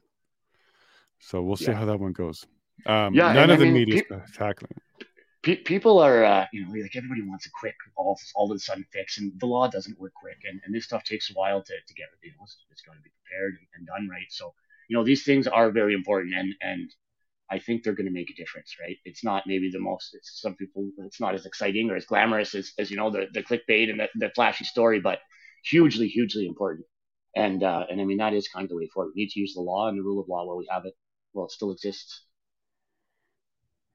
So we'll see yeah. how that one goes. Um, yeah, none of I the media is pe- tackling. Pe- people are, uh, you know, like everybody wants a quick, all, all of a sudden fix, and the law doesn't work quick, and, and this stuff takes a while to, to get, you know, it's going to be prepared and, and done right. So, you know, these things are very important, and, and I think they're going to make a difference, right? It's not maybe the most, it's some people, it's not as exciting or as glamorous as, as you know, the, the clickbait and the, the flashy story, but hugely, hugely important. And, uh, and I mean, that is kind of the way forward. We need to use the law and the rule of law while we have it, while it still exists.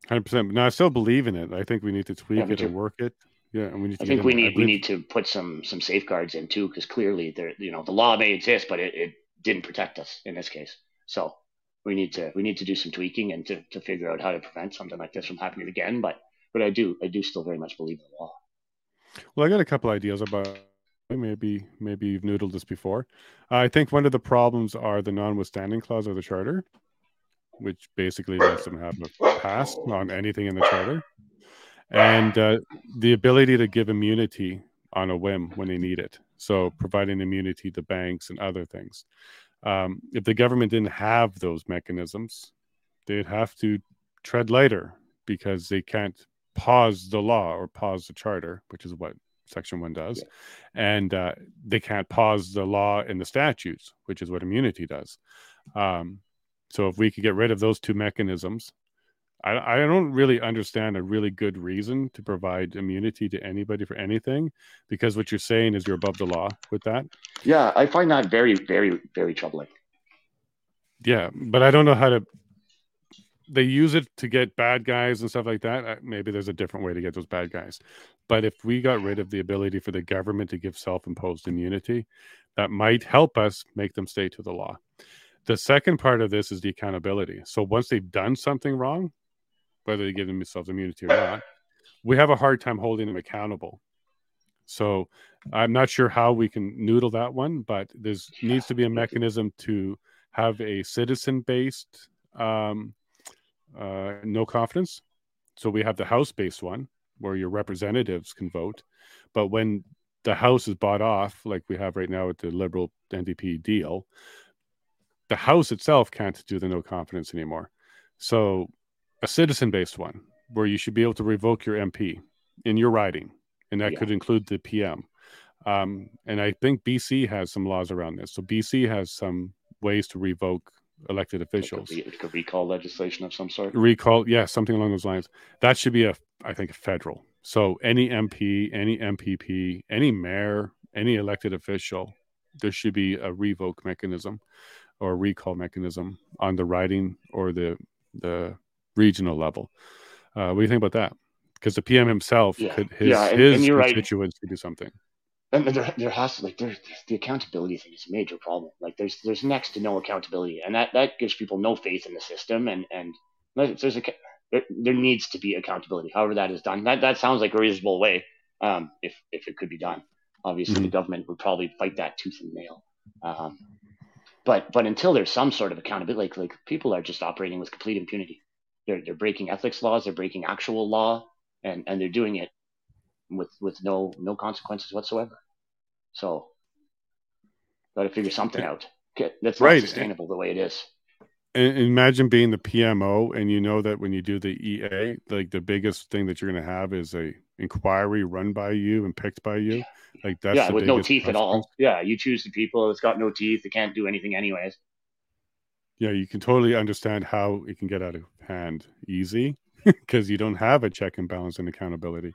one hundred percent. No, I still believe in it. I think we need to tweak yeah, it and work it. Yeah, and we need. To I think we need we need to put some some safeguards in too, because clearly there, you know, the law may exist, but it, it didn't protect us in this case. So we need to we need to do some tweaking and to, to figure out how to prevent something like this from happening again. But but I do I do still very much believe in the law. Well, I got a couple ideas about. Maybe maybe you've noodled this before. Uh, I think one of the problems are the non-withstanding clause of the charter, which basically lets them have a pass on anything in the charter, and uh, the ability to give immunity on a whim when they need it. So providing immunity to banks and other things. Um, if the government didn't have those mechanisms, they'd have to tread lighter because they can't pause the law or pause the charter, which is what Section one does. Yeah. And uh, they can't pause the law and the statutes, which is what immunity does. Um, So if we could get rid of those two mechanisms, I, I don't really understand a really good reason to provide immunity to anybody for anything, because what you're saying is you're above the law with that. Yeah, I find that very, very, very troubling. Yeah, but I don't know how to... They use it to get bad guys and stuff like that. Maybe there's a different way to get those bad guys. But if we got rid of the ability for the government to give self-imposed immunity, that might help us make them stay to the law. The second part of this is the accountability. So once they've done something wrong, whether they give themselves immunity or not, we have a hard time holding them accountable. So I'm not sure how we can noodle that one, but there yeah. needs to be a mechanism to have a citizen-based um, uh, no confidence. So we have the House-based one where your representatives can vote. But when the House is bought off, like we have right now with the Liberal N D P deal, the House itself can't do the no confidence anymore. So a citizen-based one where you should be able to revoke your M P in your riding, and that yeah. could include the P M. Um, and I think B C has some laws around this. So B C has some ways to revoke elected officials. It could, be, it could recall legislation of some sort. Recall, yeah, something along those lines. That should be, a, I think, a federal. So any M P, any M P P, any mayor, any elected official, there should be a revoke mechanism or recall mechanism on the riding or the the regional level. Uh, what do you think about that? Because the P M himself, yeah. could his, yeah, and, his and constituents right. could do something. And there, there has to, like, there, the accountability thing is a major problem. Like, there's there's next to no accountability, and that, that gives people no faith in the system. And and there's a there, there needs to be accountability. However that is done, that that sounds like a reasonable way. Um, if if it could be done, obviously mm-hmm. the government would probably fight that tooth and nail. Um, but but until there's some sort of accountability, like like people are just operating with complete impunity. They're they're breaking ethics laws. They're breaking actual law, and and they're doing it with with no no consequences whatsoever. So, got to figure something out. That's not right. sustainable the way it is. And imagine being the P M O, and you know that when you do the E A, like the biggest thing that you're going to have is a inquiry run by you and picked by you. Like that's yeah, the with no teeth question. At all. Yeah, you choose the people. It's got no teeth. They can't do anything anyways. Yeah, you can totally understand how it can get out of hand easy because you don't have a check and balance and accountability.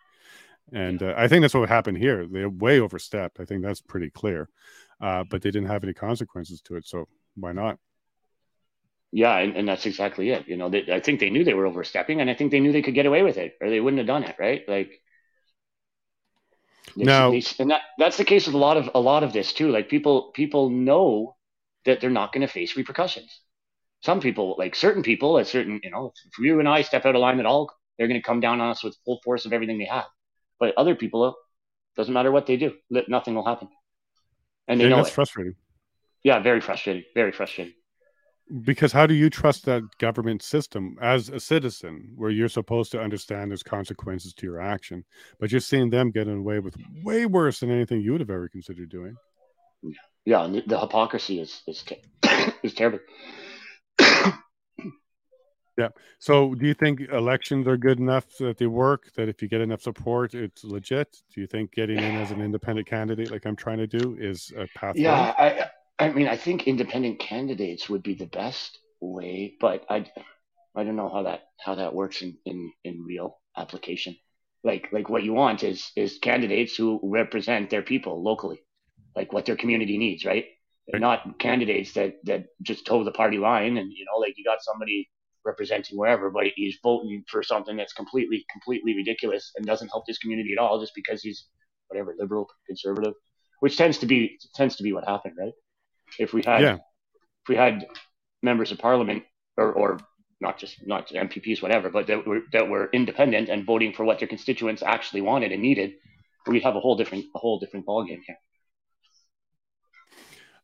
And uh, I think that's what happened here. They way overstepped. I think that's pretty clear. Uh, but they didn't have any consequences to it. So why not? Yeah, and, and that's exactly it. You know, they, I think they knew they were overstepping, and I think they knew they could get away with it, or they wouldn't have done it, right? Like, now, they, and that, that's the case with a lot of a lot of this too. Like people people know that they're not going to face repercussions. Some people, like certain people, at certain you know, if you and I step out of line at all, they're going to come down on us with full force of everything they have. But other people, doesn't matter what they do, nothing will happen. And they and know that's it. Frustrating. Yeah, very frustrating. Very frustrating. Because how do you trust that government system as a citizen, where you're supposed to understand there's consequences to your action, but you're seeing them getting away with way worse than anything you would have ever considered doing? Yeah, and the hypocrisy is is, ter- is terrible. Yeah. So do you think elections are good enough that they work, that if you get enough support, it's legit? Do you think getting in as an independent candidate, like I'm trying to do, is a path? Yeah. I, I mean, I think independent candidates would be the best way, but I, I don't know how that, how that works in, in, in real application. Like, like what you want is, is candidates who represent their people locally, like what their community needs, right? They're not candidates that, that just toe the party line and, you know, like you got somebody representing wherever, but he's voting for something that's completely, completely ridiculous and doesn't help this community at all, just because he's whatever liberal, conservative, which tends to be tends to be what happened, right? If we had, yeah. if we had members of parliament, or, or not just not M P Ps, whatever, but that were that were independent and voting for what their constituents actually wanted and needed, we'd have a whole different a whole different ballgame here.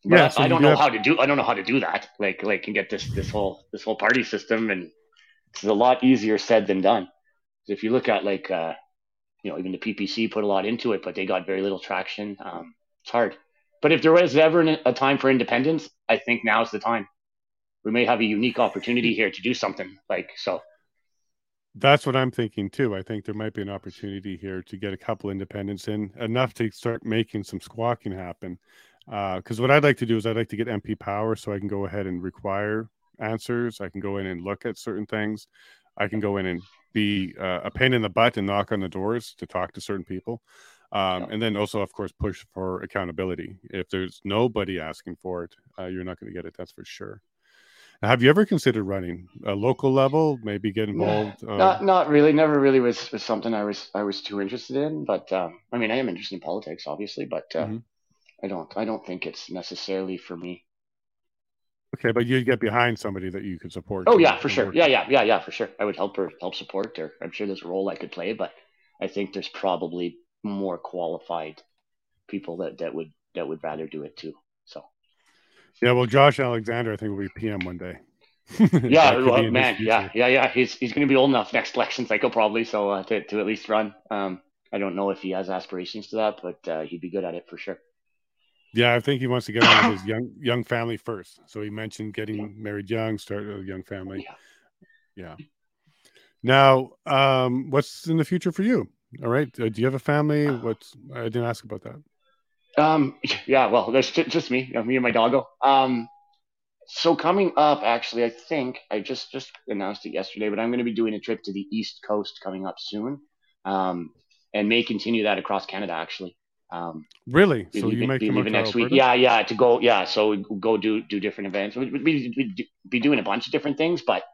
But yeah, so I don't know have... how to do. I don't know how to do that. Like, like, and get this, this whole, this whole party system, and it's a lot easier said than done. If you look at, like, uh, you know, even the P P C put a lot into it, but they got very little traction. Um, it's hard. But if there was ever a time for independence, I think now's the time. We may have a unique opportunity here to do something like so. That's what I'm thinking too. I think there might be an opportunity here to get a couple independents in, enough to start making some squawking happen. Because uh, what I'd like to do is I'd like to get M P power so I can go ahead and require answers. I can go in and look at certain things. I can go in and be uh, a pain in the butt and knock on the doors to talk to certain people. Um, and then also, of course, push for accountability. If there's nobody asking for it, uh, you're not going to get it. That's for sure. Now, have you ever considered running a local level, maybe get involved? Uh... Not, not really. Never really was, was something I was I was too interested in. But um, I mean, I am interested in politics, obviously, but uh, mm-hmm. I don't. I don't think it's necessarily for me. Okay, but you'd get behind somebody that you could support. Oh yeah, for sure. Yeah, yeah, yeah, yeah, for sure. I would help her, help support her. I'm sure there's a role I could play, but I think there's probably more qualified people that, that would that would rather do it too. So. Yeah, well, Josh Alexander, I think, will be P M one day. Yeah, well, man. Yeah, yeah, yeah. He's he's going to be old enough next election cycle probably, so uh, to to at least run. Um, I don't know if he has aspirations to that, but uh, he'd be good at it for sure. Yeah, I think he wants to get on with his young young family first. So he mentioned getting yeah. married young, start a young family. Yeah. yeah. Now, um, what's in the future for you? All right. Uh, do you have a family? What's I didn't ask about that. Um. Yeah. Well, there's just me, you know, me and my doggo. Um. So coming up, actually, I think I just just announced it yesterday, but I'm going to be doing a trip to the East Coast coming up soon, um, and may continue that across Canada, actually. Um, really? So you might be leaving next week? Yeah, yeah. To go, yeah. So go do do different events. We'd we, we, we be doing a bunch of different things, but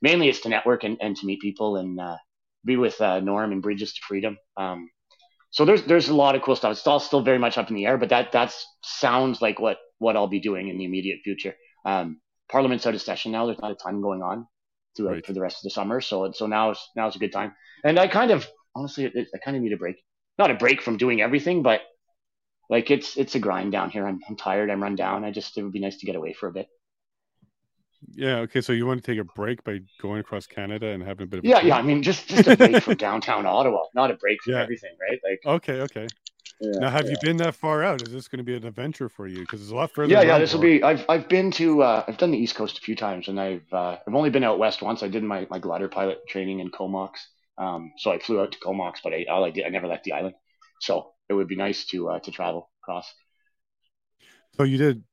mainly it's to network and, and to meet people and uh, be with uh, Norm and Bridges to Freedom. Um, so there's there's a lot of cool stuff. It's all still very much up in the air, but that that's sounds like what what I'll be doing in the immediate future. Um, Parliament's out of session now. There's not a ton going on throughout right. for the rest of the summer. So so now is now's a good time. And I kind of honestly it, I kind of need a break. Not a break from doing everything, but like it's it's a grind down here. I'm I'm tired. I'm run down. I just it would be nice to get away for a bit. Yeah. Okay. So you want to take a break by going across Canada and having a bit of a yeah, break? yeah. I mean, just just a break from downtown Ottawa, not a break from yeah. everything, right? Like okay, okay. Yeah, now, have yeah. you been that far out? Is this going to be an adventure for you? Because it's a lot further. Yeah, yeah. This will be. I've I've been to. Uh, I've done the East Coast a few times, and I've uh, I've only been out west once. I did my, my glider pilot training in Comox. Um, so I flew out to Comox, but I all I did I never left the island. So it would be nice to uh, to travel across. So you did.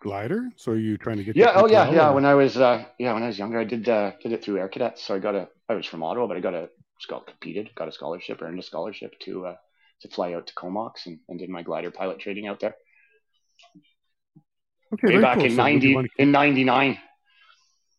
Glider? So are you trying to get? Yeah. Oh yeah. Yeah. Or? When I was, uh, yeah, when I was younger, I did, uh, did it through Air Cadets. So I got a, I was from Ottawa, but I got a, competed, got a scholarship, earned a scholarship to, uh, to fly out to Comox and, and did my glider pilot training out there. Okay. Way back cool. in so ninety, to... in ninety-nine.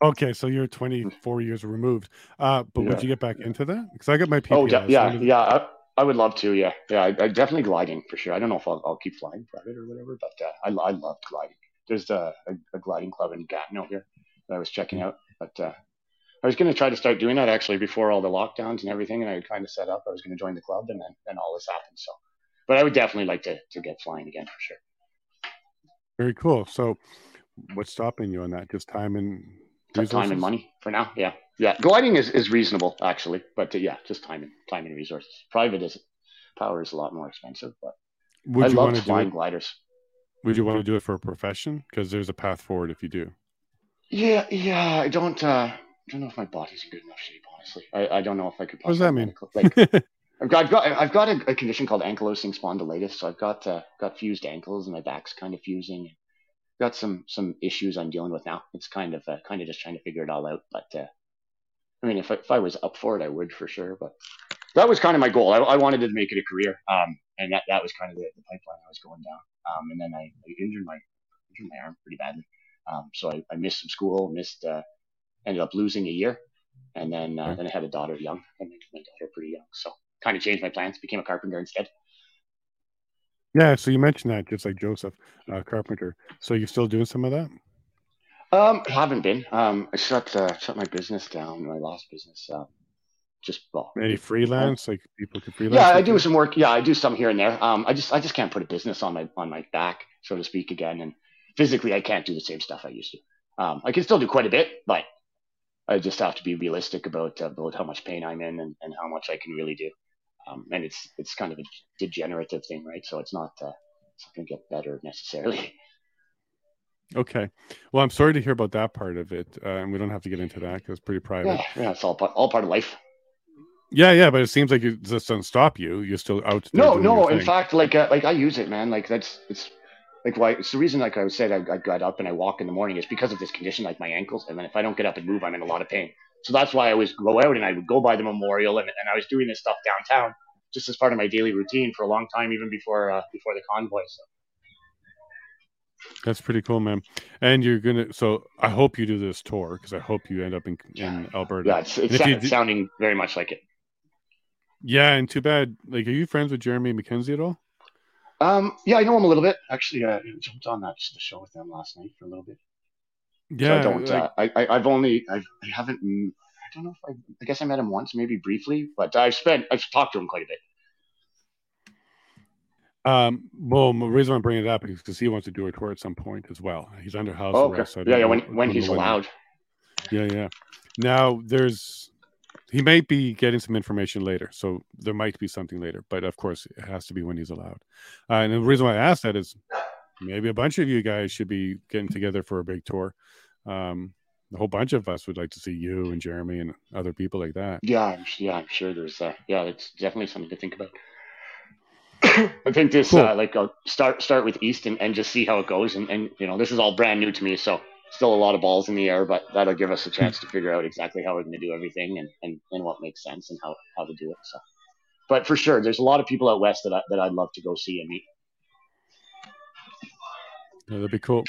Okay. So you're twenty-four years removed. Uh, but yeah. would you get back into that? Because I got my P P I. Oh yeah. Yeah. So yeah. I, I would love to. Yeah. Yeah. I, I definitely gliding for sure. I don't know if I'll, I'll keep flying private or whatever, but uh, I, I love gliding. There's a, a, a gliding club in Gatineau here that I was checking out. But uh, I was going to try to start doing that actually before all the lockdowns and everything. And I kind of set up, I was going to join the club and then and all this happened. So, but I would definitely like to, to get flying again for sure. Very cool. So what's stopping you on that? Just time and resources? Time and money for now. Yeah. Yeah. Gliding is, is reasonable actually. But uh, yeah, just time and time and resources. Private is power is a lot more expensive, but Would I you love flying gliders. Would you want to do it for a profession? Because there's a path forward if you do. Yeah, yeah. I don't. Uh, I don't know if my body's in good enough shape. Honestly, I, I don't know if I could. What does that mean? Like, I've got, I've got, I've got a, a condition called ankylosing spondylitis. So I've got, uh, got fused ankles, and my back's kind of fusing. I've got some, some issues I'm dealing with now. It's kind of, uh, kind of just trying to figure it all out. But uh, I mean, if I, if I was up for it, I would for sure. But that was kind of my goal. I, I wanted to make it a career, um, and that, that was kind of the, the pipeline I was going down. Um, and then I, I injured my injured my arm pretty badly, um, so I, I missed some school, missed uh, ended up losing a year, and then uh, okay. then I had a daughter young, and my daughter pretty young, so kind of changed my plans, became a carpenter instead. Yeah, so you mentioned that just like Joseph, uh, carpenter. So you're still doing some of that? Um, haven't been. Um, I shut uh, shut my business down, my last business. Um, Just well, any freelance like people could freelance. Yeah, I do some work. Yeah, I do some here and there. Um, I just I just can't put a business on my on my back, so to speak, again. And physically, I can't do the same stuff I used to. Um, I can still do quite a bit, but I just have to be realistic about uh, about how much pain I'm in and, and how much I can really do. Um, and it's it's kind of a degenerative thing, right? So it's not uh, it's not going to get better necessarily. Okay. Well, I'm sorry to hear about that part of it, uh, and we don't have to get into that because it's pretty private. Yeah, yeah, it's all part all part of life. Yeah, yeah, but it seems like it just doesn't stop you. You're still out. No, no. In fact, like, uh, like I use it, man. Like that's it's like why it's the reason. Like I said, I, I got up and I walk in the morning is because of this condition, like my ankles. And then if I don't get up and move, I'm in a lot of pain. So that's why I always go out and I would go by the memorial and, and I was doing this stuff downtown just as part of my daily routine for a long time, even before uh, before the convoy. So. That's pretty cool, man. And you're gonna. So I hope you do this tour because I hope you end up in, in Alberta. Yeah, it's, it's, sa- it's sounding very much like it. Yeah, and too bad. Like, are you friends with Jeremy McKenzie at all? Um, yeah, I know him a little bit. Actually, I uh, jumped on that just the show with them last night for a little bit. Yeah, so I don't. Like, uh, I, I I've only I've, I haven't. I don't know if I. I guess I met him once, maybe briefly, but I've spent I've talked to him quite a bit. Um, well, the reason I'm bringing it up is because he wants to do a tour at some point as well. He's under house oh, arrest. Okay. Yeah, yeah. When when he's allowed. Yeah, yeah. Now there's. He might be getting some information later, so there might be something later. But, of course, it has to be when he's allowed. Uh, and the reason why I asked that is maybe a bunch of you guys should be getting together for a big tour. Um, a whole bunch of us would like to see you and Jeremy and other people like that. Yeah, I'm, yeah, I'm sure there's uh, – yeah, it's definitely something to think about. I think this cool. – uh, like, I'll start, start with East and, and just see how it goes. And, and, you know, this is all brand new to me, so – still a lot of balls in the air, but that'll give us a chance to figure out exactly how we're going to do everything and, and, and what makes sense and how, how to do it. So, but for sure, there's a lot of people out west that, I, that I'd love to go see and meet. Yeah, that'd be cool.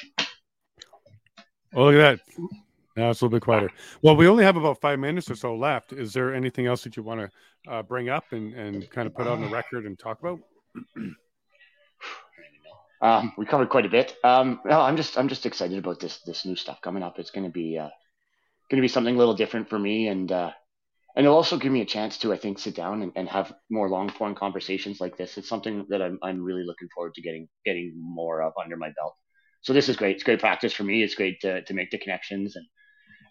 Oh, look at that. Now it's a little bit quieter. Well, we only have about five minutes or so left. Is there anything else that you want to uh, bring up and, and kind of put on the record and talk about? Um, we covered quite a bit. Um, no, I'm just I'm just excited about this this new stuff coming up. It's going to be uh, going to be something a little different for me, and uh, and it'll also give me a chance to I think sit down and, and have more long form conversations like this. It's something that I'm I'm really looking forward to getting getting more of under my belt. So this is great. It's great practice for me. It's great to to make the connections, and,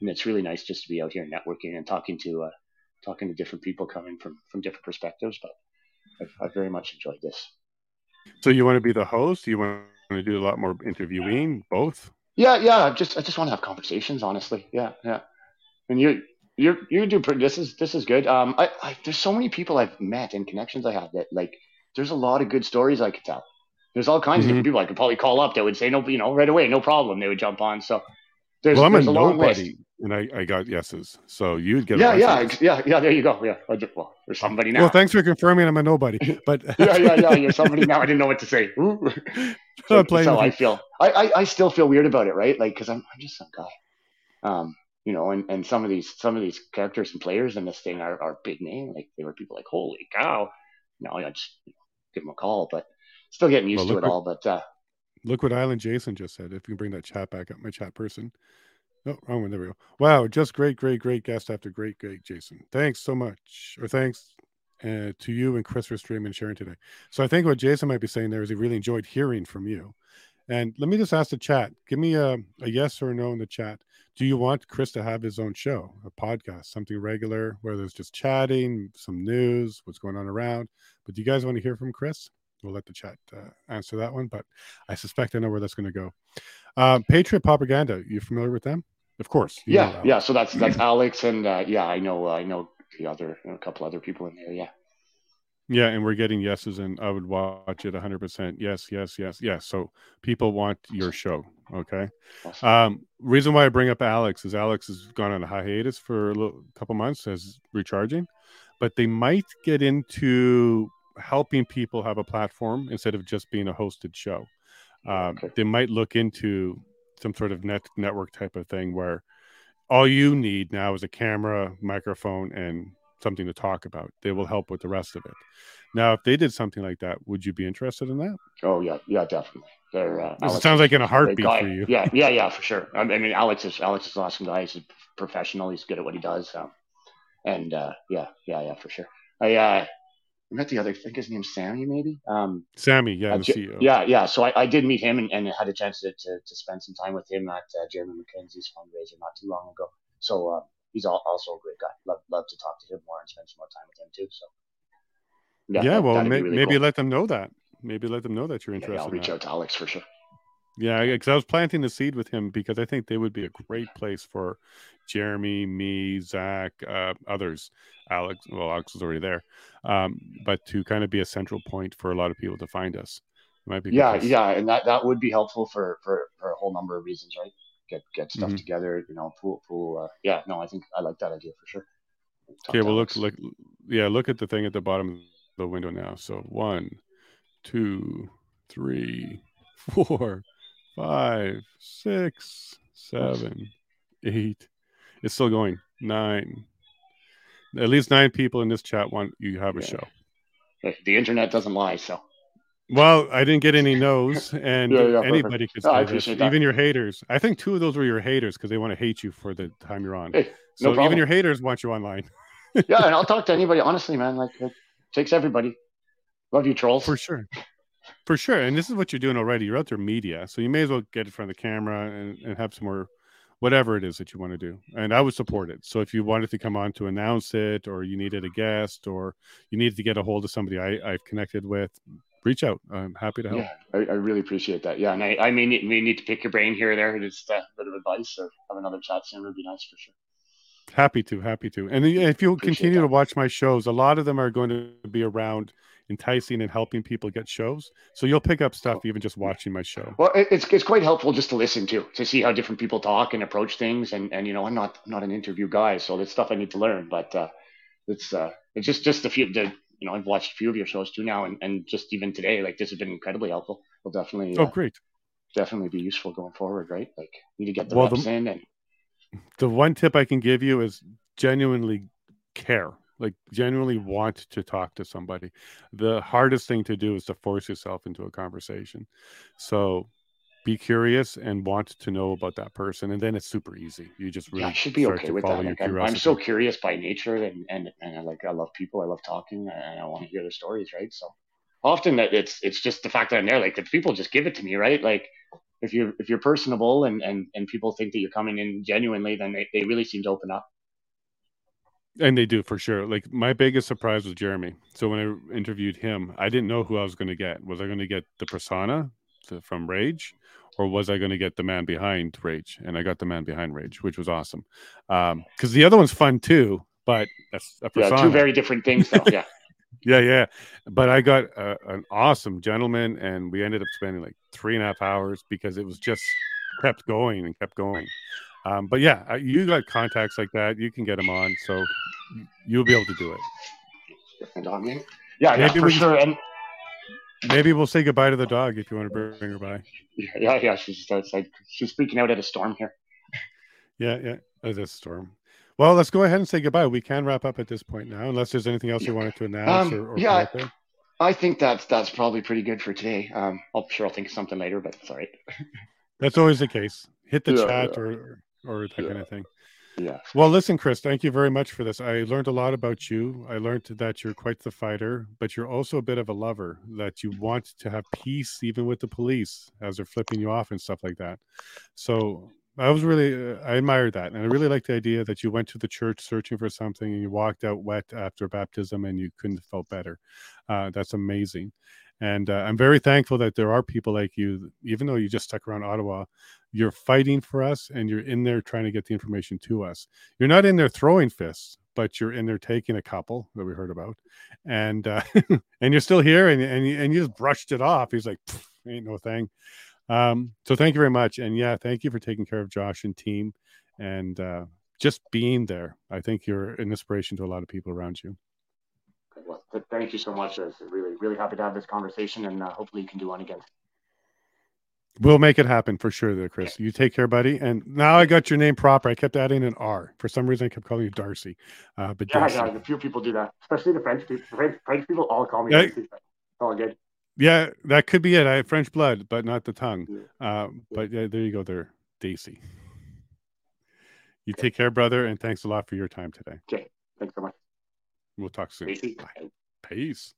and it's really nice just to be out here networking and talking to uh, talking to different people coming from from different perspectives. But I've, I've very much enjoyed this. So you want to be the host? You want to do a lot more interviewing? Both? Yeah, yeah. I just I just want to have conversations, honestly. Yeah, yeah. And you you you do pretty. This is this is good. Um, I, I there's so many people I've met and connections I have that like. There's a lot of good stories I could tell. There's all kinds mm-hmm. of different people I could probably call up that would say no, you know, right away, no problem. They would jump on. So there's well, I'm there's a, a long list. And I, I got yeses. So you'd get yeah, a yeah, yes. yeah, yeah. There you go. Yeah, well, there's somebody now. Well, thanks for confirming I'm a nobody. But yeah, yeah, yeah. You're somebody now. I didn't know what to say. so so that's how I feel. I, I, I still feel weird about it, right? Like, because I'm I'm just some guy, um, you know. And, and some of these some of these characters and players in this thing are, are big name. Like they were people like, holy cow. No, I just you know, give them a call, but still getting used well, to it what, all. But uh, look what Island Jason just said. If you can bring that chat back up, my chat person. No, wrong one. There we go. Wow, just great, great, great guest after great, great Jason. Thanks so much, or thanks uh, to you and Chris for streaming and sharing today. So I think what Jason might be saying there is he really enjoyed hearing from you. And let me just ask the chat. Give me a, a yes or a no in the chat. Do you want Chris to have his own show, a podcast, something regular, whether it's just chatting, some news, what's going on around? But do you guys want to hear from Chris? We'll let the chat uh, answer that one, but I suspect I know where that's going to go. Uh, Patriot Propaganda, you familiar with them? Of course. Yeah, yeah. So that's that's Alex, and uh, yeah, I know, uh, I know the other, you know, a couple other people in there. Yeah. Yeah, and we're getting yeses, and I would watch it one hundred percent. Yes, yes, yes, yes. So people want your show, okay? Awesome. Um, reason why I bring up Alex is Alex has gone on a hiatus for a little, couple months as recharging, but they might get into helping people have a platform instead of just being a hosted show. Um, okay. They might look into some sort of net network type of thing where all you need now is a camera, microphone, and something to talk about. They will help with the rest of it. Now, if they did something like that, would you be interested in that? Oh yeah, yeah, definitely. They're, uh, Alex, it sounds like in a heartbeat for you. Yeah, yeah, yeah, for sure. I mean, Alex is Alex is an awesome guy. He's a professional. He's good at what he does. Um, and uh, yeah, yeah, yeah, for sure. I. Uh, I met the other, I think his name's Sammy, maybe? Um, Sammy, yeah, the C E O. Yeah, yeah. So I, I did meet him and, and had a chance to, to, to spend some time with him at uh, Jeremy McKenzie's fundraiser not too long ago. So um, he's all, also a great guy. Love, love to talk to him more and spend some more time with him, too. So Yeah, yeah that, well, may, really maybe cool. let them know that. Maybe let them know that you're interested. Yeah, yeah, I'll reach in out to Alex for sure. Yeah, because I was planting the seed with him because I think they would be a great place for Jeremy, me, Zach, uh, others, Alex. Well, Alex was already there, um, but to kind of be a central point for a lot of people to find us. It might be yeah, because... yeah, and that, that would be helpful for, for, for a whole number of reasons, right? Get get stuff mm-hmm. together, you know, pool pool. Uh, yeah, no, I think I like that idea for sure. Talk okay, well, look, look, yeah, look at the thing at the bottom of the window now. So one, two, three, four. Five, six, seven, eight. It's still going. Nine. At least nine people in this chat want you have a yeah. show. The internet doesn't lie, so. Well, I didn't get any no's, and yeah, yeah, anybody perfect. could say no, I appreciate that. Even your haters. I think two of those were your haters because they want to hate you for the time you're on. Hey, so no even your haters want you online. Yeah, and I'll talk to anybody. Honestly, man, like it takes everybody. Love you, trolls. For sure. For sure. And this is what you're doing already. You're out there media. So you may as well get in front of the camera and, and have some more, whatever it is that you want to do. And I would support it. So if you wanted to come on to announce it, or you needed a guest, or you needed to get a hold of somebody I, I've connected with, reach out. I'm happy to help. Yeah, I, I really appreciate that. Yeah. And I, I may, need, may need to pick your brain here or there. Just a bit of advice or have another chat soon would be nice for sure. Happy to, happy to. And if you appreciate continue that. to watch my shows, a lot of them are going to be around enticing and helping people get shows. So you'll pick up stuff even just watching my show. Well, it's it's quite helpful just to listen to, to see how different people talk and approach things. And, and you know, I'm not I'm not an interview guy, so there's stuff I need to learn. But uh, it's uh, it's just, just a few, the, you know, I've watched a few of your shows too now. And, and just even today, like this has been incredibly helpful. Will definitely, oh, uh, great. Definitely be useful going forward, right? Like need to get the well, reps the... in and the one tip I can give you is genuinely care. Like, genuinely want to talk to somebody. The hardest thing to do is to force yourself into a conversation. So be curious and want to know about that person. And then it's super easy. You just really yeah, I should be okay with that. Like, I'm, I'm so curious by nature, and, and, and I, like, I love people. I love talking, and I want to hear their stories. Right. So often that it's, it's just the fact that I'm there, like, if people just give it to me, right? Like, if you're, if you're personable and, and, and people think that you're coming in genuinely, then they, they really seem to open up. And they do, for sure. Like, my biggest surprise was Jeremy. So when I interviewed him, I didn't know who I was going to get. Was I going to get the persona to, from Rage, or was I going to get the man behind Rage? And I got the man behind Rage, which was awesome. Um, because the other one's fun too, but that's a persona. Yeah, two very different things, though. Yeah. yeah, yeah. But I got a, an awesome gentleman, and we ended up spending like three and a half hours because it was just kept going and kept going. Um, but yeah, you got contacts like that. You can get them on, so you'll be able to do it. And on me? Yeah, maybe yeah, for we, sure. And maybe we'll say goodbye to the dog if you want to bring her by. Yeah, yeah, she's just outside. She's freaking out at a storm here. Yeah, yeah, at a storm. Well, let's go ahead and say goodbye. We can wrap up at this point now, unless there's anything else you wanted to announce. Um, or, or yeah, there. I think that's that's probably pretty good for today. Um, I'm sure I'll think of something later, but it's all right. That's always the case. Hit the yeah, chat yeah. or. or that yeah. kind of thing. Yeah. Well, listen, Chris, thank you very much for this. I learned a lot about you. I learned that you're quite the fighter, but you're also a bit of a lover, that you want to have peace even with the police as they're flipping you off and stuff like that. So I was really, uh, I admired that. And I really liked the idea that you went to the church searching for something and you walked out wet after baptism and you couldn't have felt better. Uh, that's amazing. And uh, I'm very thankful that there are people like you, even though you just stuck around Ottawa, you're fighting for us and you're in there trying to get the information to us. You're not in there throwing fists, but you're in there taking a couple that we heard about. And uh, and you're still here and, and, and you just brushed it off. He's like, ain't no thing. Um, so thank you very much. And yeah, thank you for taking care of Josh and team and uh, just being there. I think you're an inspiration to a lot of people around you. Well, thank you so much. I was really, really happy to have this conversation, and uh, hopefully you can do one again. We'll make it happen for sure there, Chris. Okay. You take care, buddy. And now I got your name proper. I kept adding an R. For some reason, I kept calling you Darcy. Uh, but yeah, Darcy. yeah, a few people do that, especially the French people. The French, French people all call me yeah. Darcy. All good. Yeah, that could be it. I have French blood, but not the tongue. Yeah. Um, yeah. But yeah, there you go there, Dacey. You okay. Take care, brother, and thanks a lot for your time today. Okay, thanks so much. We'll talk soon. Peace. Bye. Peace.